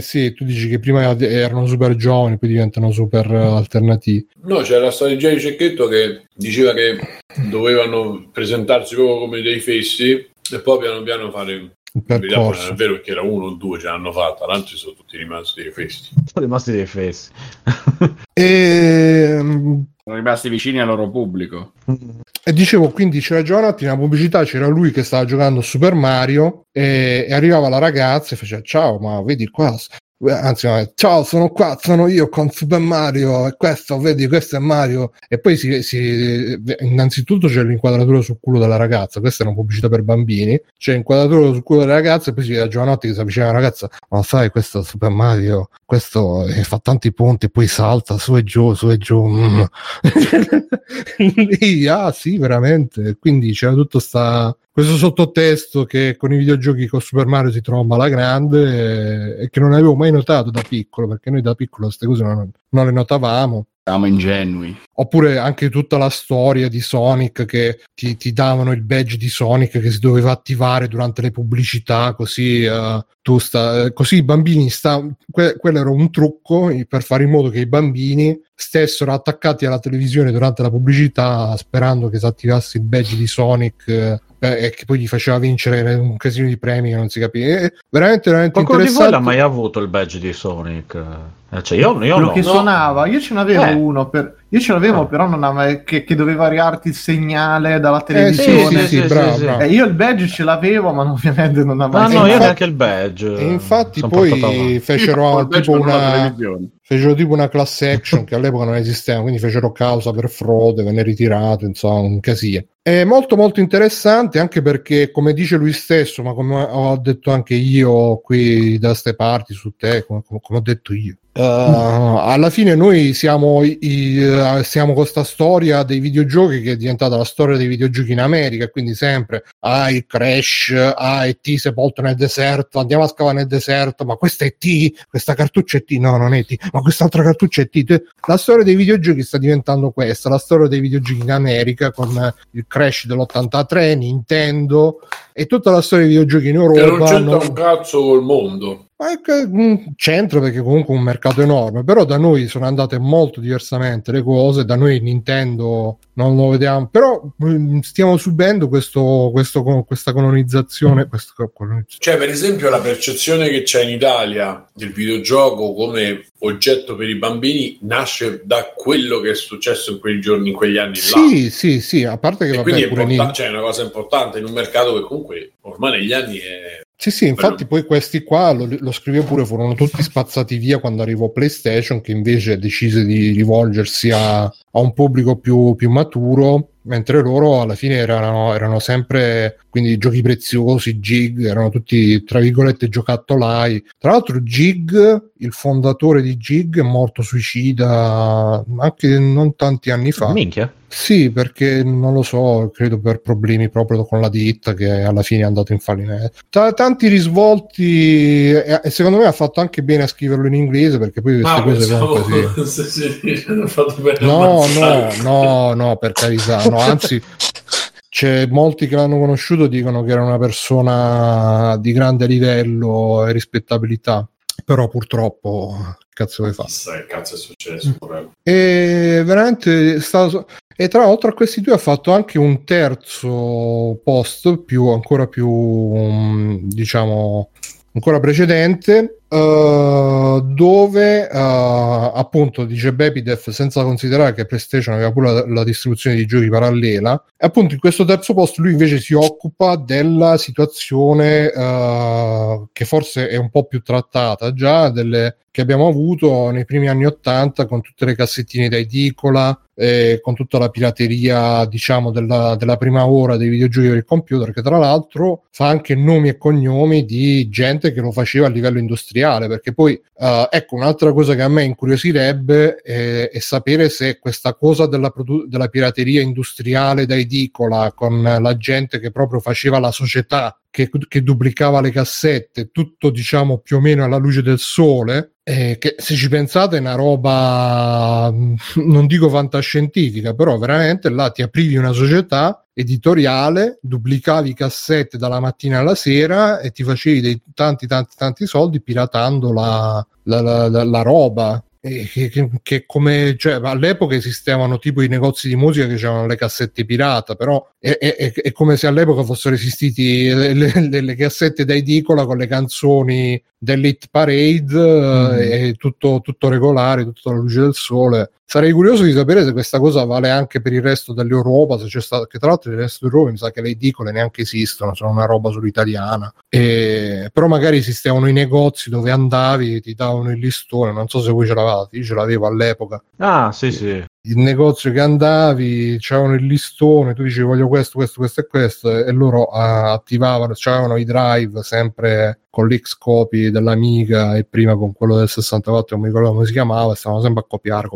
Sì, tu dici che prima erano super giovani, poi diventano super alternativi. No, c'era la strategia di Cecchetto che diceva che dovevano presentarsi proprio come dei fessi e poi piano piano fare percorso. È vero che era 1 o 2 ce l'hanno fatta, l'altro sono tutti rimasti dei fessi. Sono rimasti vicini al loro pubblico. E dicevo, quindi c'era Giovanotti, nella pubblicità c'era lui che stava giocando Super Mario e arrivava la ragazza e faceva ciao, ma vedi qua, anzi no, ciao, sono qua, sono io con Super Mario e questo, vedi, questo è Mario. E poi innanzitutto c'è l'inquadratura sul culo della ragazza, questa è una pubblicità per bambini, c'è l'inquadratura sul culo della ragazza e poi si vede Giovanotti che si avvicina alla ragazza, ma sai, questo è Super Mario, questo fa tanti punti e poi salta su e giù ah sì, veramente. Quindi c'era tutto questo sottotesto che con i videogiochi con Super Mario si tromba alla grande, e che non avevo mai notato da piccolo, perché noi da piccolo queste cose non le notavamo. siamo ingenui. Oppure anche tutta la storia di Sonic, che ti davano il badge di Sonic che si doveva attivare durante le pubblicità, così così i bambini quello era un trucco per fare in modo che i bambini stessero attaccati alla televisione durante la pubblicità sperando che si attivasse il badge di Sonic, e che poi gli faceva vincere un casino di premi che non si capiva. Veramente qualcuno interessante. Di voi l'ha mai avuto il badge di Sonic? Cioè io no. Che suonava, io ce n'avevo uno per... Io ce l'avevo, però non avevo, che doveva arriarti il segnale dalla televisione. Sì, bravo. Io il badge ce l'avevo, ma ovviamente non avevo. No, io neanche il badge. E infatti poi fecero tipo una class action che all'epoca non esisteva, quindi fecero causa per frode, venne ritirato, insomma, un casino. È molto molto interessante, anche perché, come dice lui stesso, ma come ho detto anche io qui da ste parti su te, come ho detto io, alla fine noi siamo con questa storia dei videogiochi che è diventata la storia dei videogiochi in America, quindi sempre il Crash, E.T. sepolto nel deserto, andiamo a scavare nel deserto, ma questa è E.T., questa cartuccia è E.T., no, non è E.T., ma quest'altra cartuccia è E.T. La storia dei videogiochi sta diventando questa, la storia dei videogiochi in America, con il Crash dell'83, Nintendo e tutta la storia dei videogiochi in Europa. E non c'entra un cazzo il mondo. C'entra, perché comunque è un mercato enorme, però da noi sono andate molto diversamente le cose. Da noi Nintendo non lo vediamo, però stiamo subendo questa colonizzazione. Cioè, per esempio, la percezione che c'è in Italia del videogioco come oggetto per i bambini nasce da quello che è successo in quei giorni, in quegli anni là. Sì, a parte che quindi è una cosa importante in un mercato che comunque ormai negli anni è... Sì, infatti poi questi qua, lo scrivevo pure, furono tutti spazzati via quando arrivò PlayStation, che invece decise di rivolgersi a un pubblico più maturo, mentre loro alla fine erano sempre, quindi, giochi preziosi, Jig, erano tutti, tra virgolette, giocattolai. Tra l'altro Jig, il fondatore di Jig, è morto suicida anche non tanti anni fa. Minchia. Sì, perché non lo so, credo per problemi proprio con la ditta, che alla fine è andato in fallimento. Tanti risvolti, e secondo me ha fatto anche bene a scriverlo in inglese, perché poi queste cose comunque sì. No, per carità, no, anzi, c'è molti che l'hanno conosciuto, dicono che era una persona di grande livello e rispettabilità, però purtroppo cazzo vuoi fare? Che cazzo è successo? E veramente e tra l'altro a questi due ha fatto anche un terzo post ancora più diciamo ancora precedente, dove appunto dice Bepidef, senza considerare che PlayStation aveva pure la distribuzione di giochi parallela, e appunto in questo terzo posto lui invece si occupa della situazione che forse è un po' più trattata già, delle che abbiamo avuto nei primi anni '80 con tutte le cassettine da edicola, con tutta la pirateria, diciamo, della prima ora dei videogiochi per il computer, che tra l'altro fa anche nomi e cognomi di gente che lo faceva a livello industriale, perché poi un'altra cosa che a me incuriosirebbe è sapere se questa cosa della pirateria industriale da edicola, con la gente che proprio faceva la società che duplicava le cassette, tutto, diciamo, più o meno alla luce del sole, che, se ci pensate, è una roba, non dico fantascientifica, però veramente là ti aprivi una società editoriale, duplicavi cassette dalla mattina alla sera e ti facevi dei tanti soldi piratando la roba. Che come, cioè, all'epoca esistevano tipo i negozi di musica che c'erano le cassette pirata, però è come se all'epoca fossero esistiti le cassette da edicola con le canzoni dell'Hit Parade, e tutto regolare, tutto alla luce del sole. Sarei curioso di sapere se questa cosa vale anche per il resto dell'Europa, se c'è stato, che tra l'altro il resto dell'Europa mi sa che le edicole neanche esistono, sono una roba solo italiana, però magari esistevano i negozi dove andavi e ti davano il listone, non so se voi ce l'avate, io ce l'avevo all'epoca. Ah sì. il negozio che andavi c'avevano il listone, tu dicevi voglio questo e questo, e loro attivavano, c'avevano i drive sempre con l'X-copy dell'Amiga e prima con quello del 64, non mi ricordo come si chiamava, stavano sempre a copiare.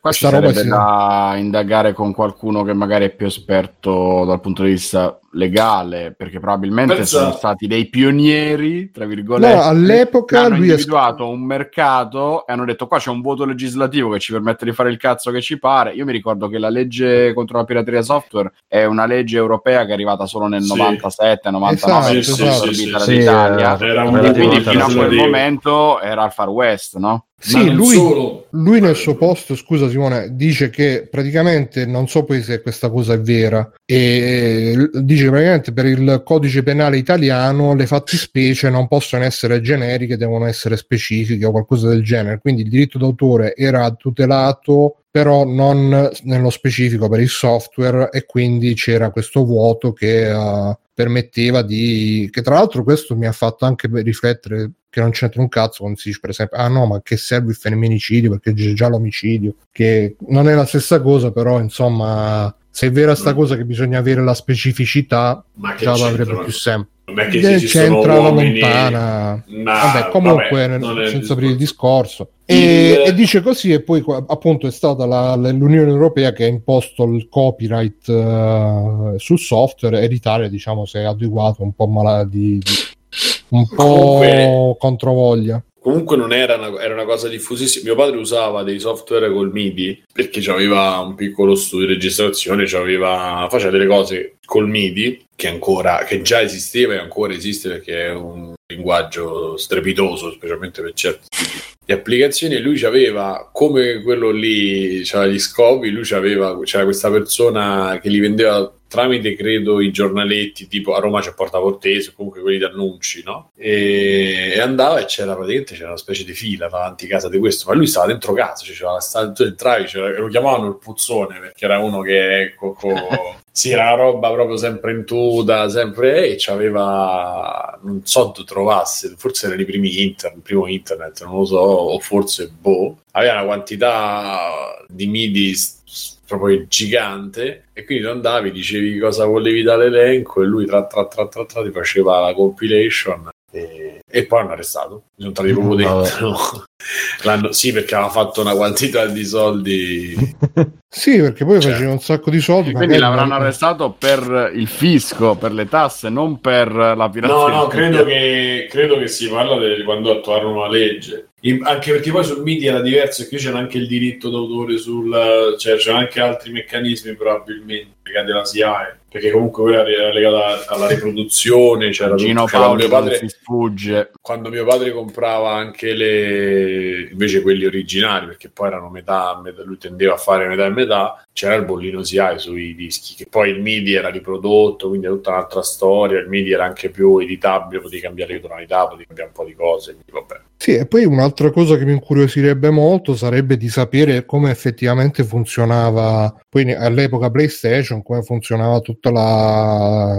Qua ci sarebbe da indagare con qualcuno che magari è più esperto dal punto di vista legale, perché probabilmente sono stati dei pionieri, tra virgolette, no, all'epoca hanno individuato un mercato e hanno detto qua c'è un vuoto legislativo che ci permette di fare il cazzo che ci pare. Io mi ricordo che la legge contro la pirateria software è una legge europea che è arrivata solo nel 97-99, quindi fino a quel momento era al Far West, no? Sì, lui nel suo posto, scusa Simone, dice che praticamente, non so poi se questa cosa è vera, e dice che praticamente per il codice penale italiano le fattispecie non possono essere generiche, devono essere specifiche o qualcosa del genere, quindi il diritto d'autore era tutelato però non nello specifico per il software, e quindi c'era questo vuoto che permetteva di... che tra l'altro questo mi ha fatto anche riflettere, che non c'entra un cazzo quando si dice per esempio ah no ma che serve il femminicidio perché c'è già l'omicidio, che non è la stessa cosa, però insomma se è vera sta cosa che bisogna avere la specificità, ma che già l'avrebbe più sempre, non è che c'entra la lontana, vabbè comunque senza aprire il discorso. E dice così, e poi appunto è stata l'Unione Europea che ha imposto il copyright sul software, e l'Italia diciamo si è adeguato un po' comunque, controvoglia. Comunque non era una cosa diffusissima. Mio padre usava dei software col MIDI perché c'aveva un piccolo studio di registrazione, faceva delle cose col MIDI che già esisteva e ancora esiste, perché è un linguaggio strepitoso, specialmente per certi tipi di applicazioni. Lui c'aveva come quello lì, c'aveva gli scopi, lui c'era questa persona che li vendeva tramite credo i giornaletti, tipo a Roma c'è Porta Portese, comunque quelli di annunci, no? E andava e c'era una specie di fila davanti casa di questo, ma lui stava dentro casa, tu entravi, lo chiamavano il puzzone perché era uno che sì, era una roba proprio sempre in tuta, sempre, e c'aveva, non so dove trovasse, forse era il primo internet, non lo so, o forse aveva una quantità di MIDI proprio gigante, e quindi tu andavi, dicevi cosa volevi dall'elenco e lui tra ti faceva la compilation, e poi hanno arrestato, sono entrati proprio dentro. Sì, perché aveva fatto una quantità di soldi. Sì, perché poi faceva un sacco di soldi. Quindi l'avranno arrestato per il fisco, per le tasse, non per la pirateria. No, credo che si parla di quando attuarono la legge. Anche perché poi sul MIDI era diverso, e qui c'era anche il diritto d'autore c'erano anche altri meccanismi probabilmente della SIAE, perché comunque quella era legata alla riproduzione, c'era Gino Paolo, mio padre si sfugge. Quando mio padre comprava anche invece quelli originali, perché poi erano metà, lui tendeva a fare metà e metà, c'era il bollino SIAE sui dischi, che poi il MIDI era riprodotto, quindi è tutta un'altra storia, il MIDI era anche più editabile, potevi cambiare le tonalità, potevi cambiare un po' di cose, quindi vabbè. Sì, e poi un'altra cosa che mi incuriosirebbe molto sarebbe di sapere come effettivamente funzionava poi all'epoca PlayStation, come funzionava tutta la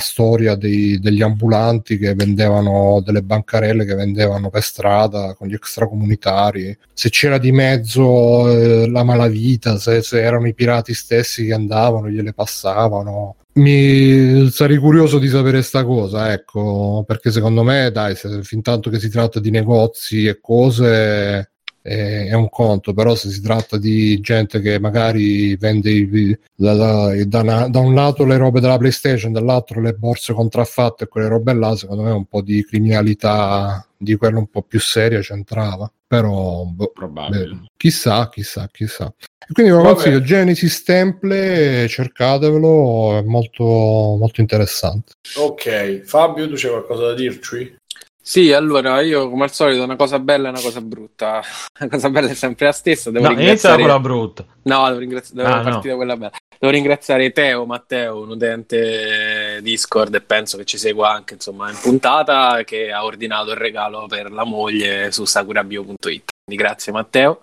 storia degli ambulanti che vendevano, delle bancarelle che vendevano per strada con gli extracomunitari, se c'era di mezzo la malavita, se erano i pirati stessi che andavano, gliele passavano. Mi sarei curioso di sapere sta cosa, ecco, perché secondo me, dai, fin tanto che si tratta di negozi e cose è un conto, però se si tratta di gente che magari vende da un lato le robe della PlayStation, dall'altro le borse contraffatte e quelle robe là, secondo me un po' di criminalità di quello un po' più seria c'entrava, però probabile. Chissà. Quindi ve lo consiglio, Genesis Temple, cercatevelo, è molto, molto interessante. Ok, Fabio, tu c'è qualcosa da dirci? Sì, allora io come al solito una cosa bella e una cosa brutta. La cosa bella è sempre la stessa, devo ringraziare quella brutta. No, devo partire da quella bella. Devo ringraziare Teo, Matteo, un utente Discord e penso che ci segua anche insomma in puntata, che ha ordinato il regalo per la moglie su sakurabio.it. Quindi grazie Matteo.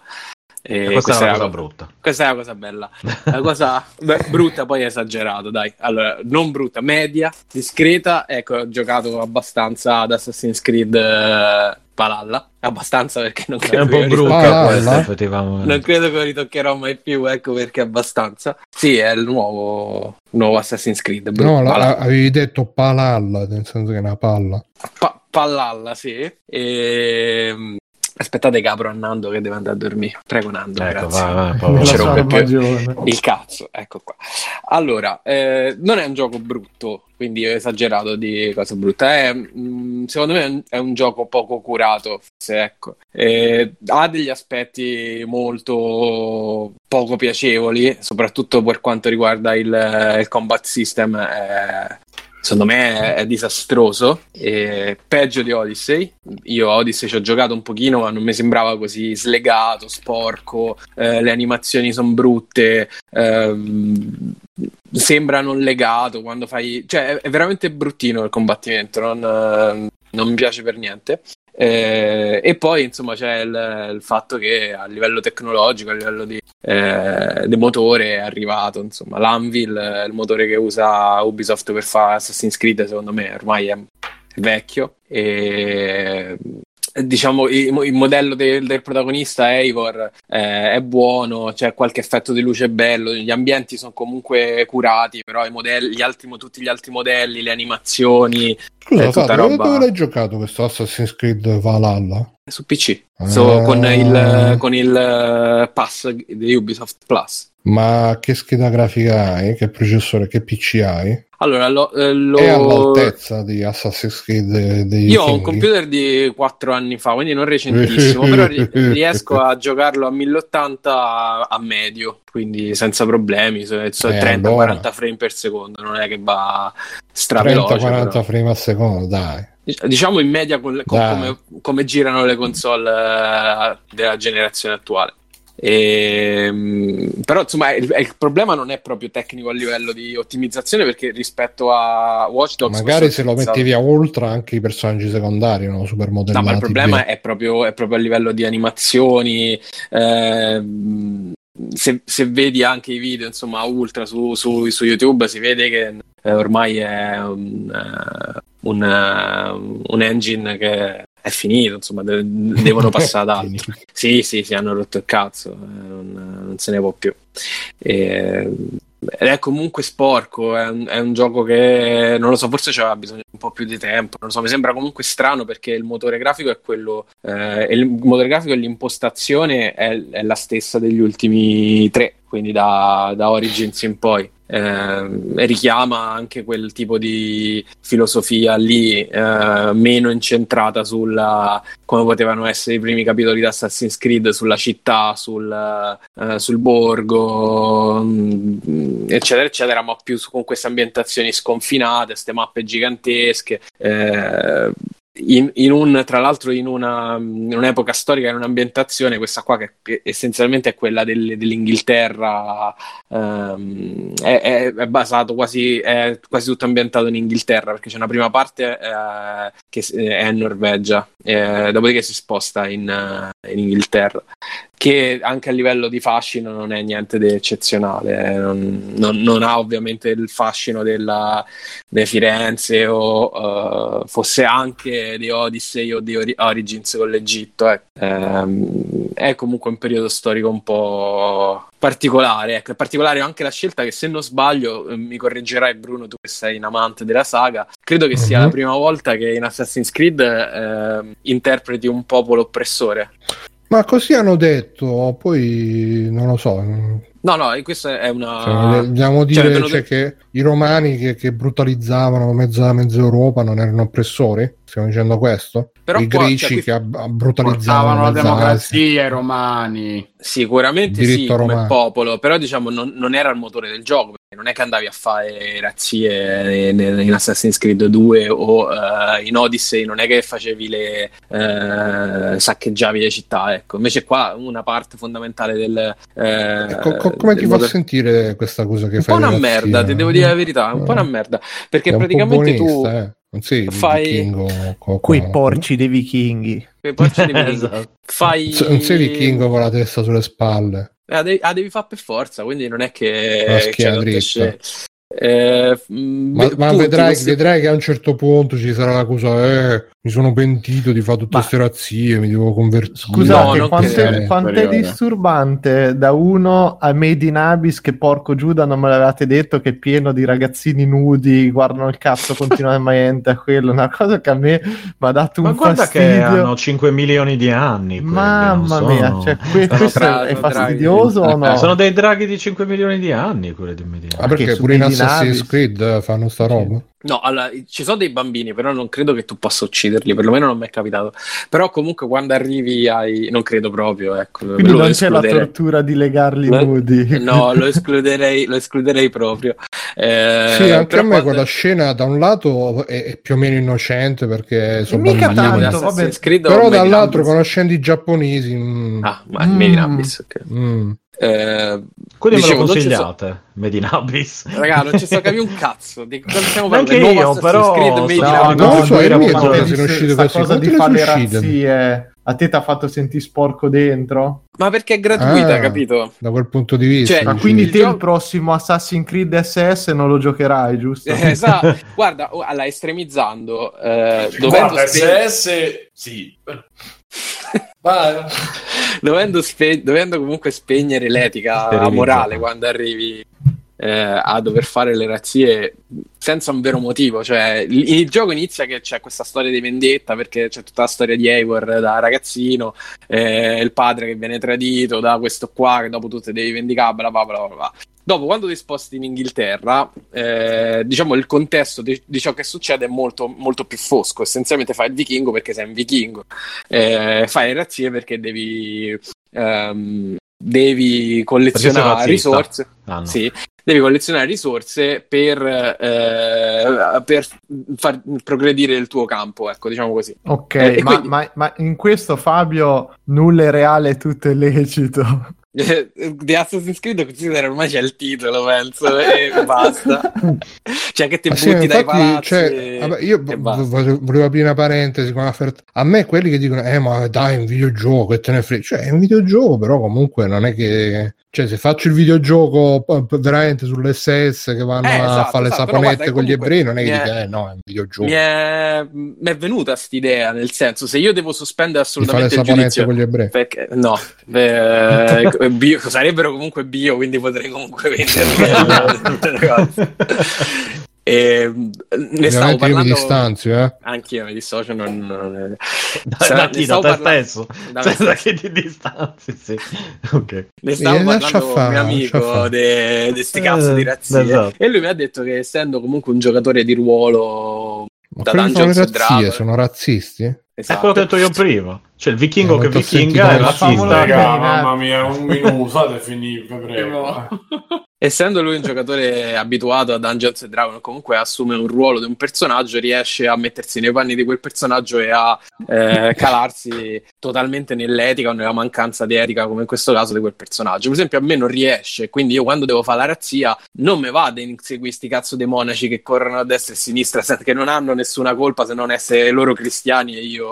E questa è una cosa brutta. Questa è una cosa bella. La cosa brutta poi è esagerato, dai. Allora, non brutta, media, discreta. Ecco, ho giocato abbastanza ad Assassin's Creed Valhalla. abbastanza, perché non credo, non credo che lo ritoccherò mai più, ecco perché abbastanza. Sì, è il nuovo Assassin's Creed. No, avevi detto palalla, nel senso che è una palla. Palalla, sì. E... aspettate che apro a Nando che deve andare a dormire. Prego Nando, ecco, grazie. Non ci rompe più il cazzo, ecco qua. Allora, non è un gioco brutto, quindi ho esagerato di cosa brutta. Secondo me è un gioco poco curato, forse, ecco. Ha degli aspetti molto poco piacevoli, soprattutto per quanto riguarda il combat system. Secondo me è disastroso, peggio di Odyssey. Io a Odyssey ci ho giocato un pochino, ma non mi sembrava così slegato, sporco, le animazioni sono brutte, sembra non legato quando fai... Cioè, è veramente bruttino il combattimento, non mi piace per niente. E poi insomma c'è il fatto che a livello tecnologico, a livello di motore è arrivato insomma l'Anvil, il motore che usa Ubisoft per fare Assassin's Creed, secondo me ormai è vecchio, e diciamo il modello del protagonista Eivor è buono, c'è qualche effetto di luce bello, gli ambienti sono comunque curati, però i modelli, tutti gli altri modelli, le animazioni, tutta roba. Dove l'hai giocato questo Assassin's Creed Valhalla? Su PC, con il pass di Ubisoft Plus. Ma che scheda grafica hai? Che processore, che PC hai? Allora, è all'altezza di Assassin's Creed Io ho un computer di 4 anni fa, quindi non recentissimo, però riesco a giocarlo a 1080 a medio, quindi senza problemi, sono 30-40 allora. Frame per secondo, non è che va straveloce. 30-40 frame al secondo, dai. Diciamo in media come girano le console della generazione attuale. Però insomma il problema non è proprio tecnico a livello di ottimizzazione, perché rispetto a Watch Dogs magari se lo metti via ultra anche i personaggi secondari, no? Super modellati. No, ma il problema è proprio a livello di animazioni. Se vedi anche i video insomma ultra su YouTube, si vede che ormai è un engine che è finito, insomma devono passare ad altro. Sì, hanno rotto il cazzo, non se ne può più. Ed è comunque sporco, è un gioco che non lo so, forse c'ha bisogno un po' più di tempo, non lo so, mi sembra comunque strano, perché il motore grafico è quello, il motore grafico e l'impostazione è la stessa degli ultimi 3, quindi da Origins in poi. Richiama anche quel tipo di filosofia lì, meno incentrata sulla, come potevano essere i primi capitoli di Assassin's Creed, sulla città, sul borgo, eccetera eccetera, ma più con queste ambientazioni sconfinate, queste mappe gigantesche, in un'epoca storica, in un'ambientazione, questa qua che essenzialmente è quella dell'Inghilterra, è basato quasi tutto ambientato in Inghilterra, perché c'è una prima parte che è in Norvegia, dopodiché si sposta in Inghilterra, che anche a livello di fascino non è niente di eccezionale, non ha ovviamente il fascino delle Firenze o fosse anche di Odyssey o di Origins con l'Egitto. È comunque un periodo storico un po' particolare, ecco. È particolare anche la scelta che, se non sbaglio, mi correggerai Bruno, tu che sei un amante della saga, credo che sia la prima volta che in Assassin's Creed interpreti un popolo oppressore. Ma così hanno detto, poi non lo so. No, questa è una... Cioè, dobbiamo dire che i romani che brutalizzavano mezza Europa non erano oppressori? Stiamo dicendo questo? Però i greci che brutalizzavano la democrazia, i romani... Sicuramente sì, come popolo, però diciamo non era il motore del gioco, perché non è che andavi a fare razzie in Assassin's Creed 2 o in Odyssey, non è che facevi saccheggiavi le città, ecco. Invece qua una parte fondamentale del... Come ti fa sentire questa cosa che fai? Un po' una merda, ti devo dire la verità, un po' una merda, perché praticamente tu fai quei porci dei vichinghi. Esatto. Non sei vichingo con la testa sulle spalle. Devi fare per forza, quindi non è che la schiena dritta. Ma vedrai che a un certo punto ci sarà l'accusa mi sono pentito di fare tutte queste razzie, mi devo convertire. Scusate, no, quanto è disturbante da uno a Made in Abyss, che porco Giuda non me l'avevate detto, che è pieno di ragazzini nudi, guardano il cazzo continuamente a quello, una cosa che a me mi ha dato un fastidio. Ma guarda che hanno 5 milioni di anni. Quindi, mamma mia, cioè, questo è fastidioso o no? Sono dei draghi di 5 milioni di anni, quelli di Made in Abyss. Ah, perché pure in Assassin's Creed fanno sta roba? No, allora, ci sono dei bambini, però non credo che tu possa ucciderli, perlomeno non mi è capitato. però comunque quando arrivi ai... non credo proprio, ecco. Quindi non escluderei. C'è la tortura di legarli nudi. No, lo escluderei proprio. Sì, anche a me quella scena da un lato è più o meno innocente, perché sono bambini. Tanto, vabbè, però dall'altro con la scena di giapponesi... ma Made in Abyss, ok. Quelli me lo consigliate, Made in Abyss, raga, non ci so capire un cazzo di cosa stiamo parlando. Anche io però questa cosa di fare le razzie a te ti ha fatto sentire sporco dentro? Ma perché è gratuita, capito? Da quel punto di vista. Cioè, ma quindi te il prossimo Assassin's Creed SS non lo giocherai, giusto? Esatto. Guarda, allora, estremizzando, guarda, SS sì. Dovendo comunque spegnere l'etica morale quando arrivi a dover fare le razzie senza un vero motivo, cioè il gioco inizia che c'è questa storia di vendetta, perché c'è tutta la storia di Eivor da ragazzino, il padre che viene tradito da questo qua che dopo tu te devi vendicare, bla bla bla bla. Dopo, quando ti sposti in Inghilterra, diciamo il contesto di ciò che succede è molto, molto più fosco. Essenzialmente fai il vichingo perché sei un vichingo, fai le razzie perché devi collezionare risorse. Sì, devi collezionare risorse per far progredire il tuo campo, ecco, diciamo così. Ok, quindi... ma in questo, Fabio, nulla è reale, tutto è lecito. Di Assassin's Creed considera ormai c'è il titolo, penso, e basta. Cioè che ti butti dai palazzi, cioè, vabbè, io volevo aprire una parentesi con offerta. A me quelli che dicono ma dai, è un videogioco e te ne frega, cioè è un videogioco, però comunque non è che, cioè, se faccio il videogioco veramente sull'SS che vanno a fare le saponette con gli ebrei, non è che dica no, è un videogioco. Mi è venuta st'idea, nel senso, se io devo sospendere assolutamente il giudizio con gli ebrei, perché no, bio, sarebbero comunque bio, quindi potrei comunque venderli. Ne stavo parlando, io mi distanzio, anch'io mi dissocio, non da chi, da te stesso, senza che ti distanzi, sì. Okay. Ne stavo parlando con un mio amico di sti cazzo di razzie, esatto. E lui mi ha detto che, essendo comunque un giocatore di ruolo, da Dungeons and Dragons, sono razzisti? Esatto. È quello che ho detto io prima, cioè il vichingo che vichinga è razzista, mamma mia, un minuto definito, prego. Essendo lui un giocatore abituato a Dungeons and Dragons, comunque assume un ruolo di un personaggio, riesce a mettersi nei panni di quel personaggio e a calarsi totalmente nell'etica o nella mancanza di etica, come in questo caso, di quel personaggio. Per esempio a me non riesce, quindi io quando devo fare la razzia non me vado in seguire sti cazzo dei monaci che corrono a destra e a sinistra, che non hanno nessuna colpa se non essere loro cristiani e io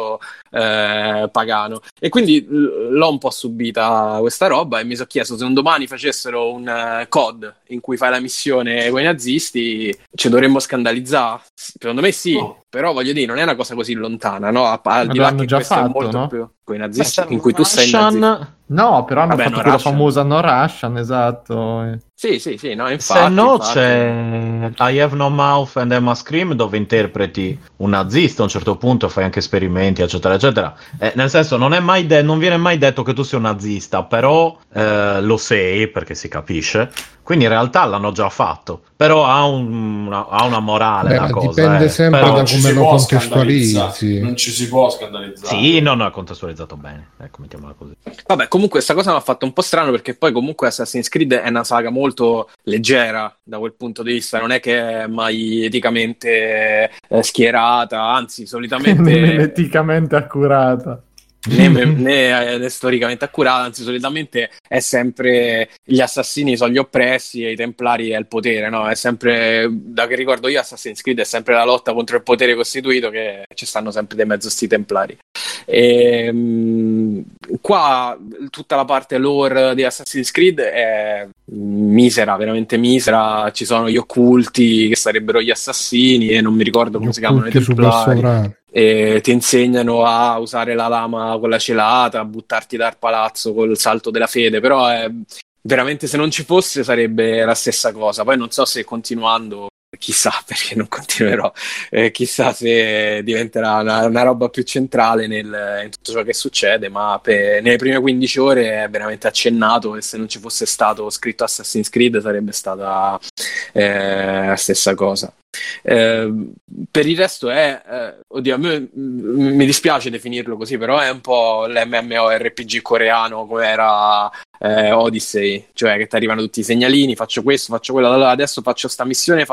pagano, e quindi l'ho un po' subita questa roba, e mi sono chiesto se un domani facessero un COD in cui fai la missione con i nazisti, ci dovremmo scandalizzare? Secondo me sì, però voglio dire, non è una cosa così lontana, no? Al di là che già questo fatto, è molto più con i nazisti, in cui tu sei nazista. No, però hanno fatto quella famosa No Russian, esatto. Sì, no, infatti. Se no, infatti. C'è I Have No Mouth and I Must Scream, dove interpreti un nazista, a un certo punto fai anche esperimenti, eccetera, eccetera. Nel senso, non viene mai detto che tu sia un nazista, però lo sei, perché si capisce. Quindi in realtà l'hanno già fatto, però ha una morale. Beh, la cosa dipende sempre da come lo contestualizzi. Non ci si può scandalizzare. Sì, no, è contestualizzato bene, ecco, mettiamola così. Vabbè, comunque questa cosa mi ha fatto un po' strano, perché poi comunque Assassin's Creed è una saga molto leggera da quel punto di vista, non è che è mai eticamente schierata, anzi solitamente eticamente accurata. Né storicamente accurata, anzi solitamente è sempre gli assassini sono gli oppressi e i templari è il potere, no? È sempre, da che ricordo io, Assassin's Creed è sempre la lotta contro il potere costituito, che ci stanno sempre di mezzo sti templari. E qua tutta la parte lore di Assassin's Creed è misera, veramente misera. Ci sono gli occulti, che sarebbero gli assassini, e non mi ricordo come si chiamano i templari. ti insegnano a usare la lama con la celata, a buttarti dal palazzo col salto della fede, però veramente se non ci fosse sarebbe la stessa cosa. Poi non so se continuando, chissà, perché non continuerò, chissà se diventerà una roba più centrale in tutto ciò che succede, ma nelle prime 15 ore è veramente accennato, e se non ci fosse stato scritto Assassin's Creed sarebbe stata la stessa cosa. Per il resto è oddio, a me mi dispiace definirlo così, però è un po' l'MMORPG coreano come era Odyssey, cioè che ti arrivano tutti i segnalini, faccio questo, faccio quello, allora adesso faccio sta missione,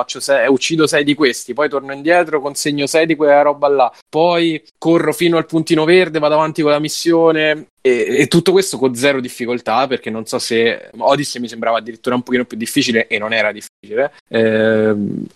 uccido 6 di questi, poi torno indietro, consegno 6 di quella roba là, poi corro fino al puntino verde, vado avanti con la missione. E tutto questo con zero difficoltà, perché non so se Odyssey mi sembrava addirittura un pochino più difficile, e non era difficile.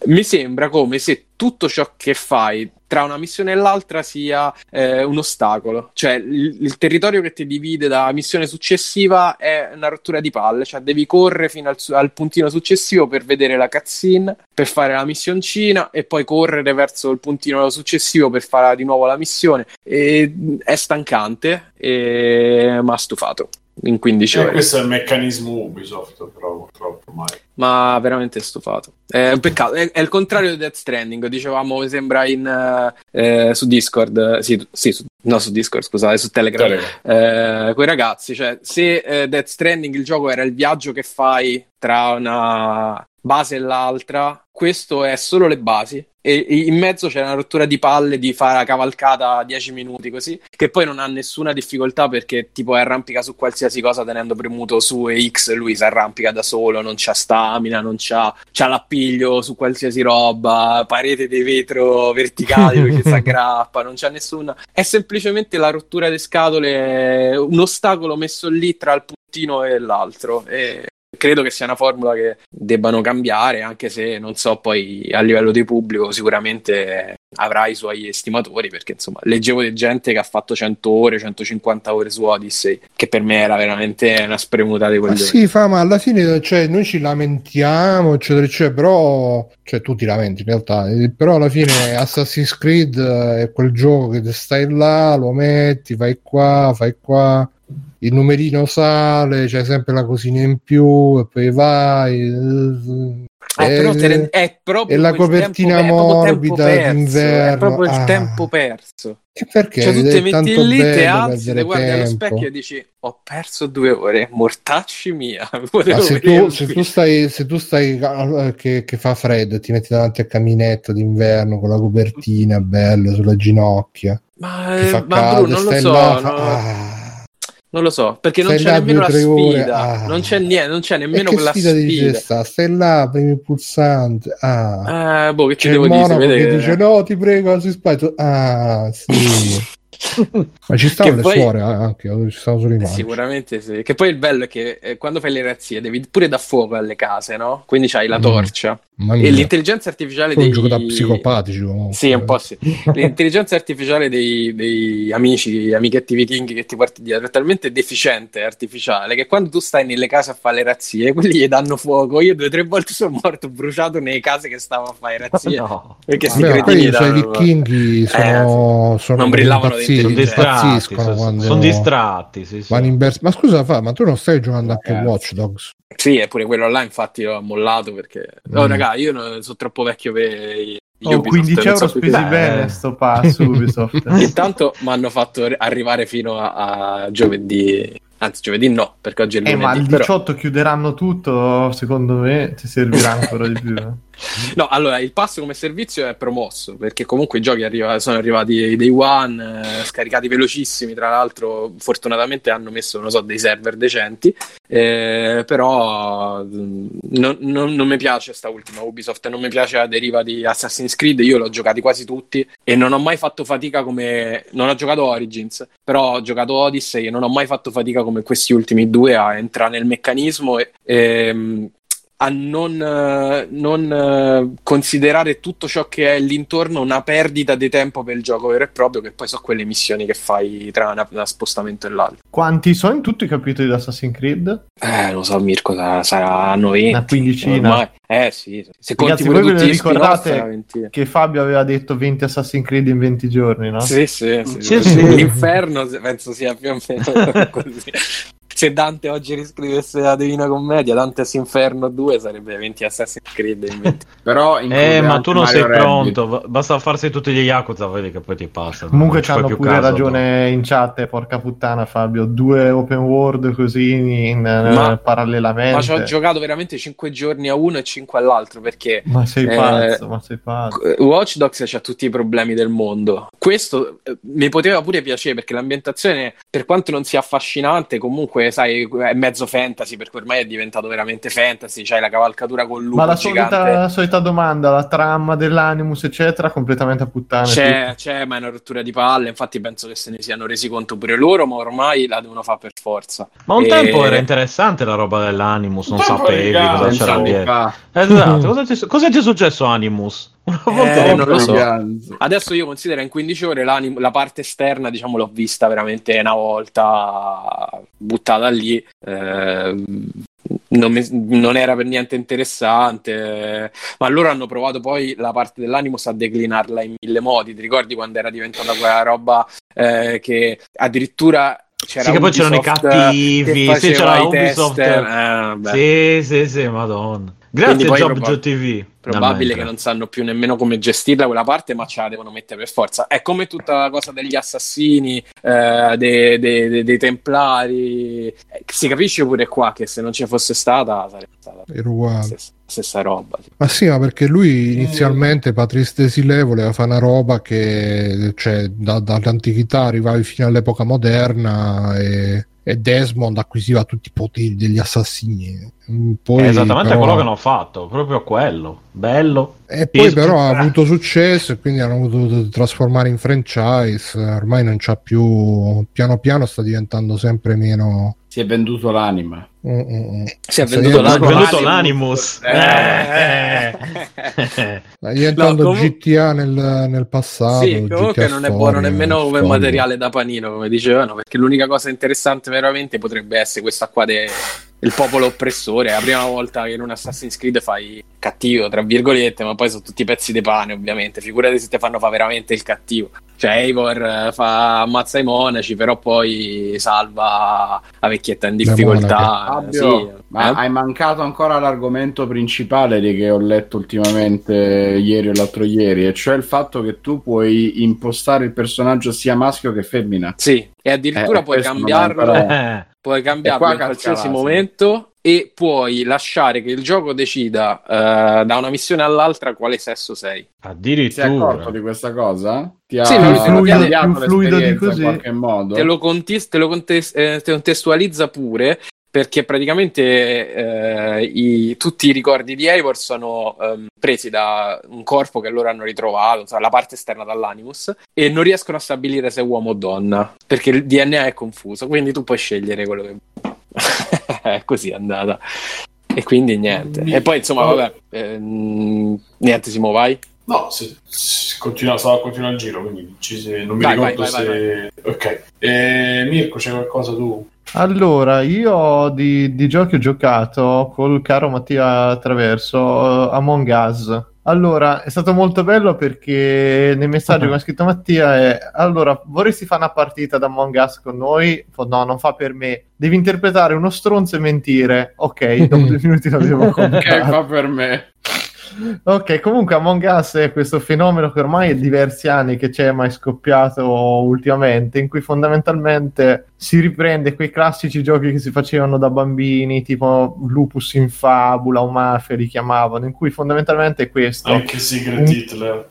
Mi sembra come se tutto ciò che fai tra una missione e l'altra sia un ostacolo, cioè il territorio che ti divide da missione successiva è una rottura di palle, cioè devi correre fino al puntino successivo per vedere la cutscene, per fare la missioncina, e poi correre verso il puntino successivo per fare di nuovo la missione, e è stancante, mi ha stufato in 15 ore. Questo è il meccanismo Ubisoft, però purtroppo mai. Ma veramente stufato. È un peccato, è il contrario di Death Stranding, dicevamo, mi sembra su Discord, su Discord, scusate, su Telegram, quei ragazzi, cioè se Death Stranding il gioco era il viaggio che fai tra una base e l'altra, questo è solo le basi, e in mezzo c'è una rottura di palle di fare la cavalcata 10 minuti così, che poi non ha nessuna difficoltà perché tipo arrampica su qualsiasi cosa tenendo premuto su e X, lui si arrampica da solo, non c'ha stamina, non c'ha l'appiglio su qualsiasi roba, parete di vetro verticali perché si aggrappa, non c'ha nessuna, è semplicemente la rottura di scatole, un ostacolo messo lì tra il puntino e l'altro, e credo che sia una formula che debbano cambiare, anche se non so poi a livello di pubblico sicuramente avrà i suoi estimatori, perché insomma leggevo di gente che ha fatto 100 ore 150 ore su Odyssey, che per me era veramente una spremuta di quelli. Sì, ma alla fine, cioè, noi ci lamentiamo eccetera eccetera, però cioè tu ti lamenti in realtà, però alla fine Assassin's Creed è quel gioco che stai là, lo metti, vai qua, fai qua, il numerino sale, c'è sempre la cosina in più e poi vai, è proprio, e la copertina morbida d'inverno, è proprio il tempo perso. E perché? Cioè tu ti metti lì, ti alzi, ti guardi allo specchio e dici ho perso 2 ore, mortacci mia. Ma se tu stai che fa freddo, ti metti davanti al caminetto d'inverno con la copertina bella sulla ginocchia, ma Bruno, non lo so, là, non lo so, perché non c'è nemmeno la sfida, non c'è niente, non c'è nemmeno quella sfida. Stai là, premi il pulsante, boh, che ci devo dire? Che dice no, ti prego, si spazio, sì. Ma ci stanno le suore anche, ci stanno solo i magi. Sicuramente sì. Che poi il bello è che quando fai le razzie devi pure dar fuoco alle case, no? Quindi c'hai la torcia. E l'intelligenza artificiale dei... un gioco da psicopatici comunque. Sì, un po' sì. L'intelligenza artificiale dei amici, amichetti vichinghi che ti porti dietro è talmente deficiente e artificiale che quando tu stai nelle case a fare le razzie, quelli gli danno fuoco. Io 2 o 3 volte sono morto bruciato nelle case che stavo a fare razzie. No. Perché si cretini danno... i vichinghi sono non brillavano. Sì, sono distratti. Sì, sì. Ma scusa, ma tu non stai giocando anche Watch Dogs? Sì, è pure quello là, infatti l'ho mollato perché no, raga, io non sono troppo vecchio per Ubisoft, 15 euro spesi bene sto pass Ubisoft. Intanto mi hanno fatto arrivare fino a giovedì. Anzi, giovedì no, perché oggi è lunedì. Ma il 18 però... chiuderanno tutto, secondo me ti servirà ancora di più. No, allora, il pass come servizio è promosso, perché comunque i giochi sono arrivati day one, scaricati velocissimi, tra l'altro fortunatamente hanno messo, non so, dei server decenti, però non mi piace sta ultima Ubisoft, non mi piace la deriva di Assassin's Creed, io l'ho giocati quasi tutti e non ho mai fatto fatica come... non ho giocato Origins, però ho giocato Odyssey e non ho mai fatto fatica come questi ultimi 2 a entrare nel meccanismo e a non considerare tutto ciò che è l'intorno una perdita di tempo per il gioco vero e proprio, che poi so quelle missioni che fai tra uno spostamento e l'altro. Quanti sono in tutti i capitoli di Assassin's Creed? Lo so, Mirko, sarà 90, una quindicina ormai. Sì, se ragazzi, voi ve ricordate che Fabio aveva detto 20 Assassin's Creed in 20 giorni, no? Sì. L'inferno penso sia più o meno così. Se Dante oggi riscrivesse la Divina Commedia, Dante's Inferno 2 sarebbe 20 Assassin's Creed in 20. Però ma tu non Mario sei Randy. Pronto, basta farsi tutti gli Yakuza, vedi che poi ti passano. Comunque c'hanno pure caso, ragione in chat, porca puttana Fabio, 2 open world così parallelamente. Ma ci ho giocato veramente 5 giorni a uno e 5 all'altro, perché ma sei pazzo. Watch Dogs c'ha tutti i problemi del mondo. Questo mi poteva pure piacere, perché l'ambientazione, per quanto non sia affascinante, comunque sai, è mezzo fantasy, perché ormai è diventato veramente fantasy, c'hai la cavalcatura con lupo, ma la solita domanda, la trama dell'animus eccetera, completamente a puttane c'è, ma è una rottura di palle. Infatti penso che se ne siano resi conto pure loro, ma ormai la devono fare per forza. Ma un tempo era interessante la roba dell'animus, non sapevi cosa c'era dietro. Esatto. Cosa ti è successo Animus? Una volta non lo so. Adesso io considero in 15 ore la parte esterna, diciamo, l'ho vista veramente una volta, buttata lì. Non era per niente interessante, ma loro hanno provato poi la parte dell'animus a declinarla in mille modi. Ti ricordi quando era diventata quella roba che addirittura c'era, sì, che poi c'erano i cattivi, sì, c'era Ubisoft sì, madonna. Grazie Job TV. Probabile che non sanno più nemmeno come gestirla quella parte, ma ce la devono mettere per forza. È come tutta la cosa degli assassini, dei templari. Si capisce pure qua che se non ci fosse stata sarebbe stata la stessa roba. Sì. Ma sì, ma perché lui inizialmente, Patrice Desilets, voleva fare una roba che, cioè, dall'antichità arrivavi fino all'epoca moderna e Desmond acquisiva tutti i poteri degli assassini. Poi, esattamente però... quello che hanno fatto, proprio quello bello. E poi però ha avuto successo e quindi hanno dovuto trasformare in franchise. Ormai non c'ha più, piano piano sta diventando sempre meno. Si è venduto l'anima. Si è venduto l'animus. Sta diventando GTA nel passato. Sì, comunque GTA non è buono nemmeno come materiale da panino, come dicevano, perché l'unica cosa interessante veramente potrebbe essere questa qua il popolo oppressore. È la prima volta che in un Assassin's Creed fai cattivo, tra virgolette, ma poi sono tutti pezzi di pane, ovviamente. Figurati se te fanno fa veramente il cattivo. Cioè, Eivor ammazza i monaci, però poi salva la vecchietta in difficoltà. Fabio, sì. Ma hai mancato ancora l'argomento principale di che ho letto ultimamente, ieri o l'altro ieri, e cioè il fatto che tu puoi impostare il personaggio sia maschio che femmina. Sì, e addirittura puoi cambiarlo. Puoi cambiarlo in qualsiasi momento e puoi lasciare che il gioco decida da una missione all'altra quale sesso sei. Addirittura. Ti sei accorto di questa cosa? Ti ha cambiato di così. In qualche modo? Te lo contestualizza pure, perché praticamente tutti i ricordi di Eivor sono presi da un corpo che loro hanno ritrovato, insomma, la parte esterna dall'animus, e non riescono a stabilire se è uomo o donna, perché il DNA è confuso, quindi tu puoi scegliere quello che così è andata. E quindi niente. E poi insomma, vabbè, niente, Simo, vai. No, se continua il giro, quindi non mi ricordo vai. Ok. Mirko, c'è qualcosa tu? Allora, io di giochi ho giocato col caro Mattia Traverso Among Us. Allora, è stato molto bello perché nei messaggi che mi ha scritto Mattia è: allora, vorresti fare una partita da Among Us con noi? No, non fa per me. Devi interpretare uno stronzo e mentire. Ok, dopo 2 minuti l'avevo comprato. Ok, fa per me. Ok, comunque Among Us è questo fenomeno che ormai è diversi anni che c'è, ma è scoppiato ultimamente, in cui fondamentalmente si riprende quei classici giochi che si facevano da bambini, tipo Lupus in Fabula o Mafia li chiamavano, in cui fondamentalmente è questo. Anche Secret Hitler.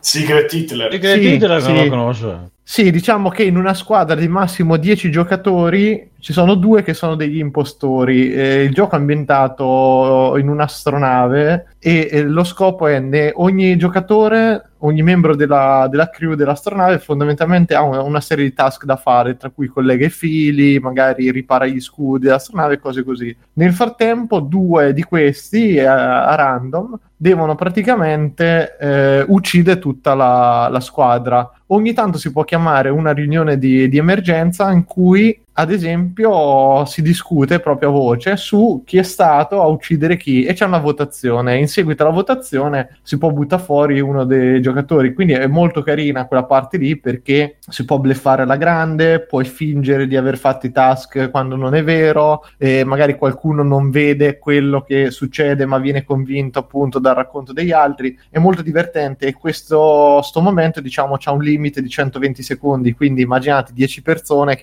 Secret Hitler non lo conosce. Sì, diciamo che in una squadra di massimo 10 giocatori ci sono 2 che sono degli impostori. Il gioco è ambientato in un'astronave e lo scopo è ogni giocatore, ogni membro della crew dell'astronave fondamentalmente ha una serie di task da fare, tra cui collega i fili, magari ripara gli scudi dell'astronave, cose così. Nel frattempo 2 di questi a random devono praticamente uccidere tutta la squadra. Ogni tanto si può chiamare una riunione di emergenza in cui, ad esempio, si discute proprio a voce su chi è stato a uccidere chi, e c'è una votazione. In seguito alla votazione si può buttare fuori uno dei giocatori, quindi è molto carina quella parte lì perché si può bleffare alla grande, puoi fingere di aver fatto i task quando non è vero, e magari qualcuno non vede quello che succede ma viene convinto appunto dal racconto degli altri. È molto divertente e sto momento, diciamo, c'ha un limite di 120 secondi, quindi immaginate 10 persone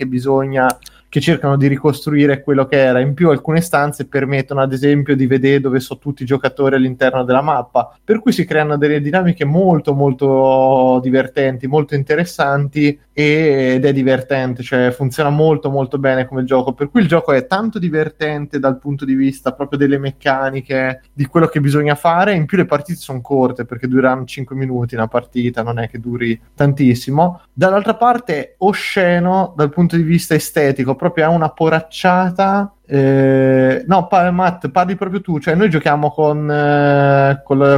che cercano di ricostruire quello che era. In più alcune stanze permettono ad esempio di vedere dove sono tutti i giocatori all'interno della mappa, per cui si creano delle dinamiche molto molto divertenti, molto interessanti ed è divertente, cioè funziona molto molto bene come gioco, per cui il gioco è tanto divertente dal punto di vista proprio delle meccaniche, di quello che bisogna fare. In più le partite sono corte perché durano 5 minuti una partita, non è che duri tantissimo. Dall'altra parte è osceno dal punto di vista estetico, proprio è una poracciata. No, Matt, parli proprio tu, cioè noi giochiamo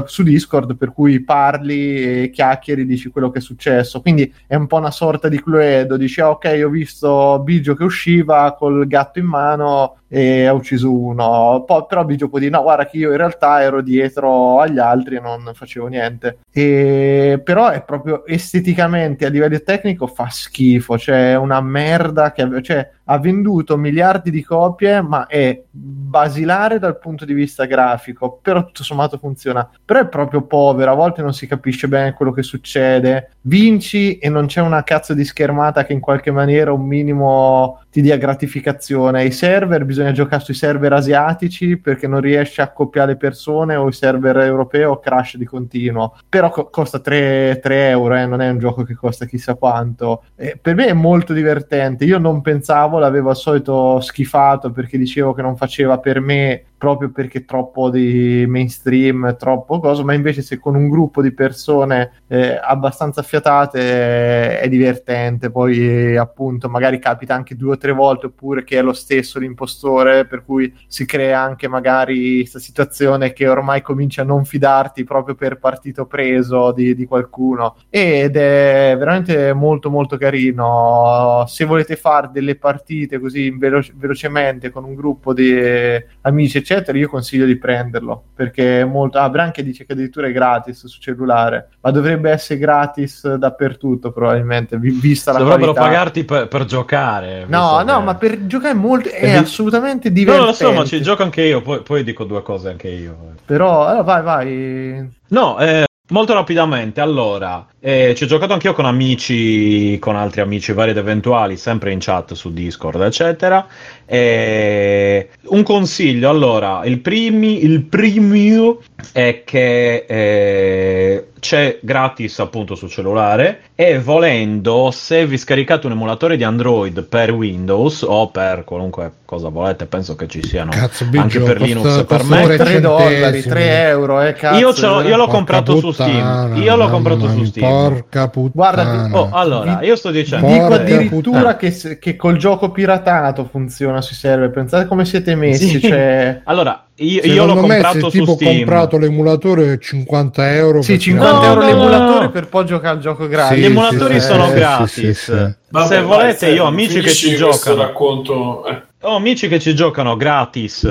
su Discord, per cui parli e chiacchieri, dici quello che è successo, quindi è un po' una sorta di Cluedo, dici ok, ho visto Biggio che usciva col gatto in mano e ha ucciso uno, poi però Biggio può dire no guarda che io in realtà ero dietro agli altri e non facevo niente. Però è proprio esteticamente, a livello tecnico, fa schifo, cioè è una merda che ha venduto miliardi di copie, ma è basilare dal punto di vista grafico, però tutto sommato funziona, però è proprio povero, a volte non si capisce bene quello che succede, vinci e non c'è una cazzo di schermata che in qualche maniera un minimo ti dia gratificazione. I server, bisogna giocare sui server asiatici perché non riesci a accoppiare persone, o il server europeo crash di continuo, però costa 3 euro, non è un gioco che costa chissà quanto. Per me è molto divertente, io non pensavo, l'avevo al solito schifato perché dicevo che non faceva per me proprio perché troppo di mainstream, troppo coso, ma invece se con un gruppo di persone abbastanza affiatate è divertente. Poi appunto magari capita anche 2 o 3 volte, oppure che è lo stesso l'impostore, per cui si crea anche magari questa situazione che ormai comincia a non fidarti proprio per partito preso di qualcuno, ed è veramente molto molto carino. Se volete fare delle partite così velocemente con un gruppo di amici eccetera, io consiglio di prenderlo perché è molto... Branche dice che addirittura è gratis su cellulare, ma dovrebbe essere gratis dappertutto probabilmente, vista la dovrebbero qualità. Pagarti per giocare, no, ma per giocare molto è assolutamente divertente. No, lo so, ma ci gioco anche io, poi dico 2 cose anche io, però allora, vai molto rapidamente. Allora, ci ho giocato anch'io con amici, con altri amici vari ed eventuali, sempre in chat su Discord eccetera. Un consiglio, allora, il primo è che c'è gratis appunto su cellulare, e volendo, se vi scaricate un emulatore di Android per Windows o per qualunque cosa volete, penso che ci siano anche per Linux, per me $3, €3, cazzo, io l'ho comprato su Steam, su Steam. Porca puttana. Guarda, allora, io sto dicendo, dico addirittura che col gioco piratato funziona sui server. Pensate come siete messi, sì. Cioè... Allora, io l'ho comprato su Steam. Tipo comprato l'emulatore €50. Sì, €50 l'emulatore per poi giocare al gioco gratis. Sì, gli emulatori sono gratis. Sì. Vabbè, se volete, io ho amici che ci giocano. Racconto... Ho amici che ci giocano gratis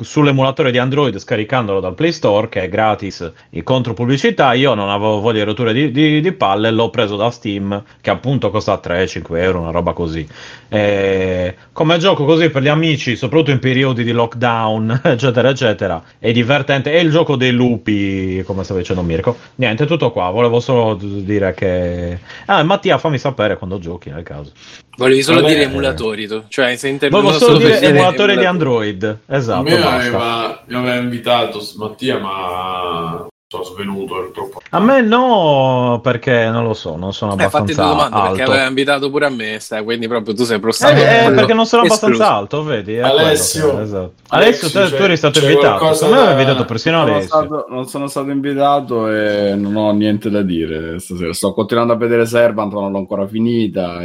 sull'emulatore di Android, scaricandolo dal Play Store, che è gratis, contro pubblicità. Io non avevo voglia di rotture di palle, l'ho preso da Steam, che appunto costa €3-5, una roba così. Come gioco così per gli amici, soprattutto in periodi di lockdown, eccetera, eccetera, è divertente. È il gioco dei lupi, come stava dicendo Mirko. Niente, tutto qua. Volevo solo dire che... Mattia, fammi sapere quando giochi, nel caso. Volevi solo dire emulatori, tu. Cioè, se intervenuto solo dire emulatore di Android. Esatto. Mi aveva invitato Mattia, ma... svenuto purtroppo. A me no, perché non lo so, non sono abbastanza alto. Fatti due domande, perché avevi invitato pure a me, quindi proprio tu sei prostato. Perché non sono abbastanza alto, vedi? Alessio, quello, esatto. Alessio, tu eri stato invitato. Qualcosa... me avevi invitato persino Alessio. Non sono stato invitato e non ho niente da dire stasera. Sto continuando a vedere Servant, ma non l'ho ancora finita.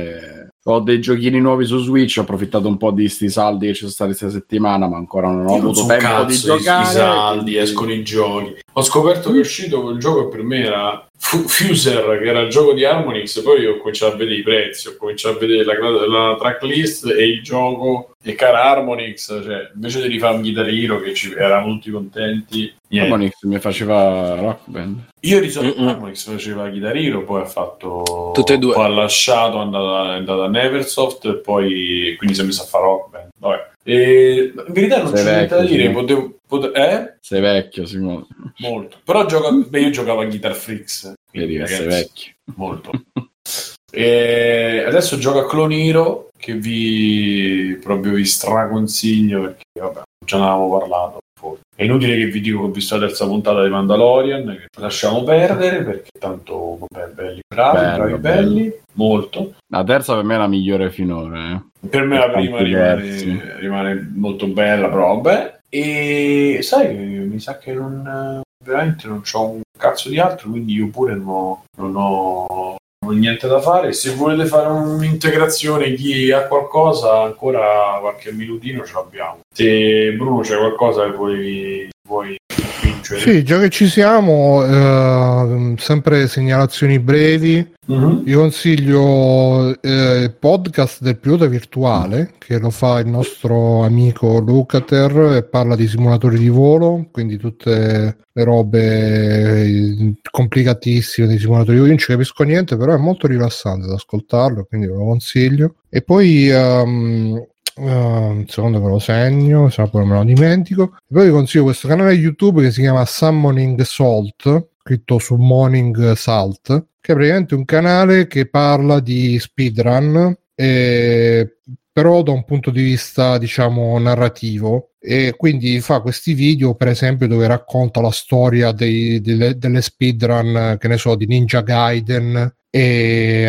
Ho dei giochini nuovi su Switch, ho approfittato un po' di sti saldi che ci sono stati questa settimana, ma ancora non ho avuto tempo di giocare. Sti saldi, escono i giochi. Ho scoperto che è uscito quel gioco che per me era Fuser, che era il gioco di Harmonix, poi ho cominciato a vedere i prezzi, ho cominciato a vedere la tracklist e il gioco, e cara Harmonix, cioè, invece di rifare un Guitar Hero che ci erano tutti contenti. Harmonix mi faceva Rock Band. Io risolvo Harmonix faceva Guitar Hero, poi ha fatto tutte e due, poi ha lasciato, è andata a Neversoft e poi quindi si è messo a fare Rock Band. Vabbè. E in verità non c'è niente da dire, sei vecchio Simone, molto, però io giocavo a Guitar Freaks, quindi sei vecchio molto. E adesso gioco a Clone Hero, che vi straconsiglio, perché vabbè, già ne avevamo parlato. È inutile che vi dico che ho visto la terza puntata di Mandalorian, che lasciamo perdere perché tanto vabbè, belli, bravi, molto. La terza per me è la migliore finora, Per me la prima rimane molto bella, però vabbè. E sai, mi sa che non veramente non c'ho un cazzo di altro, quindi io pure non ho niente da fare. Se volete fare un'integrazione, chi ha qualcosa, ancora qualche minutino ce l'abbiamo. Se Bruno c'è qualcosa che vuoi vincere. Sì, già che ci siamo, sempre segnalazioni brevi. Vi consiglio il podcast del pilota virtuale, che lo fa il nostro amico Lucater, e parla di simulatori di volo, quindi tutte le robe complicatissime dei simulatori. Io non ci capisco niente, però è molto rilassante da ascoltarlo, quindi ve lo consiglio. E poi un secondo me lo segno, se no poi me lo dimentico. E poi vi consiglio questo canale YouTube che si chiama Summoning Salt, scritto su Morning Salt, che è praticamente un canale che parla di speedrun, però da un punto di vista, diciamo, narrativo, e quindi fa questi video, per esempio, dove racconta la storia delle speedrun, che ne so, di Ninja Gaiden, e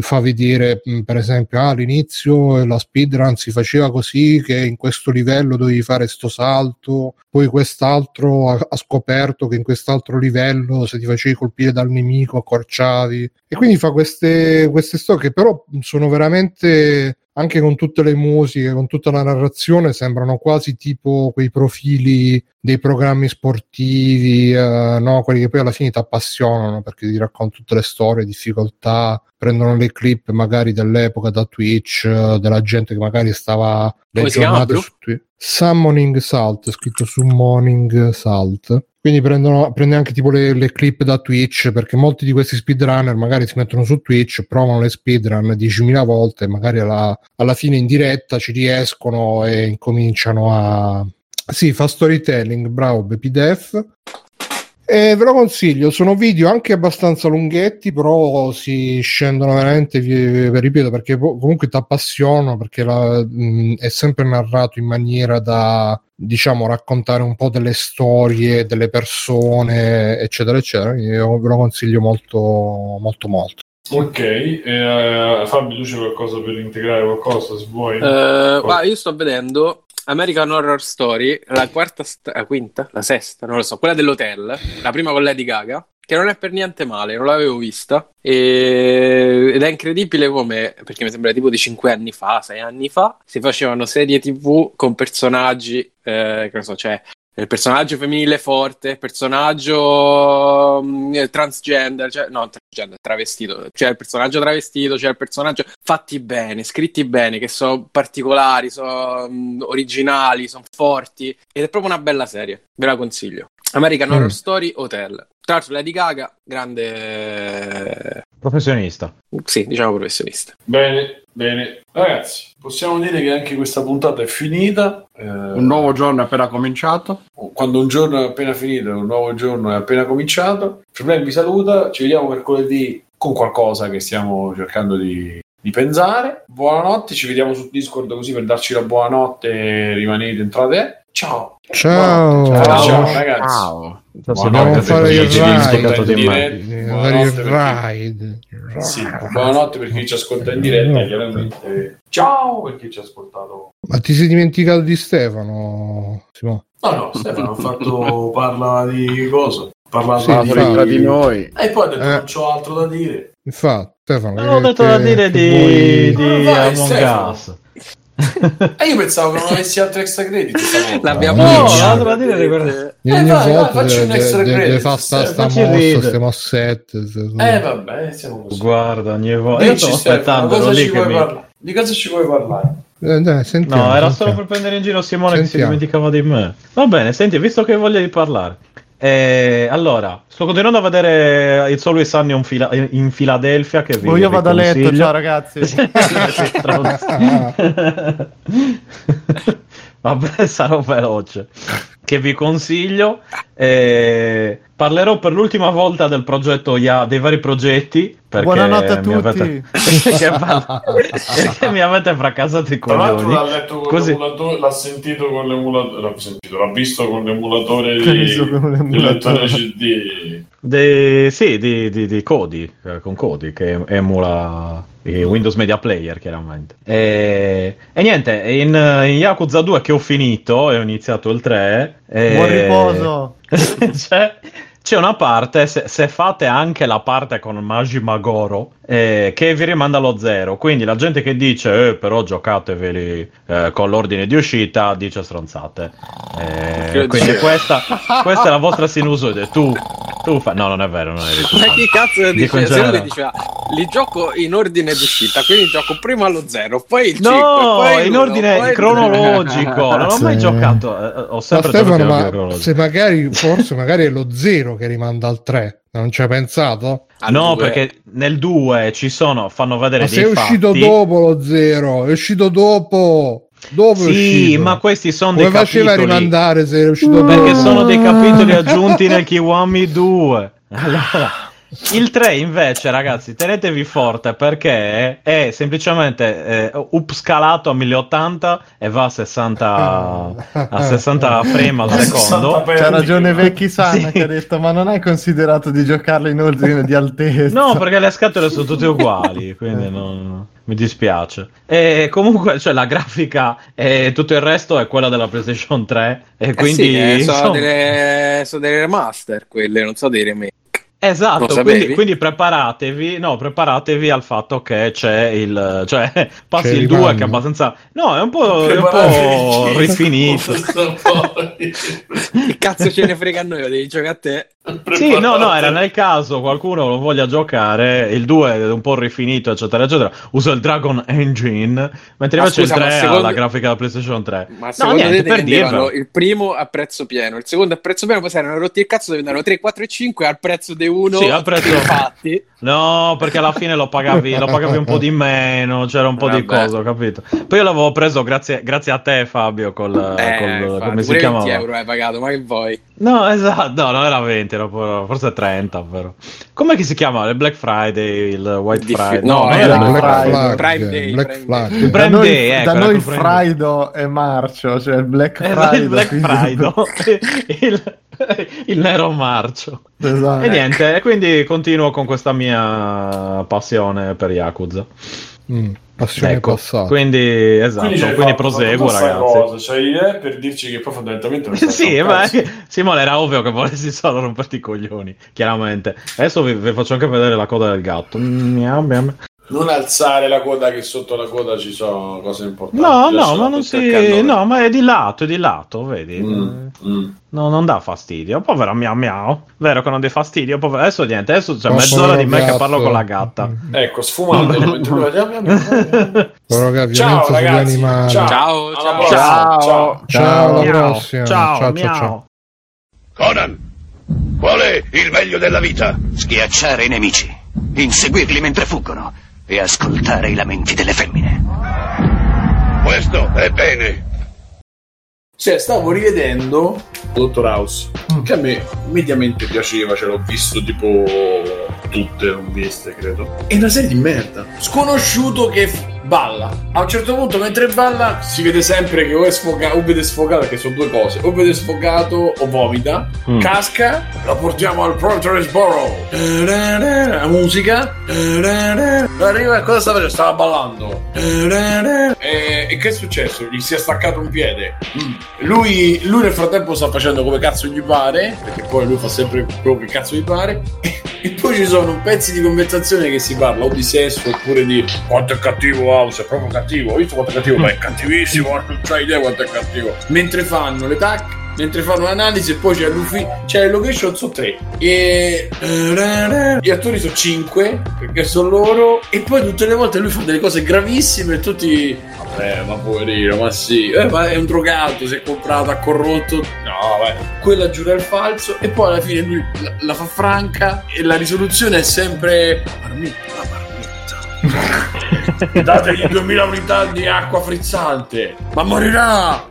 fa vedere per esempio all'inizio la speedrun si faceva così, che in questo livello dovevi fare sto salto, poi quest'altro ha scoperto che in quest'altro livello se ti facevi colpire dal nemico accorciavi, e quindi fa queste storie che però sono veramente, anche con tutte le musiche, con tutta la narrazione, sembrano quasi tipo quei profili dei programmi sportivi, no? Quelli che poi alla fine ti appassionano, perché ti raccontano tutte le storie, difficoltà, prendono le clip magari dell'epoca da Twitch, della gente che magari stava le giornate su Twitch. Summoning Salt, scritto su Morning Salt. Quindi prende anche tipo le clip da Twitch, perché molti di questi speedrunner magari si mettono su Twitch, provano le speedrun 10.000 volte, magari alla fine in diretta ci riescono e incominciano a... Sì, fa storytelling, bravo, BPDF. E ve lo consiglio, sono video anche abbastanza lunghetti, però si scendono veramente, ripeto, perché comunque ti appassionano, perché è sempre narrato in maniera da, diciamo, raccontare un po' delle storie delle persone, eccetera eccetera. Io ve lo consiglio molto molto molto. Ok, Fabio, tu c'è qualcosa per integrare qualcosa, se vuoi? Ma io sto vedendo American Horror Story, la quinta, la sesta, non lo so, quella dell'hotel, la prima con Lady Gaga, che non è per niente male, non l'avevo vista, ed è incredibile come, perché mi sembra tipo di 5 anni fa, 6 anni fa, si facevano serie TV con personaggi, che ne so, cioè il personaggio femminile forte, personaggio transgender, cioè no, transgender, travestito, cioè il personaggio travestito, cioè il personaggio fatti bene, scritti bene, che sono particolari, sono originali, sono forti, ed è proprio una bella serie, ve la consiglio. American Horror Story Hotel. Tra l'altro Lady Gaga, grande professionista. Sì, diciamo professionista. Bene. Ragazzi, possiamo dire che anche questa puntata è finita. Un nuovo giorno è appena cominciato. Quando un giorno è appena finito, un nuovo giorno è appena cominciato. Fratelli, vi saluta. Ci vediamo mercoledì con qualcosa che stiamo cercando di pensare. Buonanotte, ci vediamo su Discord così per darci la buonanotte. Rimanete, entrate. Ciao. Ciao ragazzi. Ciao. Dobbiamo fare il ride. Sì, buonanotte per chi ci ascolta in diretta, chiaramente. Ciao per chi ci ha ascoltato. Ma ti sei dimenticato di Stefano? Simone. No, Stefano ha fatto parla di cosa? Parlava di noi. E poi ha detto non c'ho altro da dire. Infatti, Stefano, non ho detto da dire di Among Us. E io pensavo che non avessi altri extra credit. L'abbiamo altro da dire riguarda. Faccio un extra credit. Fa sta mossette. Vabbè, siamo guarda, ogni volta io sto aspettando lì che mi di cosa ci vuoi parlare? Dai, sentiamo, no, era solo per prendere in giro Simone che si dimenticava di me. Va bene, senti, visto che voglio parlare. Allora, sto continuando a vedere It's Always Sunny in Filadelfia. Che io vado a letto, ciao ragazzi. Vabbè, sarò veloce. Che vi consiglio. Parlerò per l'ultima volta del progetto dei vari progetti. Buonanotte a tutti. Perché mi avete fracassato i coglioni. L'ha letto con l'emulatore, l'ha sentito con l'emulatore, l'ha visto con l'emulatore di lettore CD. Di Kodi, con Kodi che emula Windows Media Player chiaramente. E niente, in Yakuza 2 che ho finito e ho iniziato il 3. Buon riposo. C'è una parte, se fate anche la parte con Majima Goro, che vi rimanda allo zero. Quindi la gente che dice però giocateveli con l'ordine di uscita dice stronzate. Quindi questa è la vostra sinusoide. Tu fai... No, non è vero, non è vero. Ma chi cazzo dice? Se lui diceva li gioco in ordine di uscita, quindi gioco prima lo 0, poi il 5, poi in ordine poi cronologico. Non ho mai giocato, ho sempre giocato. Ma Stefano, se magari forse è lo 0 che rimanda al 3. Non ci hai pensato? No, perché nel 2 ci sono, fanno vedere dei fatti. Ma se è uscito dopo lo 0, è uscito dopo. Sì, ma questi sono dei capitoli. Come faceva a rimandare se era uscito? Perché sono dei capitoli aggiunti nel Kiwami 2. Allora, il 3 invece, ragazzi, tenetevi forte perché è semplicemente upscalato a 1080 e va a 60 frame al secondo. C'ha ragione Vecchi Sana che ha detto ma non hai considerato di giocarlo in ordine di altezza? No, perché le scatole sono tutte uguali, quindi non... Mi dispiace. E comunque, cioè, la grafica e tutto il resto è quella della PlayStation 3. E quindi sono delle remaster quelle, non so dei remake. Esatto, quindi preparatevi. No, preparatevi al fatto che c'è il. Cioè, passi c'è il 2 che è abbastanza. No, è un po' rifinito. Che cazzo ce ne frega a noi, lo devi giocare a te. Sì, no, era nel caso qualcuno lo voglia giocare. Il 2 è un po' rifinito, eccetera, eccetera. Usa il Dragon Engine, mentre invece il 3 ha la grafica della PlayStation 3. Ma secondo niente, per dirvelo, il primo a prezzo pieno, il secondo a prezzo pieno, poi se erano rotti il cazzo, diventano 3, 4 e 5 al prezzo di uno. Sì, al prezzo fatti. No, perché alla fine lo pagavi un po' di meno, c'era un po' di cosa, capito? Poi io l'avevo preso grazie a te, Fabio, col come si chiamava? 20 euro hai pagato, ma che vuoi? No, esatto, no, non era 20. Forse 30, vero? Com'è che si chiama? Il Black Friday, il White Friday? No, era Black Friday. Il Prime Day, da noi il Friday è marcio, cioè il Black Friday. Il nero marcio. Esatto. E niente, quindi continuo con questa mia passione per Yakuza. Passione passata. Quindi esatto, quindi proseguo, ragazzi. Cosa, cioè, per dirci che poi fondamentalmente non Simone, era ovvio che volessi solo romperti i coglioni, chiaramente. Adesso vi faccio anche vedere la coda del gatto. Non alzare la coda, che sotto la coda ci sono cose importanti. No, ma non si. No, ma è di lato, vedi? No, non dà fastidio. Povera miau miau. Vero che non dà fastidio. Povera... Adesso niente, adesso c'è mezz'ora di me che parlo con la gatta. Ecco, sfumando. Ciao ragazzi. Ciao. Alla prossima. Ciao. Conan, qual è il meglio della vita? Schiacciare i nemici, inseguirli mentre fuggono e ascoltare i lamenti delle femmine. Questo è bene. Cioè, stavo rivedendo Dottor House, che a me mediamente piaceva, l'ho visto tipo tutte, non viste, credo. È una serie di merda. Sconosciuto che balla. A un certo punto, mentre balla, si vede sempre che o vede sfogato, perché sono due cose, o vede sfogato o vomita, casca, la portiamo al Proctor's Borough, la musica, arriva, cosa stava facendo? Stava ballando. E che è successo? Gli si è staccato un piede. Lui nel frattempo sta facendo come cazzo gli pare, perché poi lui fa sempre quello che cazzo gli pare. E poi ci sono pezzi di conversazione che si parla o di sesso oppure di quanto è cattivo House, è proprio cattivo, ho visto quanto è cattivo, ma è cattivissimo, non c'hai idea quanto è cattivo, mentre fanno le tac, mentre fanno l'analisi. E poi c'è il location, sono 3 e gli attori sono 5 perché sono loro. E poi tutte le volte lui fa delle cose gravissime e tutti, vabbè, ma poverino, ma sì, ma è un drogato, si è comprato, ha corrotto, no, vabbè, quella giura il falso. E poi alla fine lui la fa franca e la risoluzione è sempre marmitta dategli 2000 unità di acqua frizzante, ma morirà.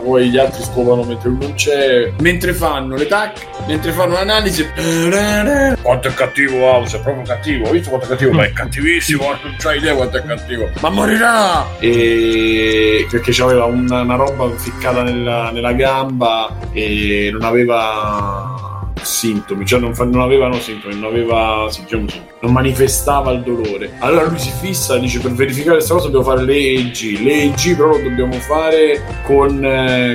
Poi gli altri scopano mentre lui non c'è. Mentre fanno le tac, mentre fanno l'analisi, quanto è cattivo House, è proprio cattivo, ho visto quanto è cattivo, ma è cattivissimo, non c'hai idea quanto è cattivo, ma morirà. E perché c'aveva una roba ficcata nella gamba e non aveva sintomi, cioè non avevano sintomi, non manifestava il dolore. Allora lui si fissa e dice: per verificare questa cosa dobbiamo fare l'EEG, però lo dobbiamo fare con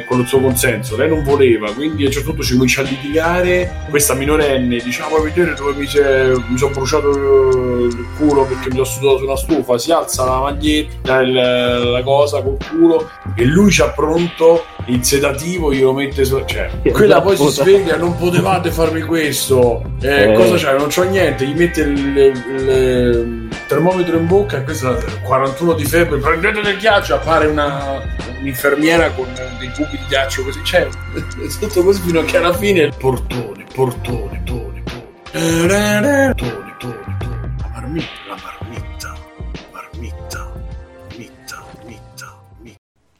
il suo consenso. Lei non voleva, quindi a un certo punto ci comincia a litigare. Questa minorenne dice: ah, vuoi vedere dove mi sono bruciato il culo perché mi ho sudato sulla stufa? Si alza la maglietta, la cosa col culo, e lui c'ha pronto il sedativo, glielo mette cioè quella poi si sveglia: non potevate farmi questo, cosa c'è? Non c'ho niente. Gli mette il termometro in bocca e questo 41 di febbre, prendete del ghiaccio, appare un'infermiera con dei cubi di ghiaccio così, cioè è tutto così fino a che alla fine portone, la marmitta.